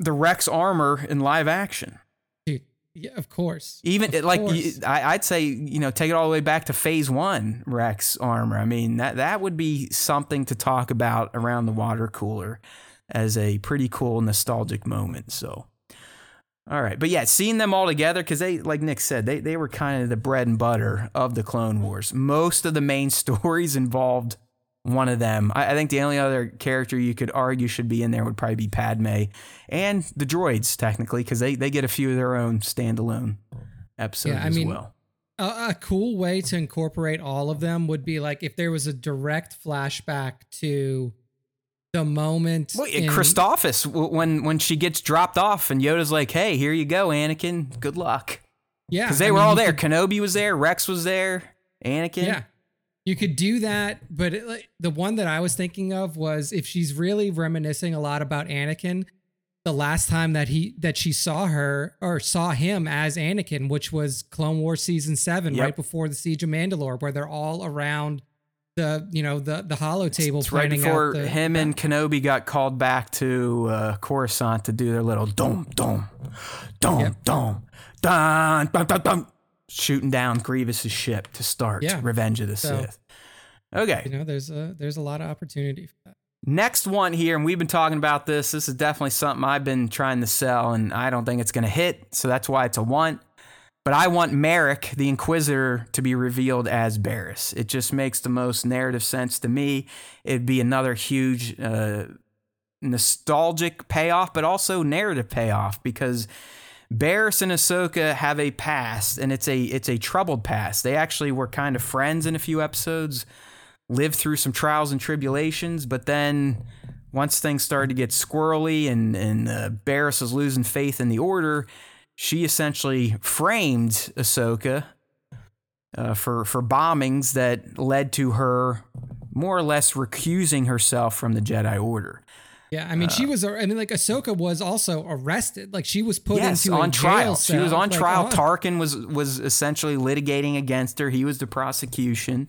the Rex armor in live action? Dude, yeah, of course. Even of like course. I, I'd say, you know, take it all the way back to phase one Rex armor. I mean, that, that would be something to talk about around the water cooler as a pretty cool nostalgic moment. So, all right. But yeah, seeing them all together, because they, like Nick said, they, they were kind of the bread and butter of the Clone Wars. Most of the main stories involved one of them. I, I think the only other character you could argue should be in there would probably be Padme and the droids, technically, because they, they get a few of their own standalone episodes yeah, I as mean, well. A, a cool way to incorporate all of them would be like if there was a direct flashback to... the moment well, in Christophus when when she gets dropped off and Yoda's like, hey, here you go, Anakin, good luck. Yeah, because they I were mean, all there could, Kenobi was there, Rex was there, Anakin. Yeah, you could do that, but it, like, the one that I was thinking of was if she's really reminiscing a lot about Anakin, the last time that he that she saw her or saw him as Anakin, which was Clone Wars season seven, yep. right before the Siege of Mandalore, where they're all around The you know the the hollow table. It's right before the, him yeah. and Kenobi got called back to uh, Coruscant to do their little dum dum dum yep. dum dum dum dum dum shooting down Grievous's ship to start yeah. Revenge of the so, Sith. Okay, you know there's a there's a lot of opportunity for that. Next one here, and we've been talking about this. This is definitely something I've been trying to sell, and I don't think it's going to hit. So that's why it's a want. But I want Merrick, the Inquisitor, to be revealed as Barriss. It just makes the most narrative sense to me. It'd be another huge uh, nostalgic payoff, but also narrative payoff because Barriss and Ahsoka have a past, and it's a it's a troubled past. They actually were kind of friends in a few episodes, lived through some trials and tribulations, but then once things started to get squirrely and, and uh, Barriss was losing faith in the Order, she essentially framed Ahsoka uh, for, for bombings that led to her more or less recusing herself from the Jedi Order. Yeah, I mean, uh, she was, I mean, like Ahsoka was also arrested. Like she was put yes, into on a trial. Jail cell. She was on like, trial. Oh. Tarkin was, was essentially litigating against her. He was the prosecution.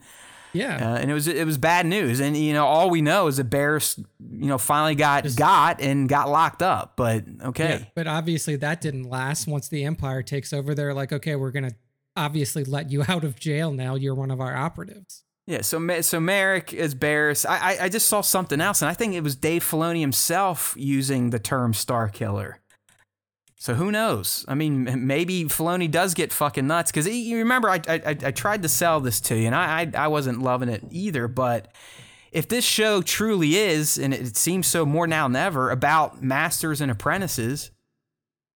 Yeah. Uh, and it was it was bad news. And, you know, all we know is that Barriss, you know, finally got Just, got and got locked up. But, okay. Yeah, but obviously that didn't last. Once the Empire takes over, they're like, okay, we're going to obviously let you out of jail now. You're one of our operatives. Yeah, so so Merrick is Barriss. I, I I just saw something else, and I think it was Dave Filoni himself using the term Star Killer. So who knows? I mean, maybe Filoni does get fucking nuts, because you remember I, I I tried to sell this to you, and I, I I wasn't loving it either. But if this show truly is, and it seems so more now than ever, about masters and apprentices,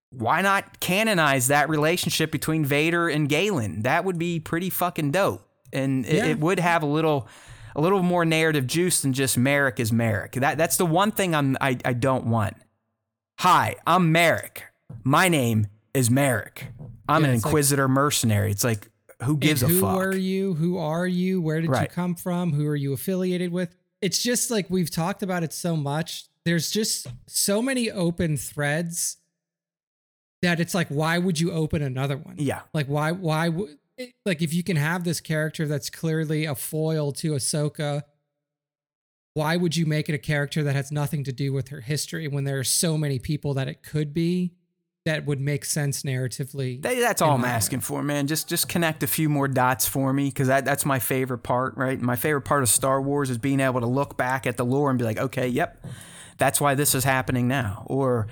why not canonize that relationship between Vader and Galen? That would be pretty fucking dope. And it, yeah. it would have a little, a little more narrative juice than just Merrick is Merrick. That that's the one thing I'm I, I don't want. Hi, I'm Merrick. My name is Merrick. I'm yeah, an Inquisitor like, mercenary. It's like, who gives a who fuck? Who are you? Who are you? Where did right. you come from? Who are you affiliated with? It's just like we've talked about it so much. There's just so many open threads that it's like, why would you open another one? Yeah. Like why why would. Like, if you can have this character that's clearly a foil to Ahsoka, why would you make it a character that has nothing to do with her history when there are so many people that it could be that would make sense narratively? That, that's all I'm asking for, man. Just just connect a few more dots for me, because that, that's my favorite part, right? My favorite part of Star Wars is being able to look back at the lore and be like, okay, yep, that's why this is happening now. Or,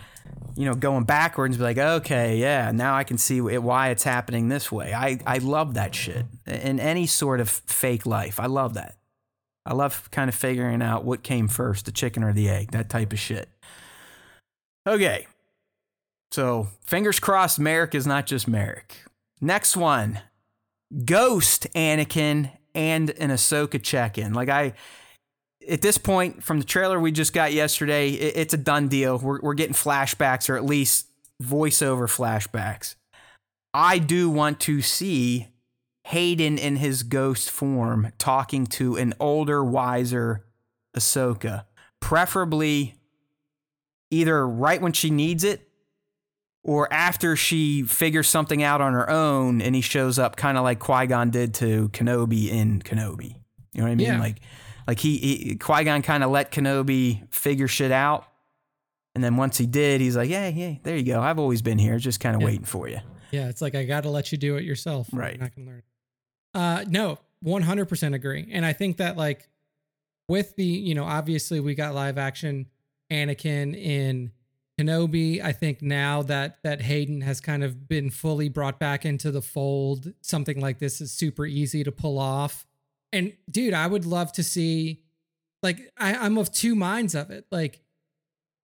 you know, going backwards and be like, okay, yeah, now I can see it, why it's happening this way. I, I love that shit in any sort of fake life. I love that. I love kind of figuring out what came first, the chicken or the egg, that type of shit. Okay. So fingers crossed Merrick is not just Merrick. Next one, Ghost Anakin and an Ahsoka check-in. Like I... At this point, from the trailer we just got yesterday, it's a done deal. We're, we're getting flashbacks, or at least voiceover flashbacks. I do want to see Hayden in his ghost form talking to an older, wiser Ahsoka, preferably either right when she needs it or after she figures something out on her own and he shows up kind of like Qui-Gon did to Kenobi in Kenobi. You know what I mean? Yeah. Like... Like he, he Qui-Gon kind of let Kenobi figure shit out. And then once he did, he's like, yeah, yeah, there you go. I've always been here. Just kind of yeah. waiting for you. Yeah. It's like, I got to let you do it yourself. Right. I'm not gonna learn. Uh, no, one hundred percent agree. And I think that like with the, you know, obviously we got live action Anakin in Kenobi. I think now that, that Hayden has kind of been fully brought back into the fold, something like this is super easy to pull off. And dude, I would love to see, like, I, I'm of two minds of it. Like,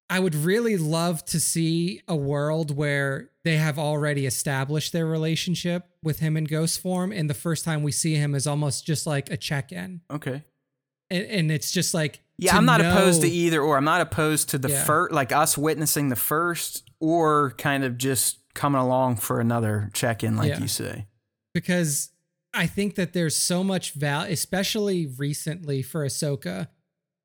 I would really love to see a world where they have already established their relationship with him in ghost form, and the first time we see him is almost just like a check-in. Okay. And, and it's just like, yeah, I'm not know, opposed to either, or I'm not opposed to the yeah. first, like us witnessing the first, or kind of just coming along for another check-in, like yeah. you say. Because I think that there's so much value, especially recently for Ahsoka,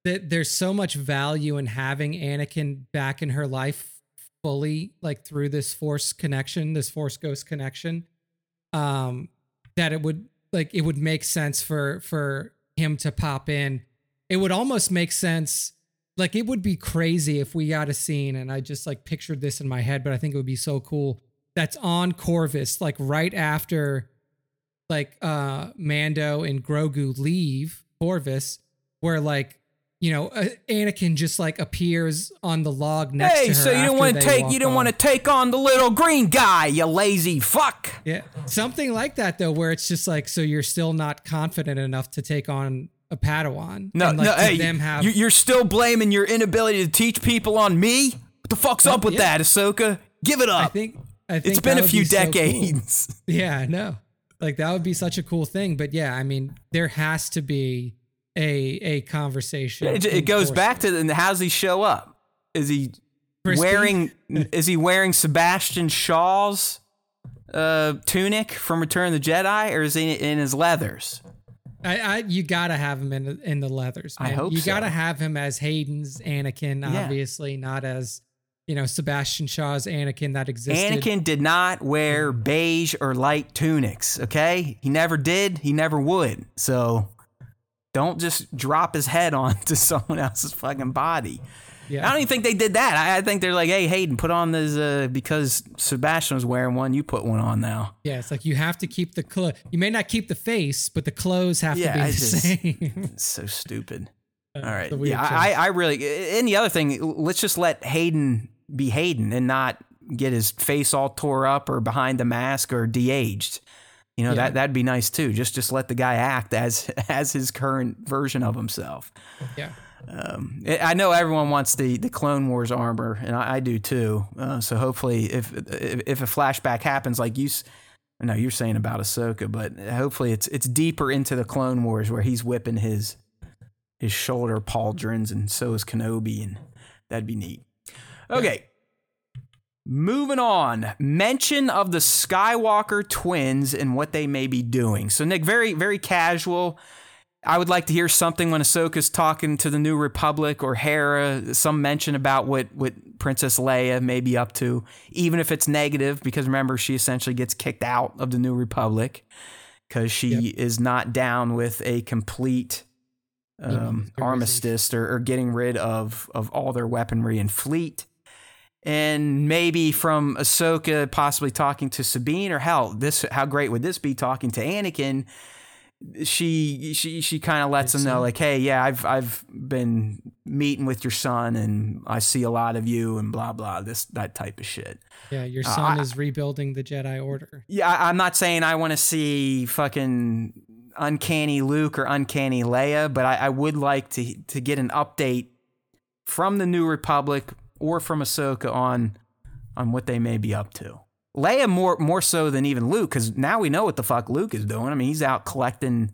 that there's so much value in having Anakin back in her life fully, like through this Force connection, this Force Ghost connection, um, that it would like, it would make sense for, for him to pop in. It would almost make sense. Like it would be crazy if we got a scene, and I just like pictured this in my head, but I think it would be so cool. That's on Corvus, like right after like uh, Mando and Grogu leave Corvus, where like, you know, Anakin just like appears on the log next hey, to her. Hey, so you don't want to take you don't want to take on the little green guy, you lazy fuck. Yeah, something like that though, where it's just like, so you're still not confident enough to take on a Padawan. No, and, like, no, hey, them have- you're still blaming your inability to teach people on me. What the fuck's but, up with yeah. that, Ahsoka? Give it up. I think, I think it's been a few be decades. So cool. Yeah, I know. Like that would be such a cool thing, but yeah, I mean, there has to be a a conversation. It, it goes back to the, how's he show up? Is he Crispy? wearing? Is he wearing Sebastian Shaw's uh, tunic from Return of the Jedi, or is he in his leathers? I, I you gotta have him in the, in the leathers. Man. I hope you so. gotta have him as Hayden's Anakin, obviously, yeah. not as. You know, Sebastian Shaw's Anakin that existed. Anakin did not wear beige or light tunics, okay? He never did. He never would. So Don't just drop his head onto someone else's fucking body. Yeah. I don't even think they did that. I, I think they're like, hey, Hayden, put on this, uh, because Sebastian was wearing one, you put one on now. Yeah, it's like you have to keep the clothes. You may not keep the face, but the clothes have yeah, to be I the just, same. It's so stupid. Uh, All right. Yeah, I, I really, and the other thing, let's just let Hayden be Hayden and not get his face all tore up or behind the mask or de-aged. You know, yeah. that, that'd be nice, too. Just just let the guy act as as his current version of himself. Yeah. Um, I know everyone wants the, the Clone Wars armor, and I, I do, too. Uh, so hopefully if, if if a flashback happens like you – no, you're saying about Ahsoka, but hopefully it's it's deeper into the Clone Wars where he's whipping his his shoulder pauldrons, and so is Kenobi, and that'd be neat. Okay. Yeah. Moving on, mention of the Skywalker twins and what they may be doing. So, Nick, very, very casual. I would like to hear something when Ahsoka's talking to the New Republic or Hera, some mention about what, what Princess Leia may be up to, even if it's negative, because remember, she essentially gets kicked out of the New Republic because she yep. is not down with a complete um, armistice or, or getting rid of, of all their weaponry and fleet. And maybe from Ahsoka possibly talking to Sabine, or hell, this how great would this be talking to Anakin? She she she kind of lets him know, like, hey, yeah, I've I've been meeting with your son, and I see a lot of you, and blah blah, this that type of shit. Yeah, your son uh, is I, rebuilding the Jedi Order. Yeah, I, I'm not saying I want to see fucking uncanny Luke or uncanny Leia, but I, I would like to to get an update from the New Republic. Or from Ahsoka on on what they may be up to. Leia more more so than even Luke, because now we know what the fuck Luke is doing. I mean, he's out collecting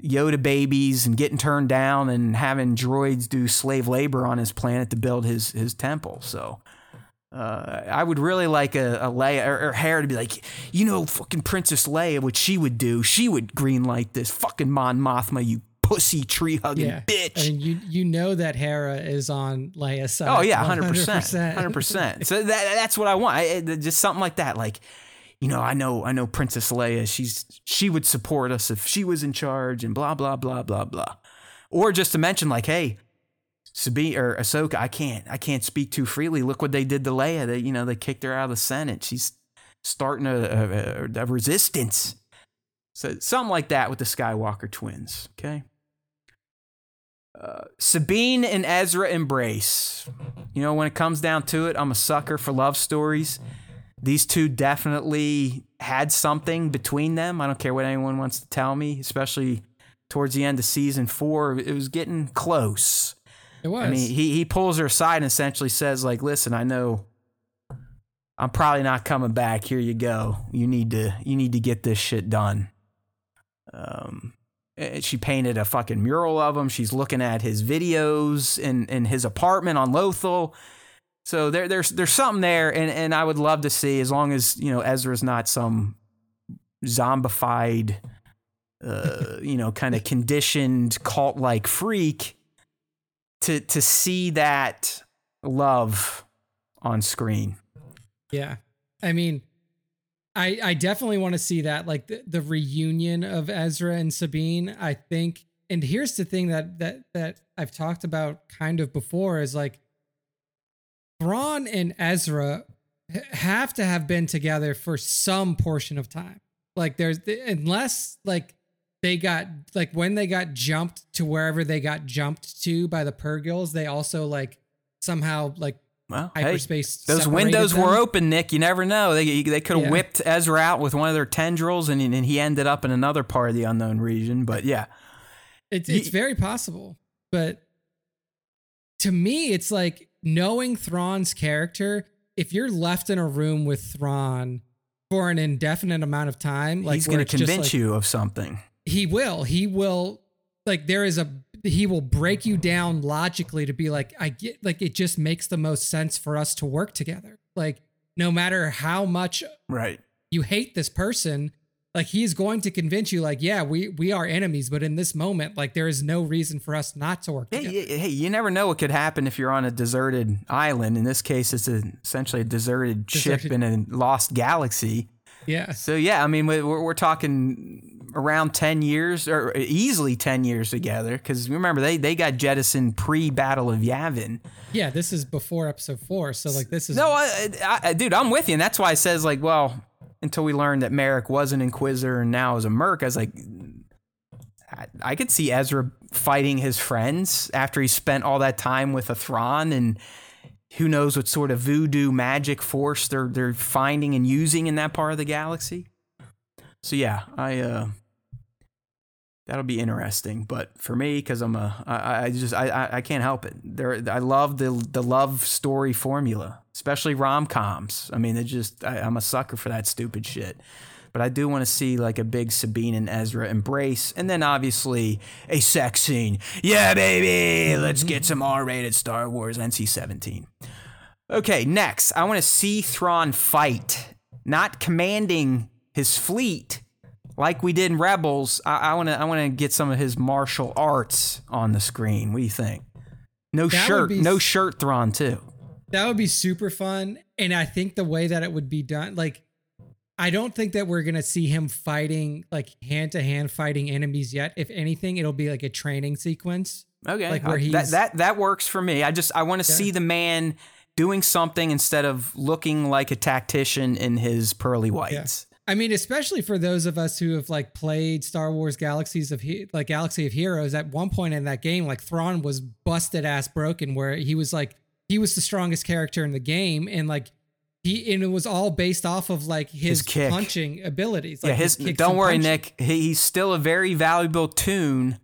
Yoda babies and getting turned down and having droids do slave labor on his planet to build his his temple. So uh, I would really like a, a Leia or, or Hera to be like, you know, fucking Princess Leia, what she would do, she would greenlight this fucking Mon Mothma, you pussy tree hugging yeah. bitch. And you you know that Hera is on Leia's side. Oh yeah, one hundred percent, one hundred percent. So that that's what I want. I, just something like that. Like, you know, I know I know Princess Leia. She's she would support us if she was in charge, and blah blah blah blah blah. Or just to mention, like, hey, Sabine or Ahsoka, I can't I can't speak too freely. Look what they did to Leia. They you know they kicked her out of the Senate. She's starting a, a, a resistance. So something like that with the Skywalker twins. Okay. Uh, Sabine and Ezra embrace. You know, when it comes down to it, I'm a sucker for love stories. These two definitely had something between them. I don't care what anyone wants to tell me, especially towards the end of season four. It was getting close. It was. I mean, he, he pulls her aside and essentially says, like, listen, I know I'm probably not coming back. Here you go. You need to you need to get this shit done. Um, she painted a fucking mural of him. She's looking at his videos in, in his apartment on Lothal. So there, there's there's something there, and, and I would love to see, as long as, you know, Ezra's not some zombified, uh, you know, kind of conditioned cult-like freak, to to see that love on screen. Yeah, I mean, I, I definitely want to see that, like the, the reunion of Ezra and Sabine, I think. And here's the thing that, that, that I've talked about kind of before is, like, Thrawn and Ezra have to have been together for some portion of time. Like, there's unless like they got like when they got jumped to wherever they got jumped to by the Purrgils, they also like somehow like. Well, hyperspace hey, those windows them. were open, Nick. You never know. They they could have yeah. whipped Ezra out with one of their tendrils, and, and he ended up in another part of the unknown region. But yeah, it's it's he, very possible. But to me, it's like, knowing Thrawn's character, if you're left in a room with Thrawn for an indefinite amount of time, like, he's going to convince like, you of something. He will. He will. Like, there is a. He will break you down logically to be like, I get, like, it just makes the most sense for us to work together. Like, no matter how much right. you hate this person, like, he's going to convince you, like, yeah, we, we are enemies, but in this moment, like, there is no reason for us not to work hey, together. Hey, you never know what could happen if you're on a deserted island. In this case, it's a, essentially a deserted, deserted ship in a lost galaxy. Yeah. So, yeah, I mean, we're, we're talking around ten years, or easily ten years together, because remember, they, they got jettisoned pre-Battle of Yavin. Yeah, this is before episode four, so like this is... No, I, I, dude, I'm with you, and that's why it says, like, well, until we learned that Merrick was an Inquisitor and now is a merc, I was like, I, I could see Ezra fighting his friends after he spent all that time with a Thrawn, and who knows what sort of voodoo magic force they're they're finding and using in that part of the galaxy. So yeah, I uh, that'll be interesting. But for me, because I'm a, I, I just I, I I can't help it. There, I love the the love story formula, especially rom coms. I mean, it just I, I'm a sucker for that stupid shit. But I do want to see like a big Sabine and Ezra embrace, and then obviously a sex scene. Yeah, baby, let's get some R-rated Star Wars N C seventeen. Okay, next, I want to see Thrawn fight, not commanding his fleet like we did in Rebels. I, I want to, I want to get some of his martial arts on the screen. What do you think? No that shirt, be, no shirt Thrawn too. That would be super fun, and I think the way that it would be done, like. I don't think that we're going to see him fighting, like hand-to-hand fighting enemies yet. If anything, it'll be like a training sequence. Okay. Like where he's... That, that that works for me. I just, I want to yeah. see the man doing something instead of looking like a tactician in his pearly whites. Yeah. I mean, especially for those of us who have like played Star Wars Galaxies of He- like Galaxy of Heroes, at one point in that game, like Thrawn was busted ass broken where he was like, he was the strongest character in the game. And like, He, and it was all based off of like his, his punching abilities. Like yeah, his, his don't worry, punching. Nick. He, he's still a very valuable toon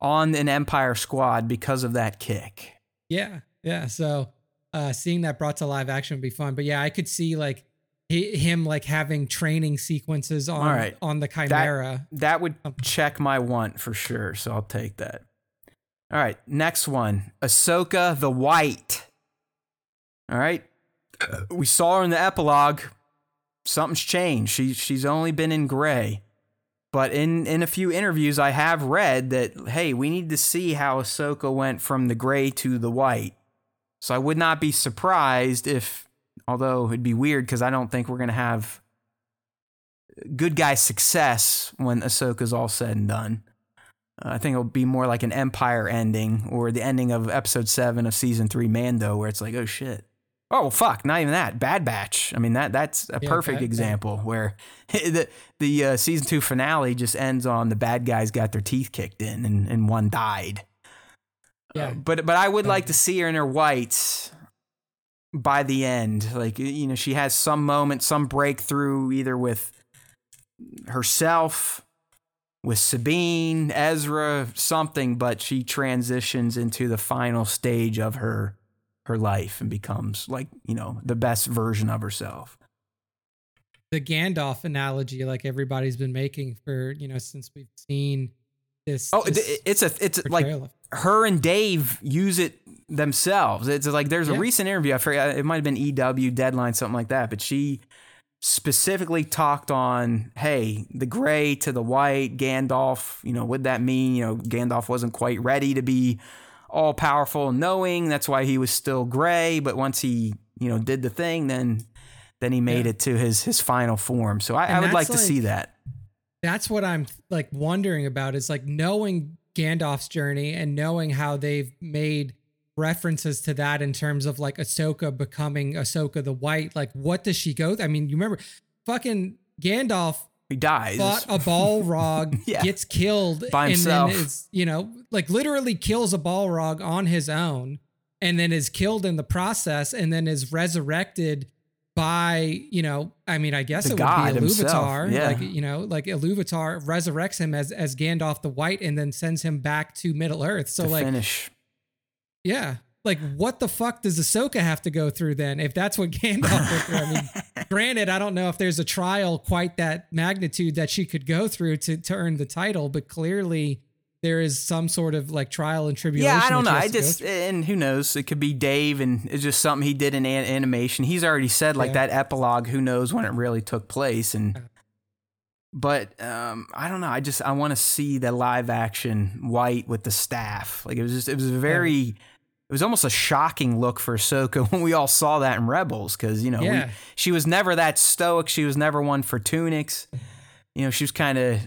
on an Empire squad because of that kick. Yeah, yeah. So uh, seeing that brought to live action would be fun. But yeah, I could see like he, him like having training sequences on right. on the Chimera. That, that would check my want for sure. So I'll take that. All right, next one, Ahsoka the White. All right. We saw her in the epilogue. Something's changed. She she's only been in gray, but in, in a few interviews I have read that hey, we need to see how Ahsoka went from the gray to the white. So I would not be surprised if, although it'd be weird because I don't think we're gonna have good guy success when Ahsoka's all said and done. Uh, I think it'll be more like an Empire ending or the ending of episode seven of season three Mando, where it's like, oh shit. Oh, well, fuck, not even that. Bad Batch. I mean, that that's a yeah, perfect bad, example bad. where the the uh, season two finale just ends on the bad guys got their teeth kicked in and, and one died. Yeah. Uh, but but I would yeah. like to see her in her whites by the end. Like, you know, she has some moment, some breakthrough either with herself, with Sabine, Ezra, something, but she transitions into the final stage of her her life and becomes like, you know, the best version of herself. The Gandalf analogy, like everybody's been making for, you know, since we've seen this. Oh, this it's a, it's portrayal. Like her and Dave use it themselves. It's like, there's yeah. a recent interview. I forget. It might've been E W Deadline, something like that. But she specifically talked on, hey, the gray to the white Gandalf, you know, what'd that mean? You know, Gandalf wasn't quite ready to be all powerful and knowing, that's why he was still gray, but once he, you know, did the thing, then then he made yeah. it to his his final form. So I, I would like, like to see that. That's what I'm like wondering about, is like knowing Gandalf's journey and knowing how they've made references to that in terms of like Ahsoka becoming Ahsoka the White. Like, what does she go through? I mean, you remember fucking Gandalf. He dies. Fought a Balrog, yeah. gets killed by himself. And then is, you know, like literally kills a Balrog on his own and then is killed in the process and then is resurrected by, you know, I mean, I guess the it would God be Iluvatar. Yeah. Like, you know, like Iluvatar resurrects him as, as Gandalf the White and then sends him back to Middle Earth. So to like, finish. Yeah. Like, what the fuck does Ahsoka have to go through then? If that's what Gandalf went through, I mean, granted, I don't know if there's a trial quite that magnitude that she could go through to, to earn the title, but clearly there is some sort of like trial and tribulation. Yeah, I don't know. I just, and who knows? It could be Dave, and it's just something he did in an- animation. He's already said like yeah. that epilogue. Who knows when it really took place? And but um, I don't know. I just I want to see the live action White with the staff. Like it was just it was very. Yeah. It was almost a shocking look for Ahsoka when we all saw that in Rebels, because, you know, yeah. we, she was never that stoic. She was never one for tunics. You know, she was kind of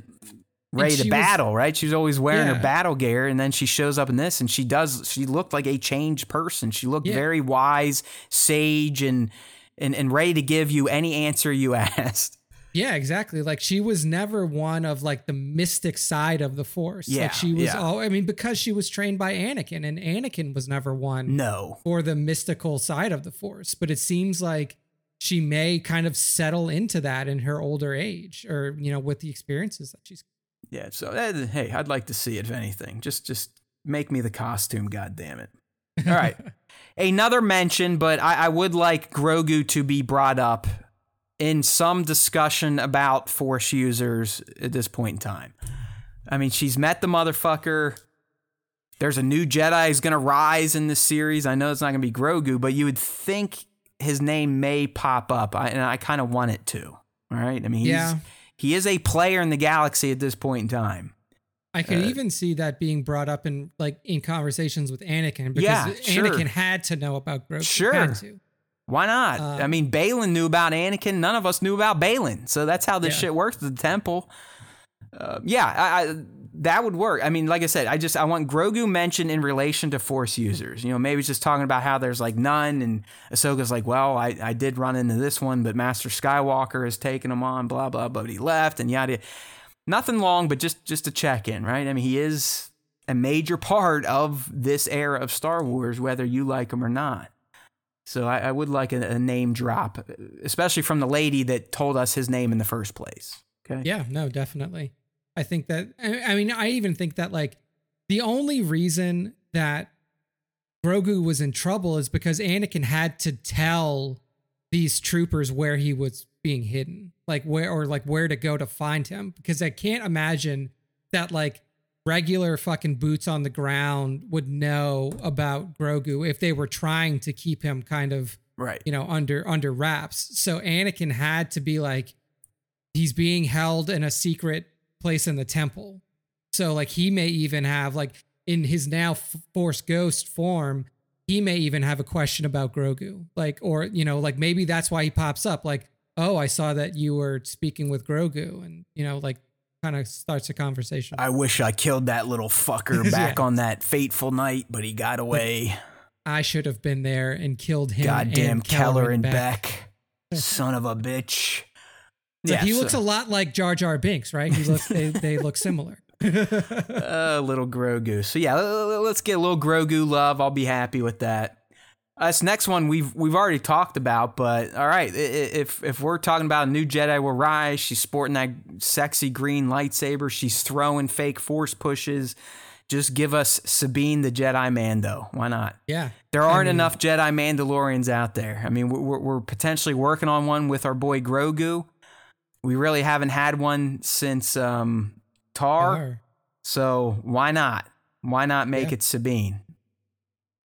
Rey to battle, was, right? She was always wearing yeah. her battle gear, and then she shows up in this, and she does. She looked like a changed person. She looked yeah. very wise, sage, and and and ready to give you any answer you asked. Yeah, exactly. Like she was never one of like the mystic side of the Force. Yeah, like she was. Yeah. All, I mean, because she was trained by Anakin, and Anakin was never one. No, for the mystical side of the Force. But it seems like she may kind of settle into that in her older age, or you know, with the experiences that she's. Yeah, so uh, hey, I'd like to see it if anything. Just just make me the costume, goddammit. All right. Another mention, but I, I would like Grogu to be brought up in some discussion about Force users at this point in time. I mean, she's met the motherfucker. There's a new Jedi who's going to rise in this series. I know it's not going to be Grogu, but you would think his name may pop up, I, and I kind of want it to. All right? I mean, he's... Yeah. He is a player in the galaxy at this point in time. I could uh, even see that being brought up in like in conversations with Anakin because yeah, Anakin sure. had to know about Grogu. Sure. Had to. Why not? Um, I mean, Baylan knew about Anakin. None of us knew about Baylan. So that's how this yeah. shit works at the temple. Uh, yeah, I, I, that would work. I mean, like I said, I just I want Grogu mentioned in relation to Force users. You know, maybe it's just talking about how there's like none and Ahsoka's like, well, I, I did run into this one, but Master Skywalker has taken him on, blah, blah, blah, but he left and yada. Nothing long, but just just a check in, right? I mean, he is a major part of this era of Star Wars, whether you like him or not. So I, I would like a, a name drop, especially from the lady that told us his name in the first place. Okay. Yeah, no, definitely. I think that, I mean, I even think that like the only reason that Grogu was in trouble is because Anakin had to tell these troopers where he was being hidden, like where, or like where to go to find him. Because I can't imagine that like regular fucking boots on the ground would know about Grogu if they were trying to keep him kind of, right, you know, under, under wraps. So Anakin had to be like, he's being held in a secret place in the temple. So like he may even have like in his now Force ghost form, he may even have a question about Grogu. Like, or, you know, like maybe that's why he pops up like, oh, I saw that you were speaking with Grogu and, you know, like kind of starts a conversation. I wish I killed that little fucker back yeah. on that fateful night, but he got away. I should have been there and killed him. Goddamn and Keller, Keller and Beck. Beck. Son of a bitch. So yeah, he looks so. a lot like Jar Jar Binks, right? He looks, they, they look similar. uh, little Grogu. So yeah, let's get a little Grogu love. I'll be happy with that. Uh, this next one we've we've already talked about, but all right, if if we're talking about a new Jedi will rise, she's sporting that sexy green lightsaber. She's throwing fake Force pushes. Just give us Sabine the Jedi Mando. Why not? Yeah. There aren't I mean, enough Jedi Mandalorians out there. I mean, we're we're potentially working on one with our boy Grogu. We really haven't had one since um, Tar, Tar, so why not? Why not make yeah. it Sabine?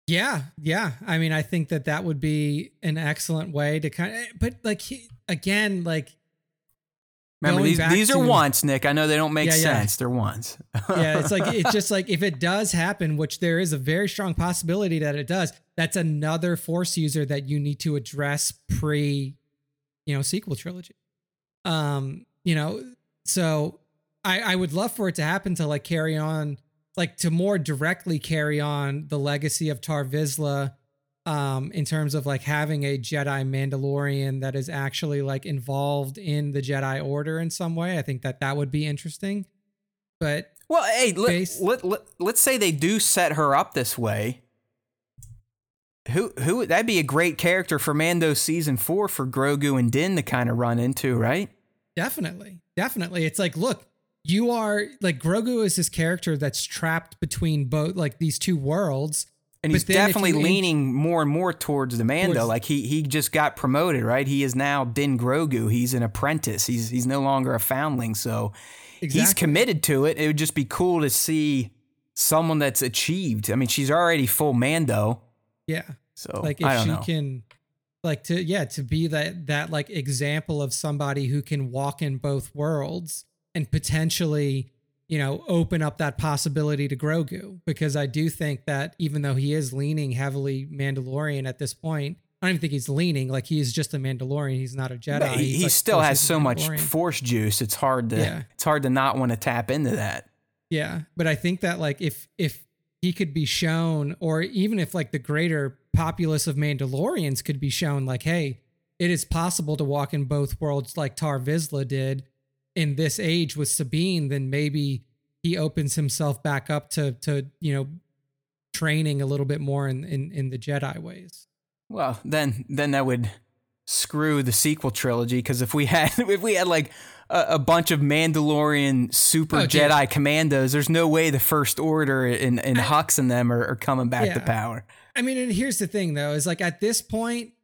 Yeah, yeah. I mean, I think that that would be an excellent way to kind of, but like, he, again, like. Remember, these these are to, wants, Nick. I know they don't make yeah, sense. Yeah. They're wants. yeah, it's like, it's just like, if it does happen, which there is a very strong possibility that it does, that's another Force user that you need to address pre, you know, sequel trilogy. Um, you know, so I, I would love for it to happen to like carry on, like to more directly carry on the legacy of Tar Vizsla, um, in terms of like having a Jedi Mandalorian that is actually like involved in the Jedi Order in some way. I think that that would be interesting, but well, hey, let, based- let, let, let's say they do set her up this way. Who who that'd be a great character for Mando season four for Grogu and Din to kind of run into, right? Definitely. Definitely. It's like, look, you are like Grogu is this character that's trapped between both like these two worlds. And he's definitely leaning in, more and more towards the Mando. Towards, like he he just got promoted, right? He is now Din Grogu. He's an apprentice. He's he's no longer a foundling. So exactly. he's committed to it. It would just be cool to see someone that's achieved. I mean, she's already full Mando. Yeah. So like if I don't she know. can like to, yeah, to be that, that like example of somebody who can walk in both worlds and potentially, you know, open up that possibility to Grogu, because I do think that even though he is leaning heavily Mandalorian at this point, I don't even think he's leaning. Like, he's just a Mandalorian. He's not a Jedi. But he he like, still has so much Force juice. It's hard to yeah. it's hard to not want to tap into that. Yeah, but I think that like if if he could be shown, or even if like the greater populace of Mandalorians could be shown, like, hey, it is possible to walk in both worlds, like Tar Vizsla did in this age with Sabine, then maybe he opens himself back up to to you know training a little bit more in in, in the Jedi ways. Well, then then that would screw the sequel trilogy, because if we had if we had like a, a bunch of Mandalorian super oh, Jedi yeah. commandos, there's no way the First Order and and Hux and them are, are coming back yeah. to power. I mean, and here's the thing though, is like at this point,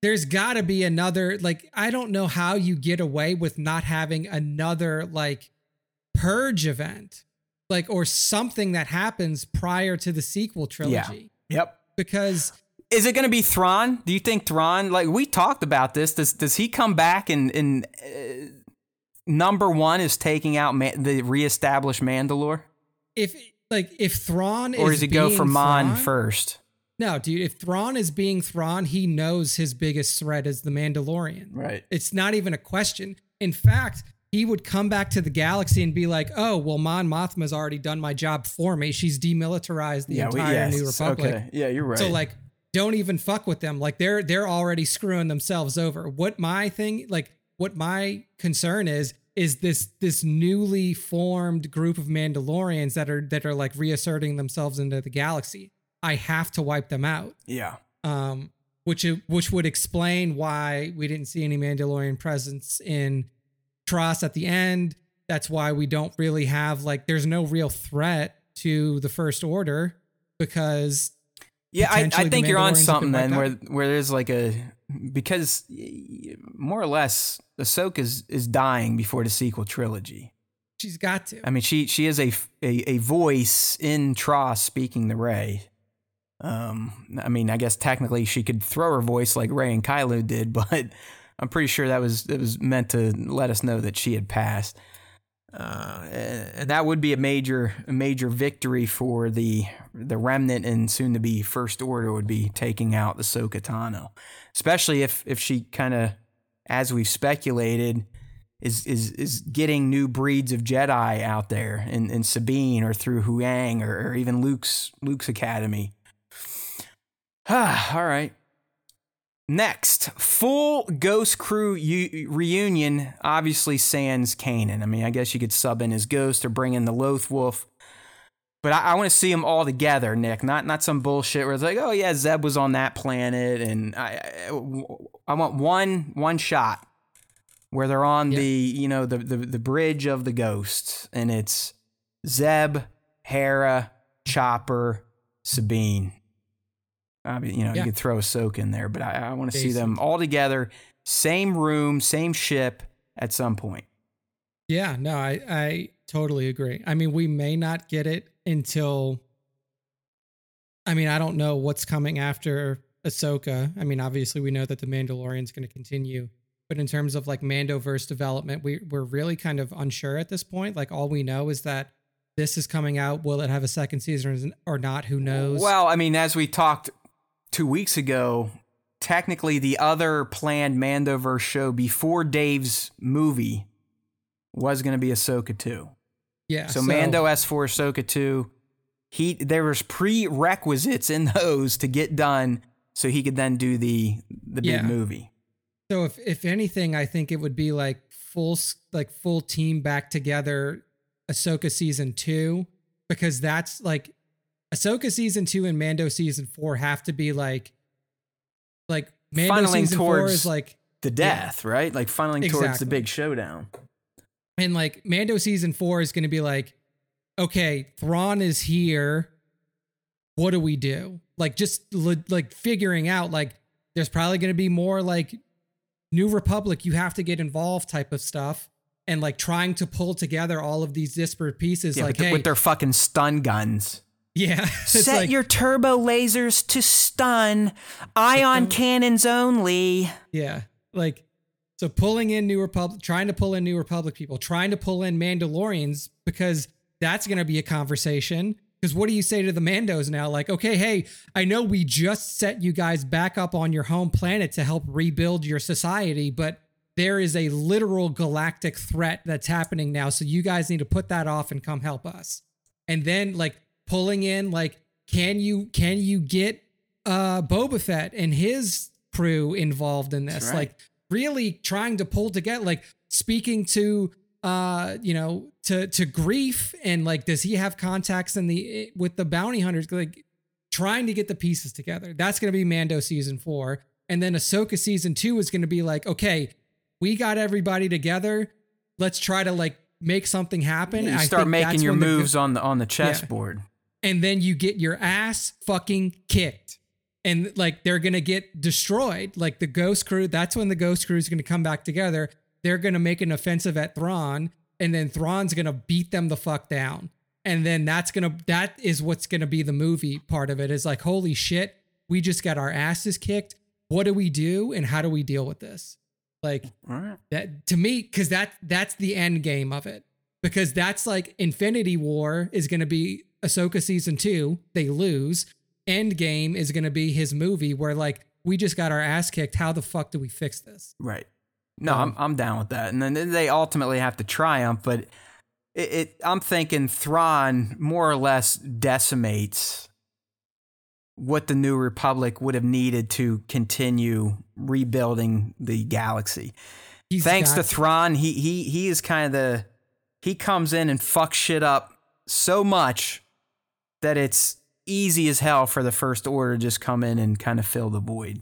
there's got to be another, like, I don't know how you get away with not having another like Purge event, like, or something that happens prior to the sequel trilogy. Yeah. Yep. Because. Is it going to be Thrawn? Do you think Thrawn, like, we talked about this, does does he come back and, and uh, number one is taking out man, the reestablished Mandalore? If, like, if Thrawn is Or does he go for Mon first? No, dude, if Thrawn is being Thrawn, he knows his biggest threat is the Mandalorian. Right. It's not even a question. In fact, he would come back to the galaxy and be like, oh, well, Mon Mothma's already done my job for me. She's demilitarized the yeah, entire we, yes. New Republic. Okay. Yeah, you're right. So, like, don't even fuck with them. Like, they're they're already screwing themselves over. What my thing, like what my concern is, is this this newly formed group of Mandalorians that are that are like reasserting themselves into the galaxy. I have to wipe them out. Yeah. Um. Which which would explain why we didn't see any Mandalorian presence in Tross at the end. That's why we don't really have like. There's no real threat to the First Order because. Yeah, I, I think you're on something then where where there's like a, because more or less Ahsoka is, is dying before the sequel trilogy. She's got to. I mean, she she is a a, a voice in Tross speaking to Rey. Um, I mean, I guess technically she could throw her voice like Rey and Kylo did, but I'm pretty sure that was it was meant to let us know that she had passed. Uh, and that would be a major, a major victory for the the remnant and soon to be First Order, would be taking out the Ahsoka Tano, especially if if she kind of, as we've speculated, is is is getting new breeds of Jedi out there in, in Sabine or through Huyang or, or even Luke's Luke's Academy. All right. Next, full Ghost Crew u- reunion, obviously sans Kanan. I mean, I guess you could sub in his ghost or bring in the Loth Wolf. But I, I want to see them all together, Nick, not not some bullshit where it's like, oh, yeah, Zeb was on that planet. And I I, I want one one shot where they're on yep. the, you know, the, the, the bridge of the ghosts. And it's Zeb, Hera, Chopper, Sabine. I mean, you know, yeah. you could throw Ahsoka in there, but I, I want to see them all together, same room, same ship at some point. Yeah, no, I, I totally agree. I mean, we may not get it until, I mean, I don't know what's coming after Ahsoka. I mean, obviously we know that The Mandalorian's going to continue, but in terms of like Mandoverse development, we, we're really kind of unsure at this point. Like, all we know is that this is coming out. Will it have a second season or not? Who knows? Well, I mean, as we talked two weeks ago, technically the other planned Mandoverse show before Dave's movie was going to be Ahsoka two. Yeah. So, so Mando S four, Ahsoka two, he, there was prerequisites in those to get done so he could then do the, the yeah. big movie. So if, if anything, I think it would be like full, like full team back together Ahsoka season two, because that's like, Ahsoka season two and Mando season four have to be like, like Mando funneling season towards four is like the death, yeah. right? Like funneling exactly. towards the big showdown. And like Mando season four is going to be like, okay, Thrawn is here. What do we do? Like, just like figuring out, like, there's probably going to be more like New Republic, you have to get involved type of stuff. And like trying to pull together all of these disparate pieces, yeah, like with, hey, with their fucking stun guns. Yeah. Set like, your turbo lasers to stun, ion cannons only. Yeah. Like, so pulling in New Republic, trying to pull in New Republic people, trying to pull in Mandalorians, because that's going to be a conversation. Because what do you say to the Mandos now? Like, okay, hey, I know we just set you guys back up on your home planet to help rebuild your society, but there is a literal galactic threat that's happening now. So you guys need to put that off and come help us. And then like pulling in, like, can you, can you get uh, Boba Fett and his crew involved in this? Right. Like really trying to pull together, like speaking to, uh, you know, to, to Grief, and like, does he have contacts in the, with the bounty hunters, like trying to get the pieces together. That's going to be Mando season four. And then Ahsoka season two is going to be like, okay, we got everybody together. Let's try to like make something happen. You start I think making your moves the, on the, on the chessboard. Yeah. And then you get your ass fucking kicked, and like, they're going to get destroyed. Like the Ghost Crew, that's when the Ghost Crew is going to come back together. They're going to make an offensive at Thrawn, and then Thrawn's going to beat them the fuck down. And then that's going to, that is what's going to be the movie part of it, is like, holy shit, we just got our asses kicked. What do we do? And how do we deal with this? Like right. that to me, cause that that's the end game of it, because that's like Infinity War is going to be Ahsoka season two. They lose. End game is going to be his movie where like, we just got our ass kicked. How the fuck do we fix this? Right. No, um, I'm I'm down with that. And then they ultimately have to triumph, but it, it I'm thinking Thrawn more or less decimates what the New Republic would have needed to continue rebuilding the galaxy. Thanks to Thrawn, he he he is kind of the he comes in and fucks shit up so much that it's easy as hell for the First Order to just come in and kind of fill the void.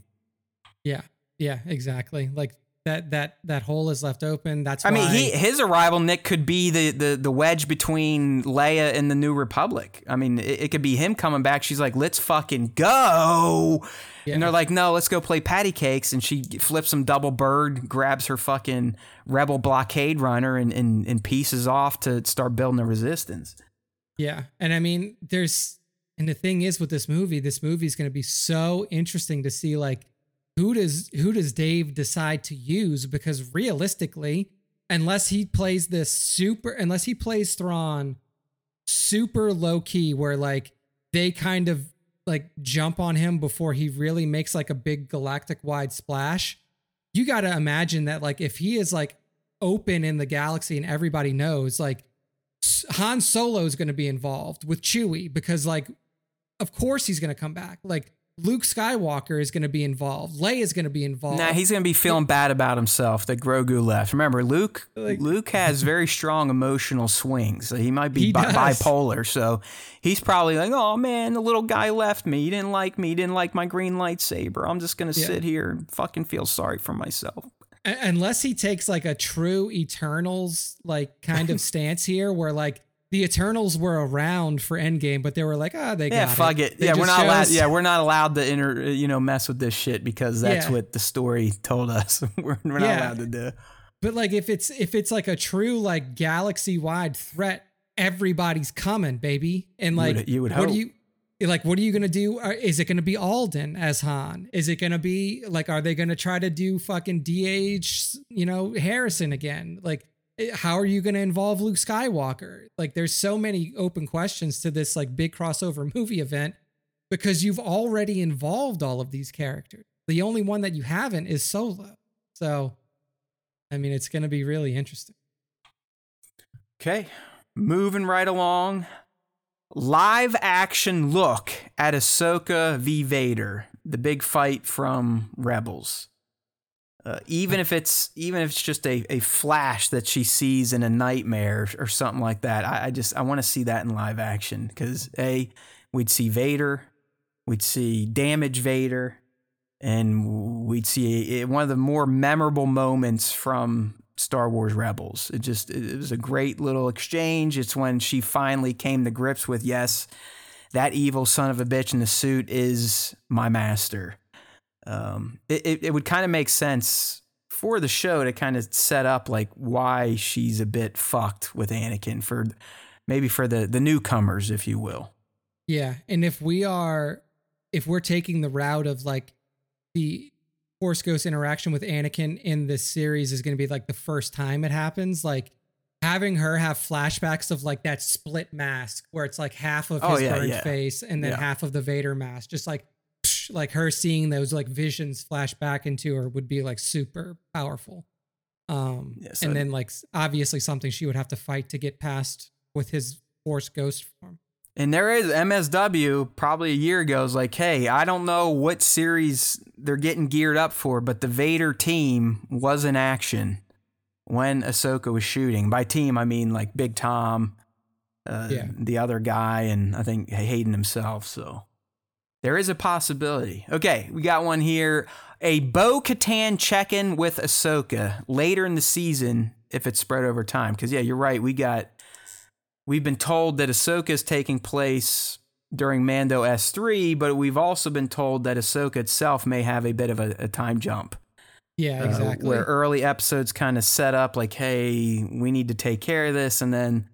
Yeah. Yeah, exactly. Like That that that hole is left open. That's why. I mean, he, his arrival, Nick, could be the, the, the wedge between Leia and the New Republic. I mean, it, it could be him coming back. She's like, let's fucking go. Yeah. And they're like, no, let's go play patty cakes. And she flips some double bird, grabs her fucking rebel blockade runner and, and, and pieces off to start building the resistance. Yeah. And I mean, there's and the thing is with this movie, this movie is going to be so interesting to see, like, Who does who does Dave decide to use? Because realistically, unless he plays this super, unless he plays Thrawn super low key, where like they kind of like jump on him before he really makes like a big galactic wide splash. You got to imagine that like if he is like open in the galaxy and everybody knows, like Han Solo is going to be involved with Chewie, because like of course he's going to come back. Like Luke Skywalker is going to be involved. Leia is going to be involved. Nah, he's going to be feeling bad about himself that Grogu left. Remember, Luke like, Luke has very strong emotional swings. So he might be he bi- bipolar. So he's probably like, oh, man, the little guy left me. He didn't like me. He didn't like my green lightsaber. I'm just going to yeah. sit here and fucking feel sorry for myself. Unless he takes like a true Eternals like kind of stance here where like, the Eternals were around for Endgame, but they were like, ah, oh, they yeah, got fuck it. it. Yeah, we're not chose. allowed. Yeah, we're not allowed to inter, you know, mess with this shit because that's yeah. what the story told us. we're we're yeah. not allowed to do. But like, if it's if it's like a true like galaxy wide threat, everybody's coming, baby. And like, you would, you would what hope. do you like? What are you gonna do? Is it gonna be Alden as Han? Is it gonna be like? Are they gonna try to do fucking D H? You know, Harrison again? Like. How are you going to involve Luke Skywalker? Like, there's so many open questions to this like big crossover movie event because you've already involved all of these characters. The only one that you haven't is Solo. So, I mean, it's going to be really interesting. Okay, moving right along. Live action look at Ahsoka v Vader, the big fight from Rebels. Uh, even if it's even if it's just a, a flash that she sees in a nightmare or, or something like that, I, I just I want to see that in live action because a we'd see Vader, we'd see damaged Vader, and we'd see a, a, one of the more memorable moments from Star Wars Rebels. It just it was a great little exchange. It's when she finally came to grips with yes, that evil son of a bitch in the suit is my master. Um, it, it, it would kind of make sense for the show to kind of set up like why she's a bit fucked with Anakin for maybe for the, the newcomers, if you will. Yeah. And if we are, if we're taking the route of like the Force Ghost interaction with Anakin in this series is going to be like the first time it happens, like having her have flashbacks of like that split mask where it's like half of his oh, yeah, burned yeah. face and then yeah. half of the Vader mask, just like psh, like her seeing those like visions flash back into her would be like super powerful. Um, yeah, so and then like obviously something she would have to fight to get past with his Force ghost form. And there is M S W probably a year ago is like, hey, I don't know what series they're getting geared up for, but the Vader team was in action when Ahsoka was shooting. By team, I mean like Big Tom, uh, yeah. the other guy, and I think Hayden himself. So there is a possibility. Okay, we got one here. A Bo-Katan check-in with Ahsoka later in the season if it's spread over time. Because, yeah, you're right. We got... We've been told that Ahsoka is taking place during Mando S three, but we've also been told that Ahsoka itself may have a bit of a, a time jump. Yeah, exactly. Uh, where early episodes kind of set up like, hey, we need to take care of this, and then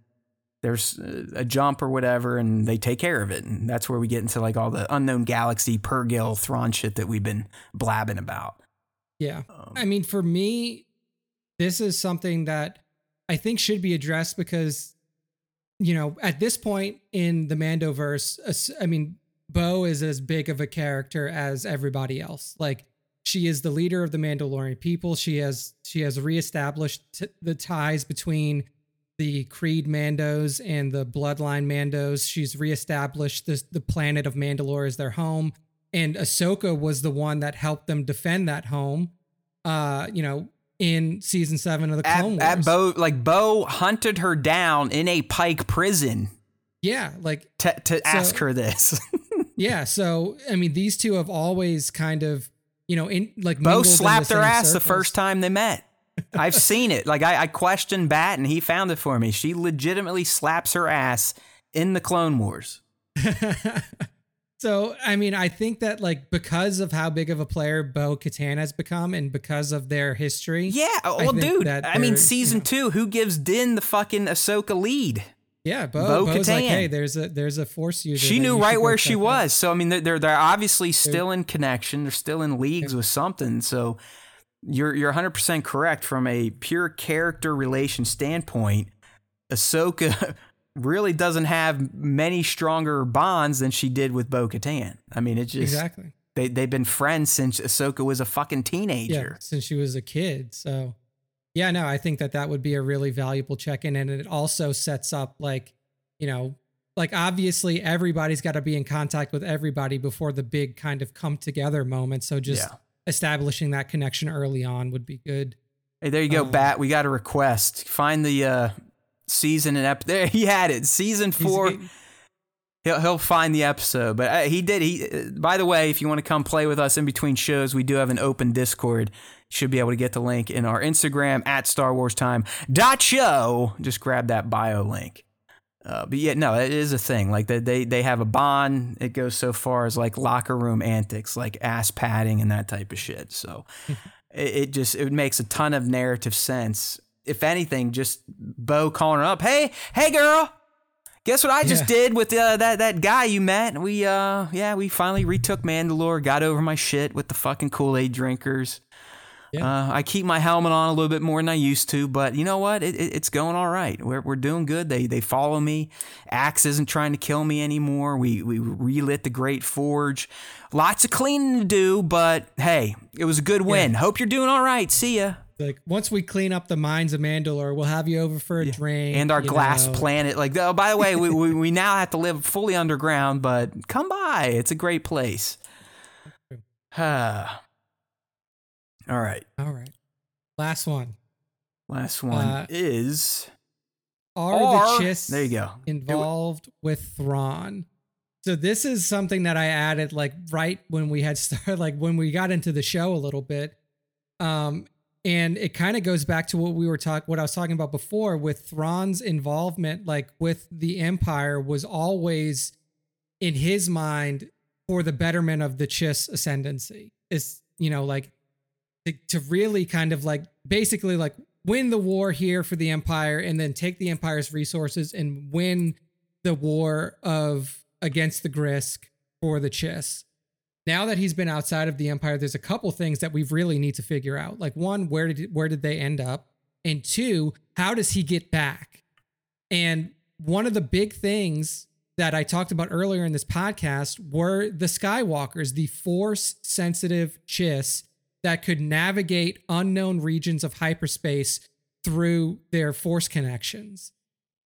there's a jump or whatever, and they take care of it. And that's where we get into like all the unknown galaxy, Purrgil, Thrawn shit that we've been blabbing about. Yeah. Um, I mean, for me, this is something that I think should be addressed because... You know, at this point in the Mandoverse, I mean, Bo is as big of a character as everybody else. Like, she is the leader of the Mandalorian people. She has she has reestablished t- the ties between the Creed Mandos and the Bloodline Mandos. She's reestablished this, the planet of Mandalore as their home. And Ahsoka was the one that helped them defend that home. Uh, you know, in season seven of the Clone at, Wars. At Bo, like Bo hunted her down in a Pike prison. Yeah. Like to, to so, ask her this. yeah. So, I mean, these two have always kind of, you know, in like Bo slapped her ass circles. The first time they met. I've seen it. Like I, I questioned Bat and he found it for me. She legitimately slaps her ass in the Clone Wars. So, I mean, I think that, like, because of how big of a player Bo-Katan has become and because of their history. Yeah, well, dude, I mean, season you know, two, who gives Din the fucking Ahsoka lead? Yeah, Bo, Bo-Katan. Bo's like, hey, there's a, there's a Force user. She knew right where she was. Out. So, I mean, they're, they're obviously still in connection. They're still in leagues yeah. with something. So, you're, you're one hundred percent correct from a pure character relation standpoint. Ahsoka... really doesn't have many stronger bonds than she did with Bo-Katan. I mean, it's just exactly they they've been friends since Ahsoka was a fucking teenager, yeah, since she was a kid. So, yeah, no, I think that that would be a really valuable check-in, and it also sets up like, you know, like obviously everybody's got to be in contact with everybody before the big kind of come together moment. So just yeah. establishing that connection early on would be good. Hey, there you go, um, Bat. We got a request. Find the. uh Season and ep there he had it season four he'll he'll find the episode but uh, he did he uh, by the way, if you want to come play with us in between shows, we do have an open Discord. Should be able to get the link in our Instagram at Star Wars Time dot show. Just grab that bio link. Uh, but yeah, no, it is a thing. Like they, they they have a bond. It goes so far as like locker room antics, like ass padding and that type of shit. So it, it just it makes a ton of narrative sense. If anything, just Bo calling her up. Hey, hey, girl, guess what I just yeah. did with uh, that that guy you met? We, uh, yeah, we finally retook Mandalore, got over my shit with the fucking Kool-Aid drinkers. Yeah. Uh, I keep my helmet on a little bit more than I used to, but you know what? It, it, it's going all right. We're we're doing good. They they follow me. Axe isn't trying to kill me anymore. We we relit the Great Forge. Lots of cleaning to do, but hey, it was a good win. Yeah. Hope you're doing all right. See ya. Like, once we clean up the mines of Mandalore, we'll have you over for a yeah. drink. And our glass know. planet. Like, oh, by the way, we, we we now have to live fully underground, but come by. It's a great place. Uh, all right. All right. Last one. Last one uh, is... Are, are the Chiss there you go. involved it, with Thrawn? So this is something that I added, like, right when we had started, like, when we got into the show a little bit. Um... And it kind of goes back to what we were talking, what I was talking about before with Thrawn's involvement, like with the Empire was always in his mind for the betterment of the Chiss Ascendancy. It's, you know, like to, to really kind of like basically like win the war here for the Empire and then take the Empire's resources and win the war of against the Grisk for the Chiss. Now that he's been outside of the Empire, there's a couple things that we really need to figure out. Like, one, where did where did they end up? And two, how does he get back? And one of the big things that I talked about earlier in this podcast were the Skywalkers, the Force-sensitive Chiss that could navigate unknown regions of hyperspace through their Force connections.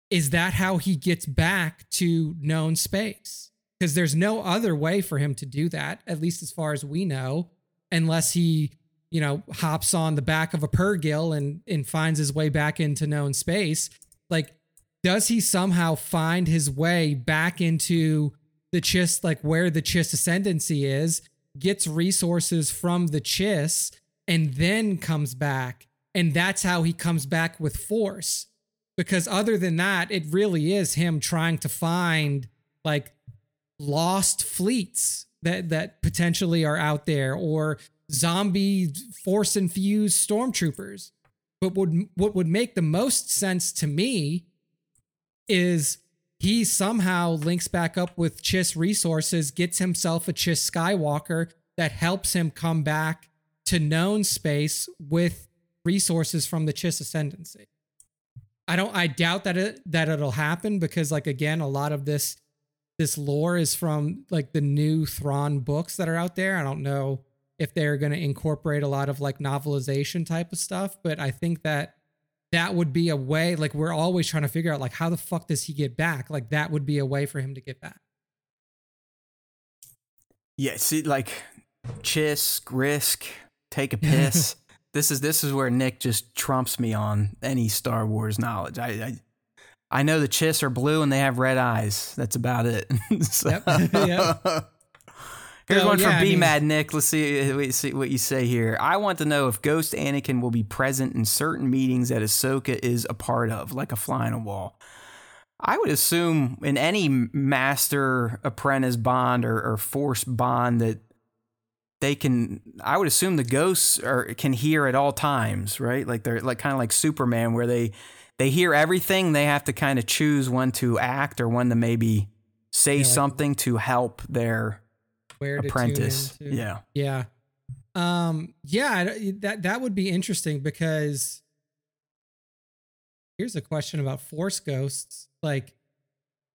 Is that how he gets back to known space? Because there's no other way for him to do that, at least as far as we know, unless he, you know, hops on the back of a Purrgil and, and finds his way back into known space. Like, does he somehow find his way back into the Chiss, like where the Chiss Ascendancy is, gets resources from the Chiss, and then comes back? And that's how he comes back with Force. Because other than that, it really is him trying to find like lost fleets that, that potentially are out there, or zombie Force-infused stormtroopers. But what, what would make the most sense to me is he somehow links back up with Chiss resources, gets himself a Chiss Skywalker that helps him come back to known space with resources from the Chiss Ascendancy. I don't, I doubt that it, that it'll happen because, like, again, a lot of this, this lore is from like the new Thrawn books that are out there. I don't know if they're going to incorporate a lot of like novelization type of stuff, but I think that that would be a way, like we're always trying to figure out like how the fuck does he get back? Like that would be a way for him to get back. Yeah, see, like Chiss, Grisk, take a piss. This is this is where Nick just trumps me on any Star Wars knowledge. I I, I know the Chiss are blue and they have red eyes. That's about it. So. Yep. Yep. Here's so, one yeah, from B Mad I mean, Nick. Let's see, let's see what you say here. I want to know if Ghost Anakin will be present in certain meetings that Ahsoka is a part of, like a fly on a wall. I would assume in any master apprentice bond or, or force bond that they can. I would assume the ghosts are can hear at all times, right? Like they're like kind of like Superman, where they they hear everything. They have to kind of choose when to act or when to maybe say yeah, something like, to help their. Where to apprentice tune into. yeah yeah um yeah that that would be interesting, because here's a question about Force ghosts. Like,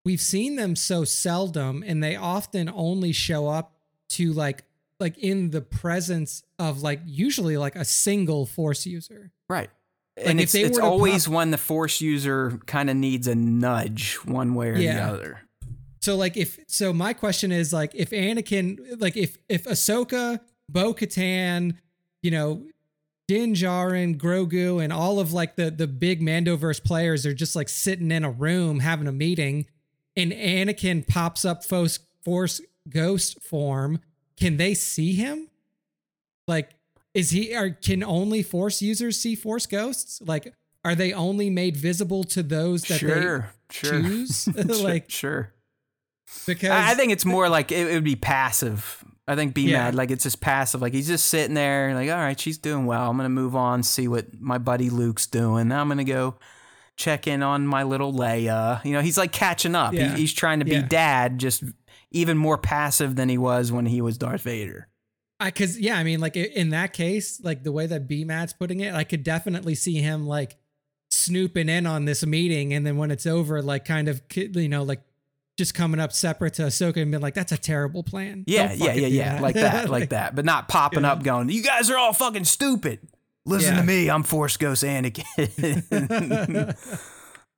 we've seen them so seldom, and they often only show up to like like in the presence of like usually like a single Force user, right? Like, and if it's, they it's always pop- when the Force user kind of needs a nudge one way or yeah. the other. So like if so my question is like if Anakin like if if Ahsoka, Bo-Katan, you know, Din Djarin, Grogu, and all of like the the big Mandoverse players are just like sitting in a room having a meeting, and Anakin pops up force force ghost form, can they see him? Like, is he or can only Force users see Force ghosts? Like, are they only made visible to those that sure, they sure. choose? Like sure. Because I think it's more like it, it would be passive. I think B yeah. Mad, like it's just passive. Like he's just sitting there like, all right, she's doing well. I'm going to move on, see what my buddy Luke's doing. Now I'm going to go check in on my little Leia. You know, he's like catching up. Yeah. He, he's trying to be yeah. dad, just even more passive than he was when he was Darth Vader. I cause yeah, I mean, like in that case, like the way that B Mad's putting it, I could definitely see him like snooping in on this meeting. And then when it's over, like kind of, you know, like, just coming up separate to Ahsoka and being like, that's a terrible plan. Yeah, yeah, yeah, yeah. That. Like that, like that. But not popping yeah. up going, you guys are all fucking stupid. Listen yeah. to me. I'm Force Ghost Anakin.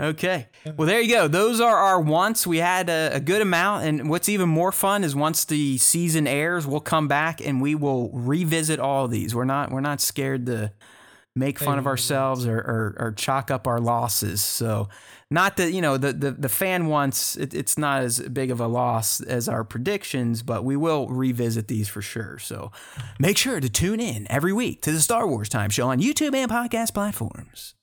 Okay. Well, there you go. Those are our wants. We had a, a good amount. And what's even more fun is once the season airs, we'll come back and we will revisit all these. We're not we're not scared to make fun of ourselves or, or, or chalk up our losses. So not that, you know, the, the, the fan wants, it, it's not as big of a loss as our predictions, but we will revisit these for sure. So make sure to tune in every week to the Star Wars Time Show on YouTube and podcast platforms.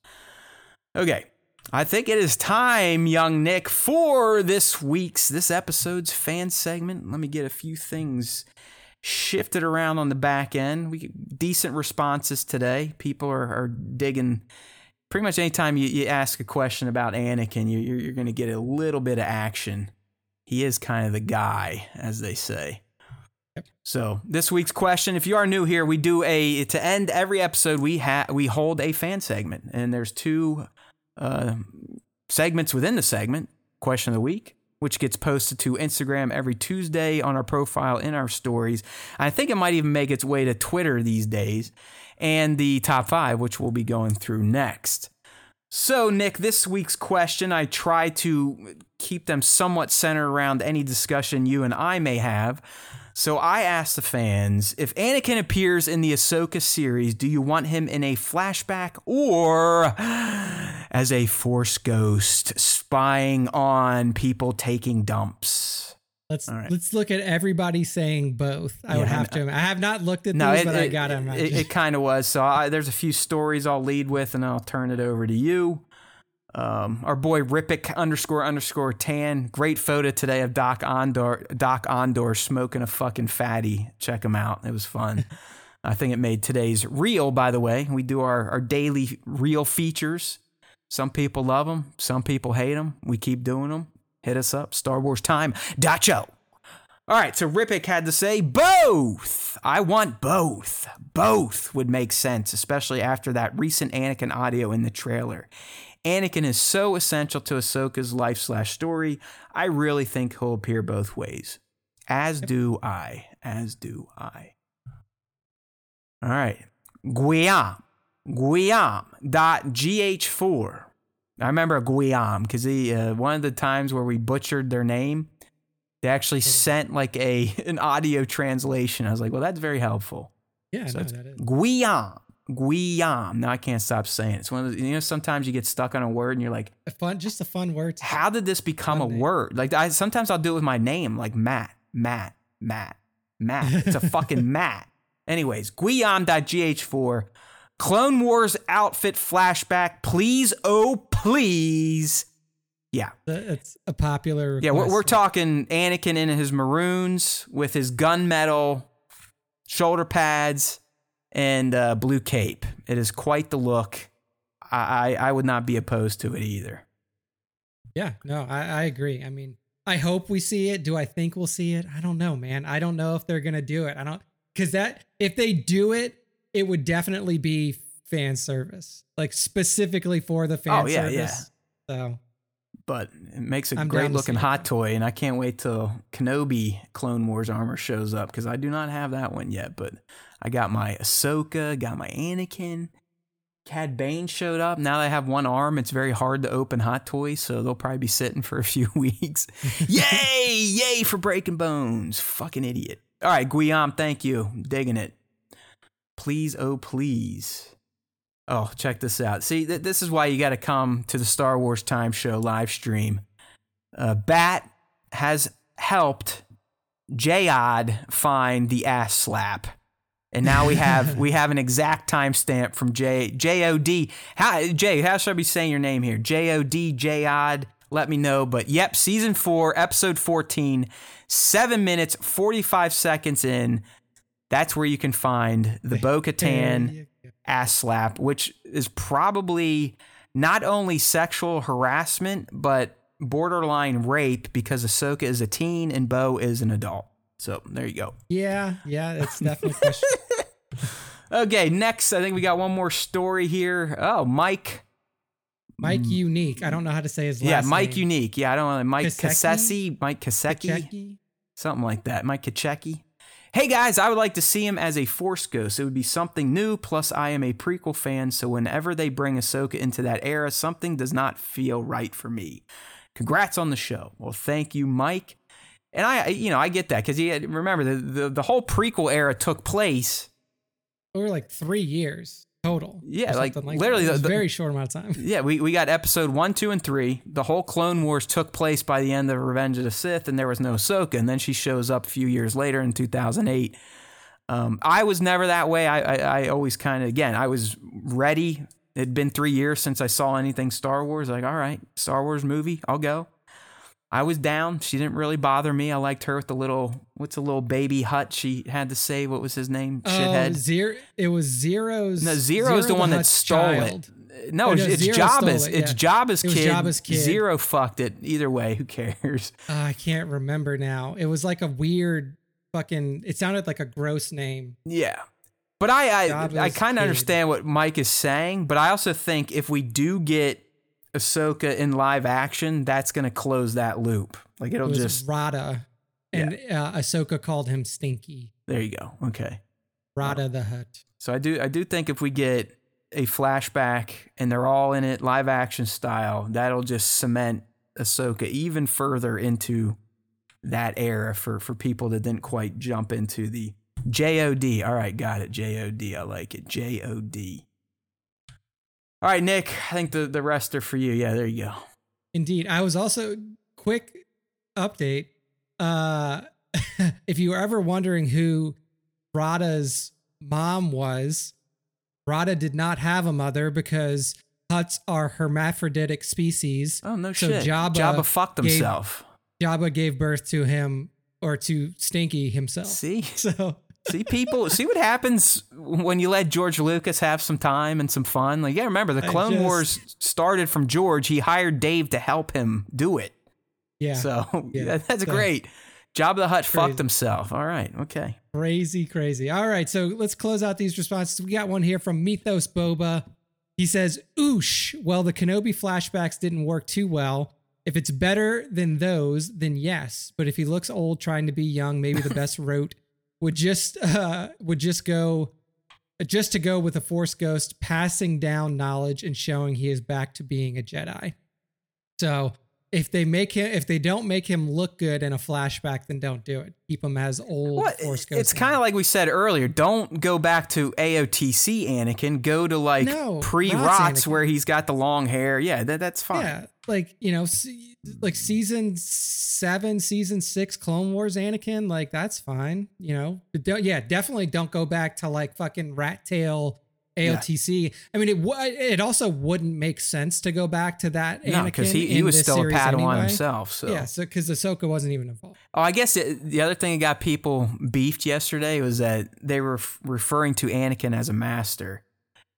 Okay. I think it is time, young Nick, for this week's, this episode's fan segment. Let me get a few things shifted around on the back end. We decent responses today. People are, are digging. Pretty much anytime you, you ask a question about Anakin, you, you're you're going to get a little bit of action. He is kind of the guy, as they say. So this week's question, if you are new here, we do a, to end every episode, we ha- we hold a fan segment, and there's two uh, segments within the segment. Question of the week, which gets posted to Instagram every Tuesday on our profile in our stories. I think it might even make its way to Twitter these days, and the top five, which we'll be going through next. So, Nick, this week's question, I try to keep them somewhat centered around any discussion you and I may have. So I asked the fans, if Anakin appears in the Ahsoka series, do you want him in a flashback or as a Force ghost spying on people taking dumps? Let's right. let's look at everybody saying both. I yeah, would have no. to. I have not looked at no, these, it, but it, I got them. It, it kind of was. So I, there's a few stories I'll lead with, and I'll turn it over to you. Um, our boy Rippick underscore underscore tan. Great photo today of Doc Ondor, Doc Ondor smoking a fucking fatty. Check him out. It was fun. I think it made today's reel, by the way. We do our, our daily reel features. Some people love them. Some people hate them. We keep doing them. Hit us up. Star Wars Time. Dacho. All right. So Rippick had to say both. I want both. Both would make sense, especially after that recent Anakin audio in the trailer. Anakin is so essential to Ahsoka's life slash story. I really think he'll appear both ways. As do I. As do I. All right. Guillaume. Guillaume.gh4. I remember Guillaume because he uh, one of the times where we butchered their name, they actually sent like a an audio translation. I was like, well, that's very helpful. Yeah, so I know that is. Guillaume. Guillaume. Now I can't stop saying it. It's one of the, you know, sometimes you get stuck on a word and you're like, a fun, just a fun word. How did this become a name. word? Like I sometimes I'll do it with my name, like Matt, Matt, Matt, Matt. It's a fucking Matt. Anyways, Guillaume.gh4. Clone Wars outfit flashback. Please, oh please. Yeah, it's a popular. Request. Yeah, we're, we're talking Anakin in his maroons with his gunmetal, shoulder pads. And uh, blue cape. It is quite the look. I, I I would not be opposed to it either. Yeah, no, I, I agree. I mean, I hope we see it. Do I think we'll see it? I don't know, man. I don't know if they're gonna do it. I don't because that if they do it, it would definitely be fan service, like specifically for the fan oh, yeah, service. Yeah. So, but it makes a I'm great looking hot it. toy, and I can't wait till Kenobi Clone Wars armor shows up because I do not have that one yet, but. I got my Ahsoka, got my Anakin. Cad Bane showed up. Now that I have one arm, it's very hard to open hot toys, so they'll probably be sitting for a few weeks. Yay! Yay for breaking bones. Fucking idiot. All right, Guillaume, thank you. I'm digging it. Please, oh, please. Oh, check this out. See, th- this is why you got to come to the Star Wars Time Show live stream. Uh, Bat has helped J-Odd find the ass slap. And now we have we have an exact timestamp from J J O D. How Jay? How should I be saying your name here? J O D J Odd. Let me know. But yep, season four, episode fourteen, seven minutes forty five seconds in. That's where you can find the Bo-Katan ass slap, which is probably not only sexual harassment but borderline rape because Ahsoka is a teen and Bo is an adult. So there you go. Yeah, yeah, it's definitely questionable. Okay, next, I think we got one more story here. Oh, Mike. Mike mm. Unique. I don't know how to say his last name. Yeah, Mike name. Unique. Yeah, I don't know. Mike Kasecki. Mike Kasecki. Something like that. Mike Kasecki. Hey, guys, I would like to see him as a Force ghost. It would be something new. Plus, I am a prequel fan, so whenever they bring Ahsoka into that era, something does not feel right for me. Congrats on the show. Well, thank you, Mike. And I, you know, I get that because remember the, the the whole prequel era took place over like three years total. Yeah, like, like literally a very short amount of time. Yeah, we, we got episode one, two, and three. The whole Clone Wars took place by the end of Revenge of the Sith, and there was no Ahsoka, and then she shows up a few years later in two thousand eight. Um, I was never that way. I I, I always kind of again I was ready. It'd been three years since I saw anything Star Wars. Like, all right, Star Wars movie, I'll go. I was down. She didn't really bother me. I liked her with the little, what's a little baby hut she had to say? What was his name? Uh, Shithead. Zero, it was Zero's. No, Zero's the, the one that stole child. it. No, no it's Jabba's. It, yeah. It's Jabba's it kid. Jabba's kid. Zero fucked it. Either way, who cares? Uh, I can't remember now. It was like a weird fucking, it sounded like a gross name. Yeah. But I, I, I kind of understand what Mike is saying, but I also think if we do get Ahsoka in live action, that's going to close that loop. Like it'll it was just Rada, and yeah. uh, Ahsoka called him Stinky. There you go. Okay, Rada well, the Hutt. So I do, I do think if we get a flashback and they're all in it live action style, that'll just cement Ahsoka even further into that era for for people that didn't quite jump into the. J O D. All right, got it. J O D. I like it. J O D. All right, Nick, I think the, the rest are for you. Yeah, there you go. Indeed. I was also, quick update, uh, if you were ever wondering who Rada's mom was, Rada did not have a mother because Hutts are hermaphroditic species. Oh, no so shit. Jabba, Jabba fucked himself. Gave, Jabba gave birth to him, or to Stinky himself. See? So... See people, see what happens when you let George Lucas have some time and some fun. Like, yeah, remember the Clone just, Wars started from George. He hired Dave to help him do it. Yeah. So yeah, that, that's so, great. Jabba the Hutt fucked himself. All right. Okay. Crazy, crazy. All right. So let's close out these responses. We got one here from Mythos Boba. He says, oosh. Well, the Kenobi flashbacks didn't work too well. If it's better than those, then yes. But if he looks old trying to be young, maybe the best route would just uh, would just go just to go with a Force ghost passing down knowledge and showing he is back to being a Jedi. So if they make him, if they don't make him look good in a flashback, then don't do it. Keep him as old well, Force ghost. It's kind of like we said earlier. Don't go back to A O T C Anakin. Go to like no, pre-Rots where he's got the long hair. Yeah, that, that's fine. Yeah, like you know, like season seven, season six, Clone Wars Anakin. Like that's fine. You know, but don't, yeah, definitely don't go back to like fucking Rat Tail. A O T C. Yeah. I mean, it w- it also wouldn't make sense to go back to that. No, because he, he was still a Padawan anyway. himself. So yeah, so because Ahsoka wasn't even involved. Oh, I guess it, the other thing that got people beefed yesterday was that they were f- referring to Anakin as a master.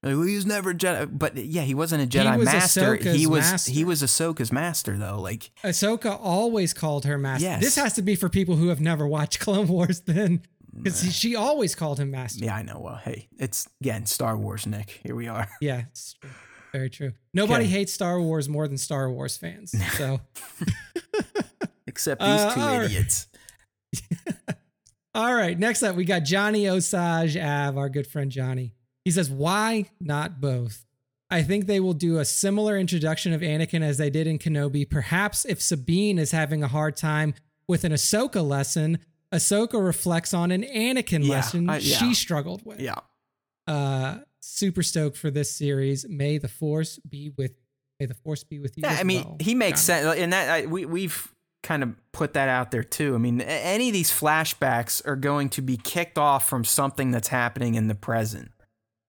Like, well, he was never a Jedi, but yeah, he wasn't a Jedi he was master. Ahsoka's he was master. He was Ahsoka's master, though. Like Ahsoka always called her master. Yes. This has to be for people who have never watched Clone Wars. Then. Because she always called him master. Yeah, I know. Well, hey, it's, again, Star Wars, Nick. Here we are. Yeah, it's true. Very true. Nobody okay. hates Star Wars more than Star Wars fans. So, except these uh, two all idiots. Right. All right. Next up, we got Johnny Osage Av, our good friend Johnny. He says, why not both? I think they will do a similar introduction of Anakin as they did in Kenobi. Perhaps if Sabine is having a hard time with an Ahsoka lesson, Ahsoka reflects on an Anakin yeah, lesson I, yeah. she struggled with. Yeah. Uh, super stoked for this series. May the Force be with. May the Force be with you. Yeah, as I mean, well. He makes Johnny. sense, and that I, we we've kind of put that out there too. I mean, any of these flashbacks are going to be kicked off from something that's happening in the present.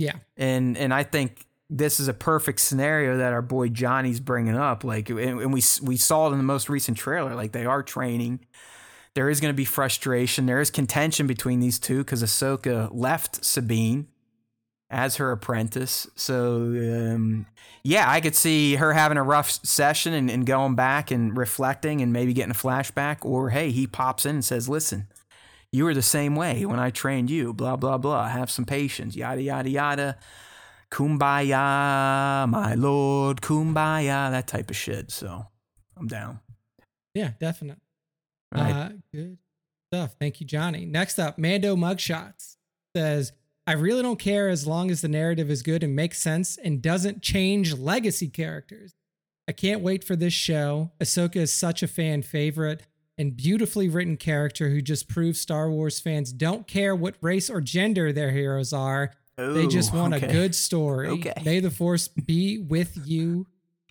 Yeah. And and I think this is a perfect scenario that our boy Johnny's bringing up. Like, and, and we we saw it in the most recent trailer. Like, they are training. There is going to be frustration. There is contention between these two because Ahsoka left Sabine as her apprentice. So, um, yeah, I could see her having a rough session and, and going back and reflecting and maybe getting a flashback. Or, hey, he pops in and says, listen, you were the same way when I trained you, blah, blah, blah. Have some patience, yada, yada, yada. Kumbaya, my lord, kumbaya, that type of shit. So I'm down. Yeah, definitely. Right. Uh, good stuff. Thank you, Johnny. Next up, Mando Mugshots says, I really don't care as long as the narrative is good and makes sense and doesn't change legacy characters. I can't wait for this show. Ahsoka is such a fan favorite and beautifully written character who just proves Star Wars fans don't care what race or gender their heroes are. Ooh, they just want okay. a good story. Okay. May the Force be with you.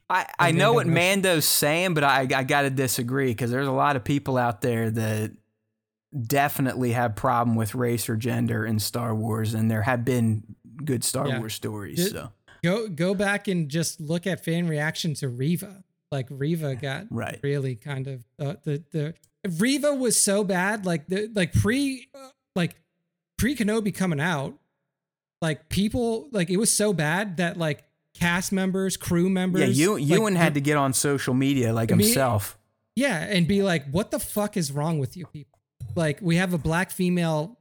I, I know what Mando's saying, but I, I got to disagree because there's a lot of people out there that definitely have problem with race or gender in Star Wars, and there have been good Star yeah. Wars stories. Did, so go go back and just look at fan reaction to Reva. Like Reva got right. really kind of uh, the the Reva was so bad. Like the like pre uh, like pre Kenobi coming out, like people like it was so bad that like. Cast members, crew members. Yeah, you, Ewan like, had to get on social media like himself. Yeah, and be like, what the fuck is wrong with you people? Like, we have a black female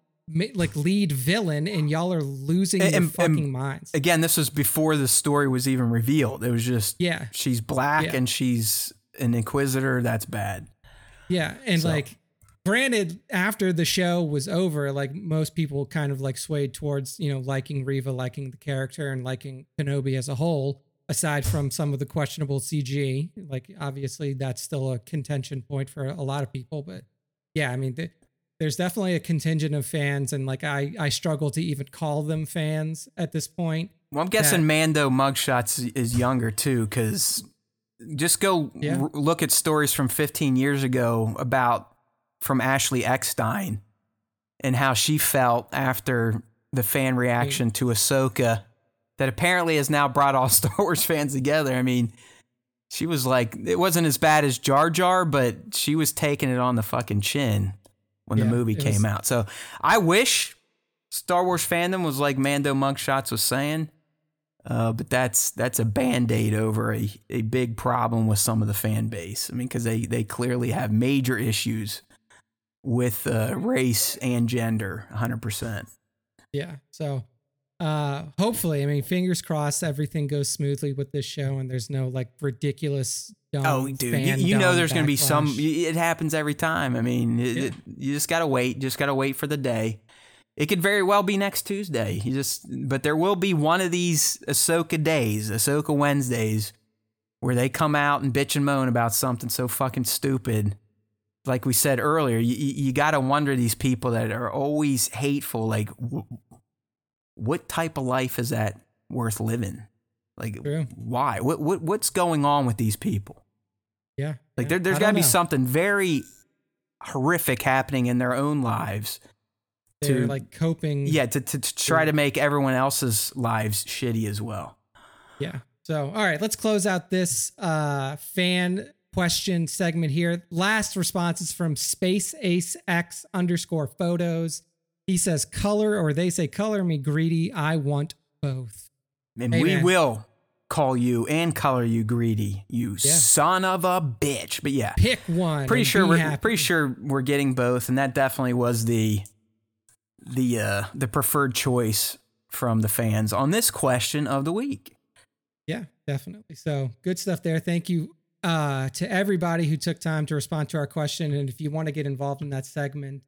like lead villain, and y'all are losing and, your and, fucking and minds. Again, this was before the story was even revealed. It was just, yeah, she's black, yeah, and she's an inquisitor. That's bad. Yeah, and so, like, granted, after the show was over, like, most people kind of like swayed towards, you know, liking Reva, liking the character, and liking Kenobi as a whole, aside from some of the questionable C G. Like, obviously that's still a contention point for a lot of people, but yeah, I mean, th- there's definitely a contingent of fans, and like, I, I struggle to even call them fans at this point. Well, I'm guessing that Mando Mugshots is younger too, because just go yeah. r- look at stories from fifteen years ago about from Ashley Eckstein and how she felt after the fan reaction to Ahsoka that apparently has now brought all Star Wars fans together. I mean, she was like, it wasn't as bad as Jar Jar, but she was taking it on the fucking chin when yeah, the movie came was, out. So I wish Star Wars fandom was like Mando Mugshots was saying, uh, but that's that's a Band-Aid over a, a big problem with some of the fan base. I mean, because they, they clearly have major issues with uh, race and gender, one hundred percent. Yeah, so uh, hopefully, I mean, fingers crossed, everything goes smoothly with this show, and there's no, like, ridiculous dumb Oh, dude, fan you, you know there's going to be some... It happens every time. I mean, it, yeah. it, you just got to wait. Just got to wait for the day. It could very well be next Tuesday. You just, But there will be one of these Ahsoka days, Ahsoka Wednesdays, where they come out and bitch and moan about something so fucking stupid. Like we said earlier, you you got to wonder these people that are always hateful. Like, w- what type of life is that worth living? Like, True. why? What what what's going on with these people? Yeah, like yeah. there there's got to be know. something very horrific happening in their own lives. They're to like coping. Yeah, to to, to try yeah. to make everyone else's lives shitty as well. Yeah. So, all right, let's close out this uh, fan question segment here. Last response is from Space Ace X underscore photos. He says, color, or they say, color me greedy. I want both. And hey, we man. will call you and color you greedy, you yeah. son of a bitch. But yeah, pick one. Pretty sure we're happy. pretty sure we're getting both. And that definitely was the the uh, the preferred choice from the fans on this question of the week. Yeah, definitely. So good stuff there. Thank you Uh, to everybody who took time to respond to our question. And if you want to get involved in that segment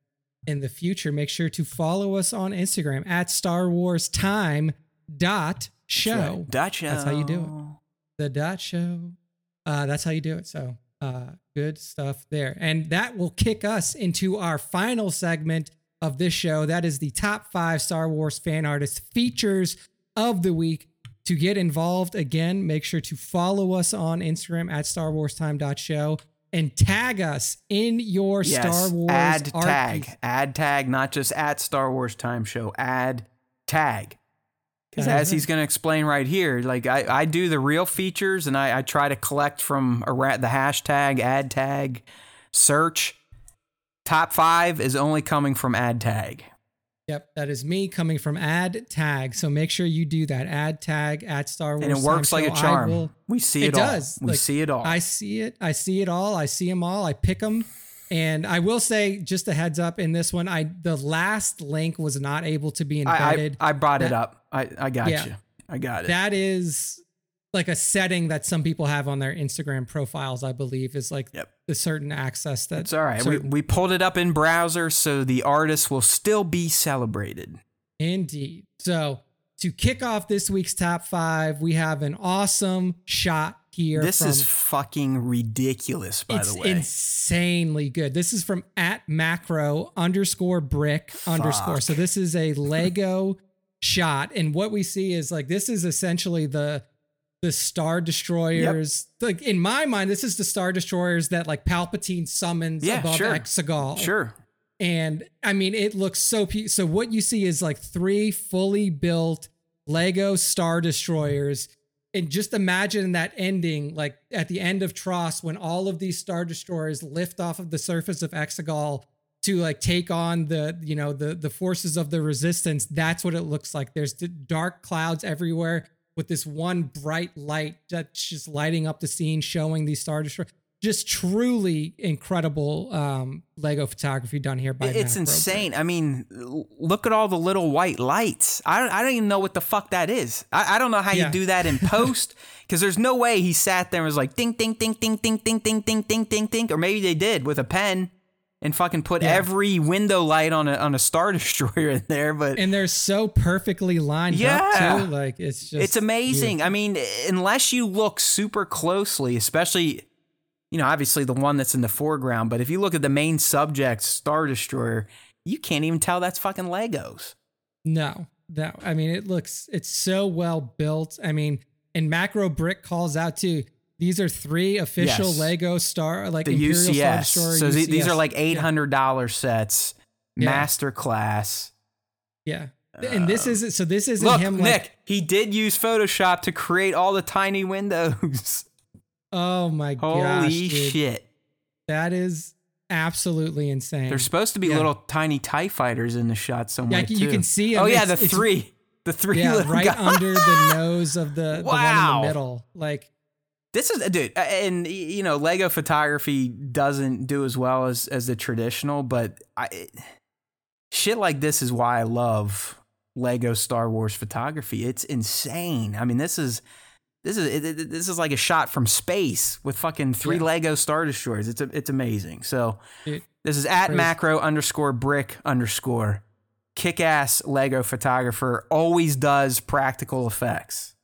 in the future, make sure to follow us on Instagram at Star Wars Time dot show. Dot show. That's how you do it. The dot show. Uh, that's how you do it. So uh, good stuff there. And that will kick us into our final segment of this show. That is the top five Star Wars fan artist features of the week. To get involved, again, make sure to follow us on Instagram at Star Wars Time dot show and tag us in your yes, Star Wars ad art tag. Piece. Ad tag, not just at Star Wars Time Show. Ad tag. Because uh-huh. as he's going to explain right here, like I, I do the real features, and I, I try to collect from around the hashtag, ad tag, search. Top five is only coming from ad tag. Yep, that is me coming from ad tag. So make sure you do that. Ad tag at Star Wars. And it works like a charm. Will, we see it, it all. Does. We like, see it all. I see it. I see it all. I see them all. I pick them. And I will say, just a heads up in this one, I the last link was not able to be embedded. I, I, I brought that, it up. I, I got yeah, you. I got it. That is like a setting that some people have on their Instagram profiles, I believe, is like yep. the certain access. That It's all right. Certain- we, we pulled it up in browser, so the artist will still be celebrated. Indeed. So to kick off this week's top five, we have an awesome shot here. This from, is fucking ridiculous, by the way. It's insanely good. This is from at macro underscore brick Fuck. underscore. So this is a Lego shot. And what we see is like, this is essentially the... The Star Destroyers, yep. like in my mind, this is the Star Destroyers that like Palpatine summons yeah, above sure. Exegol. Sure. And I mean, it looks so, pe- so what you see is like three fully built Lego Star Destroyers. And just imagine that ending, like at the end of Tross, when all of these Star Destroyers lift off of the surface of Exegol to like take on the, you know, the, the forces of the Resistance. That's what it looks like. There's the dark clouds everywhere, with this one bright light that's just lighting up the scene, showing these Star Destroyers. just truly incredible um, Lego photography done here by it's Matt insane. Roper. I mean, look at all the little white lights. I don't, I don't even know what the fuck that is. I, I don't know how yeah. you do that in post, because there's no way he sat there and was like ding, ding, ding, ding, ding, ding, ding, ding, ding, ding, ding, or maybe they did with a pen and fucking put yeah. every window light on a on a Star Destroyer in there. But and they're so perfectly lined yeah. up too. Like it's just it's amazing. Beautiful. I mean, unless you look super closely, especially. You know, obviously the one that's in the foreground, but if you look at the main subject, Star Destroyer, you can't even tell that's fucking Legos. No, no. I mean, it looks, it's so well built. I mean, and Macro Brick calls out too, these are three official yes. Lego Star, like the Imperial U C S. Star Destroyer. So U C S. These are like eight hundred dollars yeah. sets, yeah. masterclass. Yeah. And this isn't, so this isn't look, him. Nick, like, he did use Photoshop to create all the tiny windows. Oh my god. Holy gosh, shit. That is absolutely insane. There's supposed to be yeah. little tiny TIE fighters in the shot somewhere. Yeah, you too. Can see them. Oh yeah, the three. The three yeah, little right guys. Under the nose of the, wow. the one in the middle. Like this is dude, and you know, Lego photography doesn't do as well as as the traditional, but I shit like this is why I love Lego Star Wars photography. It's insane. I mean, this is This is this is like a shot from space with fucking three yeah. Lego Star Destroyers. It's a, it's amazing. So Dude, this is at crazy. macro underscore brick underscore kick-ass Lego photographer. Always does practical effects.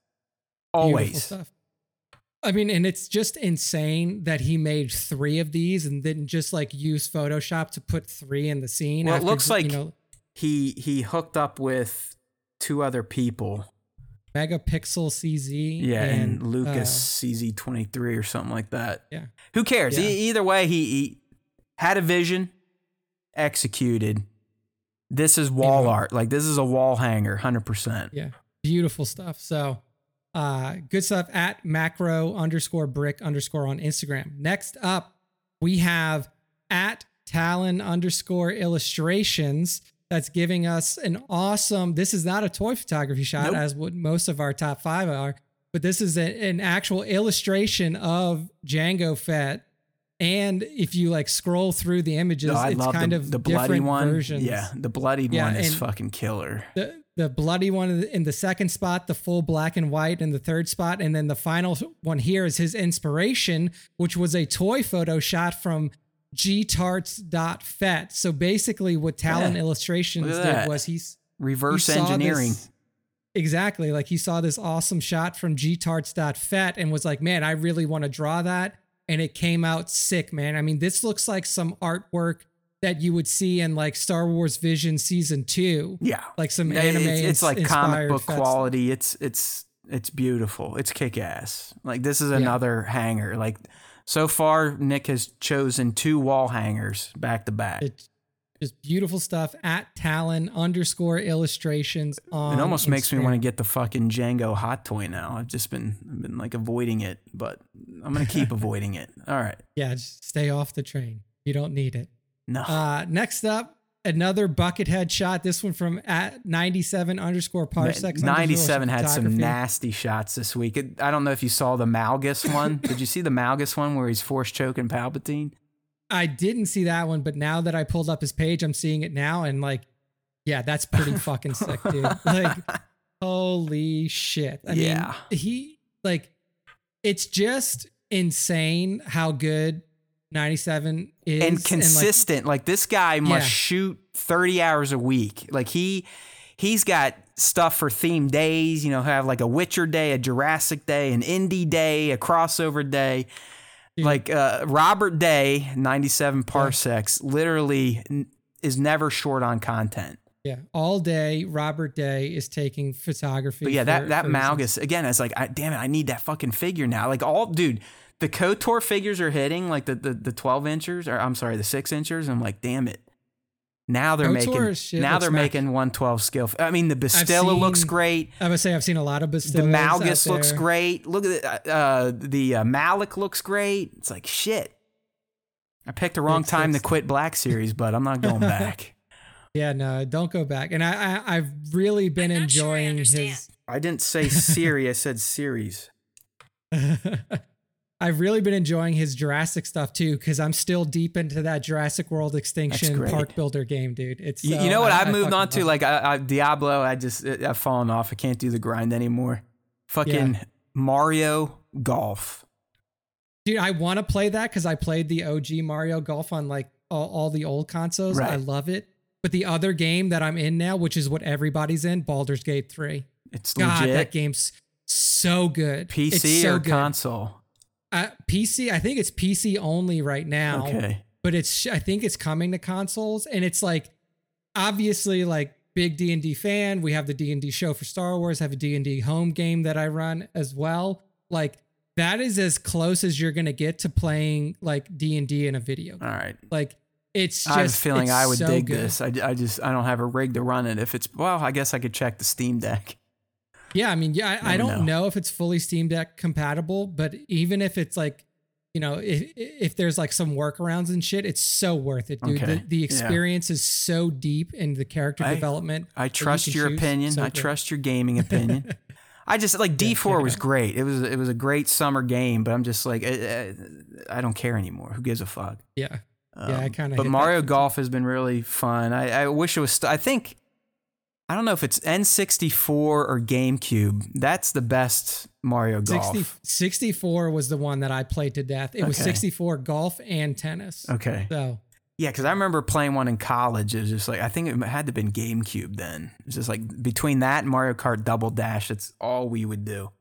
Always. I mean, and it's just insane that he made three of these and didn't just like use Photoshop to put three in the scene. Well, after, it looks like you know, he he hooked up with two other people. Megapixel C Z. Yeah, and, and Lucas uh, C Z twenty-three or something like that. Yeah. Who cares? Yeah. E- either way, he, he had a vision, executed. This is wall yeah. art. Like, this is a wall hanger, one hundred percent. Yeah. Beautiful stuff. So, uh, good stuff at macro underscore brick underscore on Instagram. Next up, we have at Talon underscore illustrations. That's giving us an awesome, this is not a toy photography shot, nope. as what most of our top five are, but this is a, an actual illustration of Jango Fett. And if you like scroll through the images, no, it's kind the, of the bloody one. Versions. Yeah, the bloodied yeah, one is fucking killer. The, the bloody one in the second spot, the full black and white in the third spot. And then the final one here is his inspiration, which was a toy photo shot from G tarts dot fet. So basically what Talon yeah. Illustrations did was he's reverse he engineering. This, exactly. Like he saw this awesome shot from G tarts dot fet and was like, man, I really want to draw that. And it came out sick, man. I mean, this looks like some artwork that you would see in like Star Wars Vision season two. Yeah. Like some anime. It's, it's like comic book quality. It's, it's, it's beautiful. It's kick ass. Like this is another yeah. hanger. Like, so far, Nick has chosen two wall hangers back to back. It's just beautiful stuff at Talon underscore illustrations. On it almost Instagram. Makes me want to get the fucking Jango hot toy now. I've just been I've been like avoiding it, but I'm going to keep avoiding it. All right. Yeah, just stay off the train. You don't need it. No. Uh, next up, another Buckethead shot. This one from at ninety-seven underscore parsecs. ninety-seven had some nasty shots this week. It, I don't know if you saw the Malgus one. Did you see the Malgus one where he's force choking Palpatine? I didn't see that one, but now that I pulled up his page, I'm seeing it now. And like, yeah, that's pretty fucking sick, dude. Like, holy shit. I yeah. mean, he like, it's just insane how good ninety-seven is and consistent. And like, like this guy must yeah. shoot thirty hours a week. Like he, he's got stuff for theme days, you know, have like a Witcher day, a Jurassic day, an indie day, a crossover day, dude. Like uh, Robert Day, ninety-seven parsecs yeah. literally n- is never short on content. Yeah. All day. Robert Day is taking photography. But yeah. For, that, that Malgus again, it's like, I, damn it. I need that fucking figure now. Like all dude, the KOTOR figures are hitting like the, the, the twelve inchers or I'm sorry, the six inchers. I'm like, damn it. Now they're KOTOR making, now they're smack. making one twelve scale. I mean, the Bastilla seen, looks great. I would say I've seen a lot of Bastillas. The Malgus looks great. Look at the, uh, the uh, Malik looks great. It's like, shit. I picked the wrong it's, time it's, to quit Black Series, but I'm not going back. Yeah, no, don't go back. And I, I I've really been I'm enjoying sure I his. I didn't say Siri. I said series. I've really been enjoying his Jurassic stuff too, because I'm still deep into that Jurassic World Extinction Park Builder game, dude. It's so, you know what I, I've I moved on to, like I, I, Diablo. I just it, I've fallen off. I can't do the grind anymore. Fucking yeah. Mario Golf, dude. I want to play that because I played the O G Mario Golf on like all, all the old consoles. Right. I love it. But the other game that I'm in now, which is what everybody's in, Baldur's Gate three. It's God, legit. That game's so good. P C so or good. Console. Uh, P C, I think it's P C only right now, okay. But it's I think it's coming to consoles, and it's like obviously like big D and D fan. We have the D and D show for Star Wars, have a D and D home game that I run as well. Like that is as close as you're gonna get to playing like D and D in a video game. All right, like it's just I have a feeling I would so dig good. This. I, I just I don't have a rig to run it. If it's well, I guess I could check the Steam Deck. Yeah, I mean, yeah, I, I don't know. know if it's fully Steam Deck compatible, but even if it's like, you know, if, if there's like some workarounds and shit, it's so worth it, dude. Okay. The, the experience yeah. is so deep in the character I, development. I trust you your choose. Opinion. So I good. Trust your gaming opinion. I just like D four yeah, was great. It was it was a great summer game, but I'm just like, I, I don't care anymore. Who gives a fuck? Yeah, um, yeah, I kind of. But Mario Golf has been really fun. I, I wish it was. St- I think. I don't know if it's N sixty-four or GameCube. That's the best Mario Golf. sixty, sixty-four was the one that I played to death. It okay. was sixty-four golf and tennis. Okay. So yeah, because I remember playing one in college. It was just like, I think it had to have been GameCube then. It's just like between that and Mario Kart Double Dash, it's all we would do.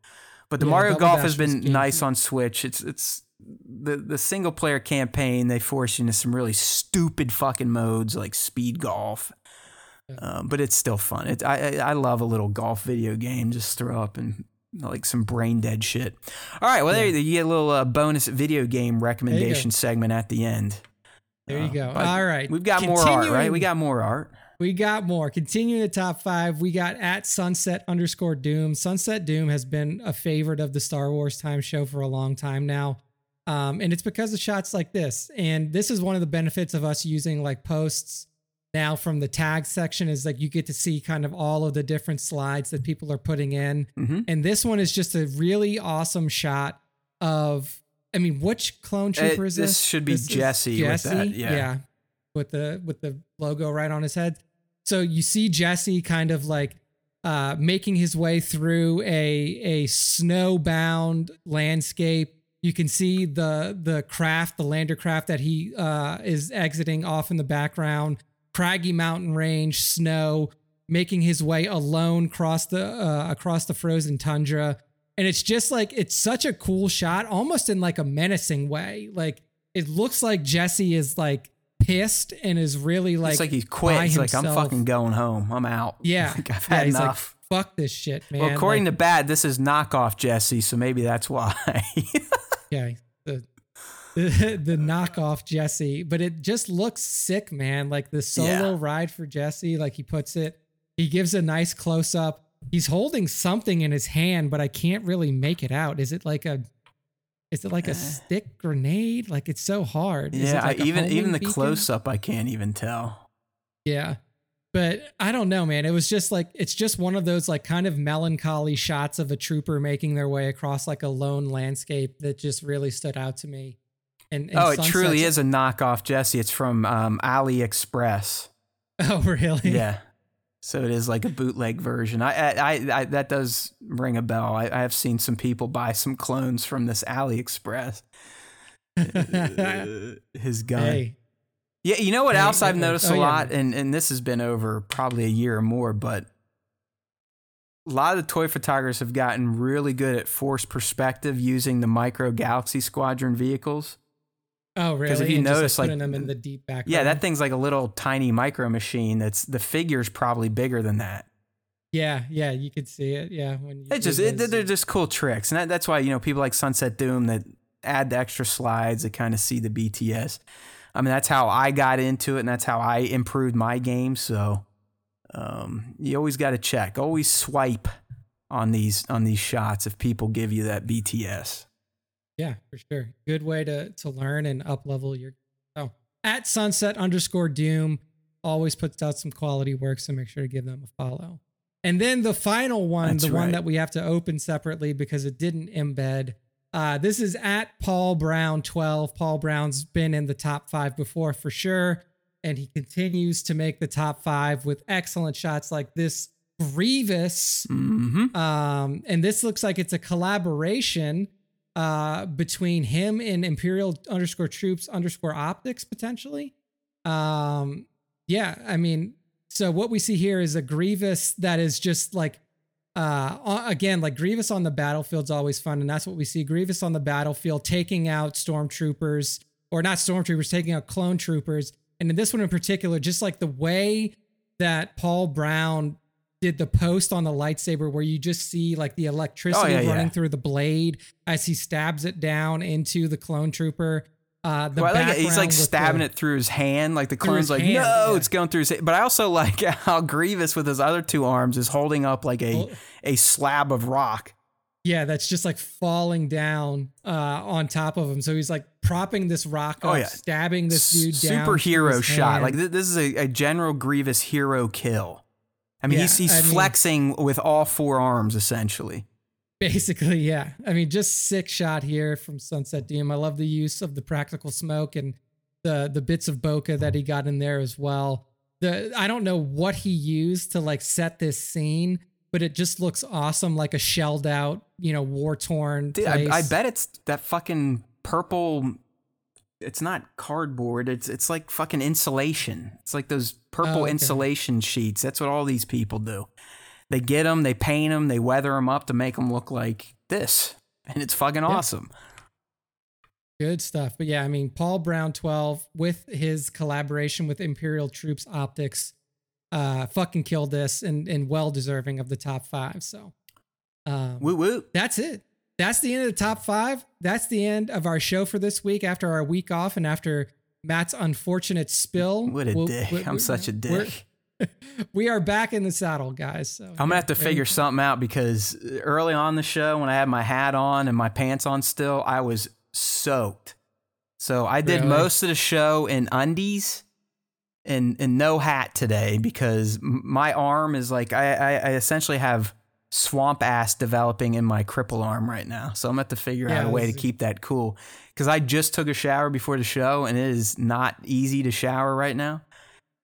But the yeah, Mario Golf Dash has been nice on Switch. It's it's the, the single player campaign. They force you into some really stupid fucking modes like speed golf. Um, but it's still fun. It, I I love a little golf video game. Just throw up and like some brain dead shit. All right, well there yeah. you, you get a little uh, bonus video game recommendation segment at the end. There uh, you go. All right, we've got Continuing, more art, right? We got more art. We got more. Continuing the top five, we got at Sunset underscore Doom. Sunset Doom has been a favorite of the Star Wars Time Show for a long time now, um, and it's because of shots like this. And this is one of the benefits of us using like posts. Now from the tag section is like you get to see kind of all of the different slides that people are putting in. Mm-hmm. And this one is just a really awesome shot of, I mean, which clone trooper it, is this? This should be this Jesse, Jesse with that. Yeah. yeah. With the, with the logo right on his head. So you see Jesse kind of like uh, making his way through a, a snowbound landscape. You can see the, the craft, the lander craft that he uh, is exiting off in the background. Craggy mountain range, snow, making his way alone across the uh, across the frozen tundra, and it's just like it's such a cool shot, almost in like a menacing way. Like it looks like Jesse is like pissed and is really like it's like he's quit. He's like, I'm fucking going home. I'm out. Yeah, like, I've had yeah, he's enough. Like, fuck this shit, man. Well, according like, to Bad, this is knockoff Jesse, so maybe that's why. yeah. The, the, the knockoff Jesse, but it just looks sick, man. Like the solo yeah. ride for Jesse, like he puts it, he gives a nice close up. He's holding something in his hand, but I can't really make it out. Is it like a, is it like a stick grenade? Like it's so hard. Yeah. Like I, even, even the beacon? Close up, I can't even tell. Yeah. But I don't know, man. It was just like, it's just one of those like kind of melancholy shots of a trooper making their way across like a lone landscape that just really stood out to me. And, and oh, it truly is a knockoff Jesse. It's from um, AliExpress. Oh, really? Yeah. So it is like a bootleg version. I, I, I, I that does ring a bell. I, I have seen some people buy some clones from this AliExpress. His gun. Hey. Yeah, you know what hey, else I've hey, noticed oh, a lot, yeah. and and this has been over probably a year or more, but a lot of the toy photographers have gotten really good at forced perspective using the Micro Galaxy Squadron vehicles. Oh, really? Because if you and notice, just, like, like, putting them in the deep background. Yeah, that thing's like a little tiny micro machine. That's the figure's probably bigger than that. Yeah, yeah, you could see it. Yeah, when you it's just it, they're just cool tricks, and that, that's why you know people like Sunset Doom that add the extra slides that kind of see the B T S. I mean, that's how I got into it, and that's how I improved my game. So, um, you always got to check, always swipe on these on these shots if people give you that B T S. Yeah, for sure. Good way to to learn and up level your. Oh, at Sunset underscore Doom always puts out some quality work, so make sure to give them a follow. And then the final one, That's the right. one that we have to open separately because it didn't embed, Uh, this is at Paul Brown twelve. Paul Brown's been in the top five before for sure, and he continues to make the top five with excellent shots like this Grievous. Mm-hmm. Um, and this looks like it's a collaboration uh, between him and Imperial underscore troops underscore optics potentially. Um, yeah, I mean, so what we see here is a Grievous that is just like, Uh, again, like Grievous on the battlefield's always fun, and that's what we see. Grievous on the battlefield taking out stormtroopers, or not stormtroopers, taking out clone troopers. And in this one in particular, just like the way that Paul Brown did the post on the lightsaber, where you just see like the electricity oh, yeah, running yeah. through the blade as he stabs it down into the clone trooper. Uh, the well, I like it. He's like stabbing the, it through his hand. Like the clone's like, hand, no, yeah. it's going through his hand. But I also like how Grievous with his other two arms is holding up like a, well, a slab of rock. Yeah, that's just like falling down uh, on top of him. So he's like propping this rock up, oh, yeah. stabbing this dude down. Superhero shot. Hand. Like th- this is a, a General Grievous hero kill. I mean, yeah, he's, he's I flexing mean, with all four arms, essentially. Basically, yeah. I mean, just sick shot here from Sunset D M. I love the use of the practical smoke and the the bits of bokeh that he got in there as well. The I don't know what he used to like set this scene, but it just looks awesome, like a shelled out, you know, war torn place. Dude, I, I bet it's that fucking purple. It's not cardboard. It's it's like fucking insulation. It's like those purple oh, okay. insulation sheets. That's what all these people do. They get them, they paint them, they weather them up to make them look like this. And it's fucking yeah. awesome. Good stuff. But yeah, I mean, Paul Brown twelve with his collaboration with Imperial Troops Optics uh, fucking killed this and, and well-deserving of the top five. So um, woo woo. That's it. That's the end of the top five. That's the end of our show for this week. After our week off and after Matt's unfortunate spill. What a we'll, dick. We'll, I'm we'll, such a dick. We are back in the saddle, guys. So I'm going to have to figure something out because early on the show when I had my hat on and my pants on still, I was soaked. So I did really? most of the show in undies and, and no hat today because my arm is like, I, I, I essentially have swamp ass developing in my cripple arm right now. So I'm going to have to figure yeah, out a way to keep that cool because I just took a shower before the show and it is not easy to shower right now.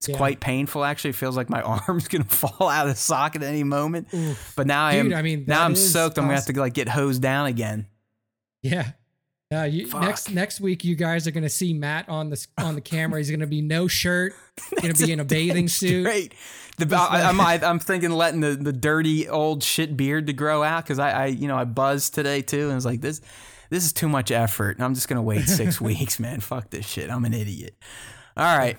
It's yeah. quite painful, actually. It feels like my arm's gonna fall out of the socket at any moment. Oof. But now Dude, I am. I mean, now I'm soaked. Awesome. I'm gonna have to like get hosed down again. Yeah. Uh, you, next next week, you guys are gonna see Matt on the on the camera. He's gonna be no shirt. Gonna be in a bathing suit. Great. The, I, I'm I, I'm thinking letting the, the dirty old shit beard to grow out because I, I you know I buzzed today too and I was like this this is too much effort and I'm just gonna wait six weeks, man. Fuck this shit. I'm an idiot. All right.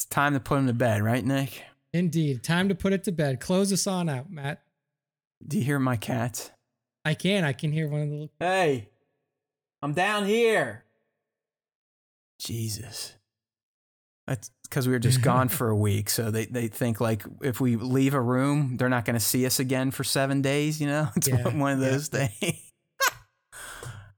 It's time to put him to bed, right, Nick? Indeed. Time to put it to bed. Close us on out, Matt. Do you hear my cats? I can. I can hear one of the little... Hey, I'm down here. Jesus. That's because we were just gone for a week. So they, they think like if we leave a room, they're not going to see us again for seven days. You know, it's yeah, one of those yeah. things.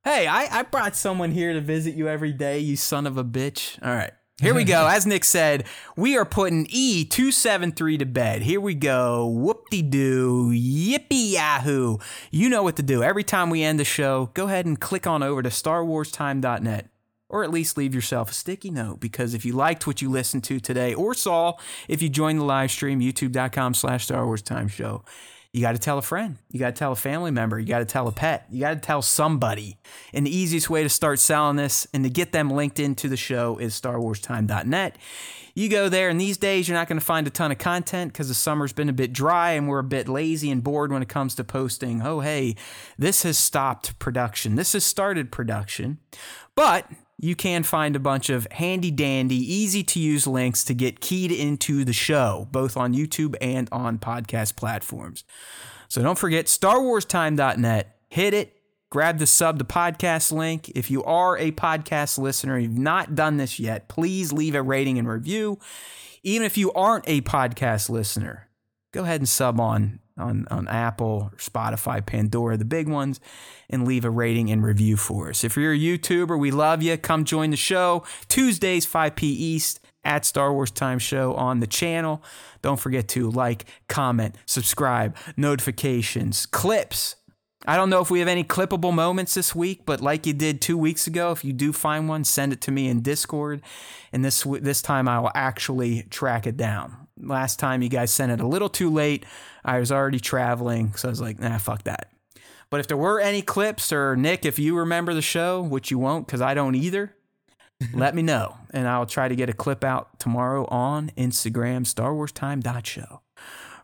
Hey, I, I brought someone here to visit you every day, you son of a bitch. All right. Here we go. As Nick said, we are putting E two seventy-three to bed. Here we go. Whoop-de-doo. Yippee-yahoo. You know what to do. Every time we end the show, go ahead and click on over to star wars time dot net. Or at least leave yourself a sticky note, because if you liked what you listened to today or saw, if you joined the live stream, youtube.com slash Star Wars Time Show, you got to tell a friend. You got to tell a family member. You got to tell a pet. You got to tell somebody. And the easiest way to start selling this and to get them linked into the show is star wars time dot net. You go there, and these days you're not going to find a ton of content because the summer's been a bit dry and we're a bit lazy and bored when it comes to posting. Oh, hey, this has stopped production. This has started production. But you can find a bunch of handy-dandy, easy-to-use links to get keyed into the show, both on YouTube and on podcast platforms. So don't forget, star wars time dot net. Hit it. Grab the sub to podcast link. If you are a podcast listener and you've not done this yet, please leave a rating and review. Even if you aren't a podcast listener, go ahead and sub on on, on Apple, Spotify, Pandora, the big ones, and leave a rating and review for us. If you're a YouTuber, we love you. Come join the show Tuesdays, five p.m. East at Star Wars Time Show on the channel. Don't forget to like, comment, subscribe, notifications, clips, I don't know if we have any clippable moments this week, but like you did two weeks ago, if you do find one, send it to me in Discord, and this this time I will actually track it down. Last time you guys sent it a little too late. I was already traveling, so I was like, nah, fuck that. But if there were any clips, or Nick, if you remember the show, which you won't because I don't either, let me know, and I'll try to get a clip out tomorrow on Instagram, Star Wars Time dot show.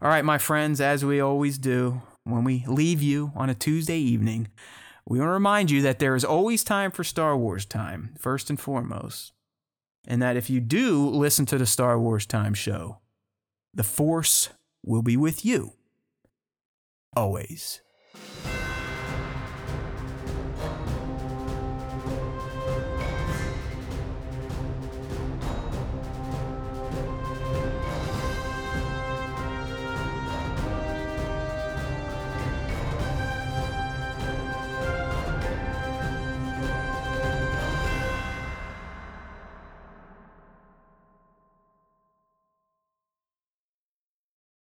All right, my friends, as we always do, when we leave you on a Tuesday evening, we want to remind you that there is always time for Star Wars Time, first and foremost. And that if you do listen to the Star Wars Time show, the Force will be with you. Always.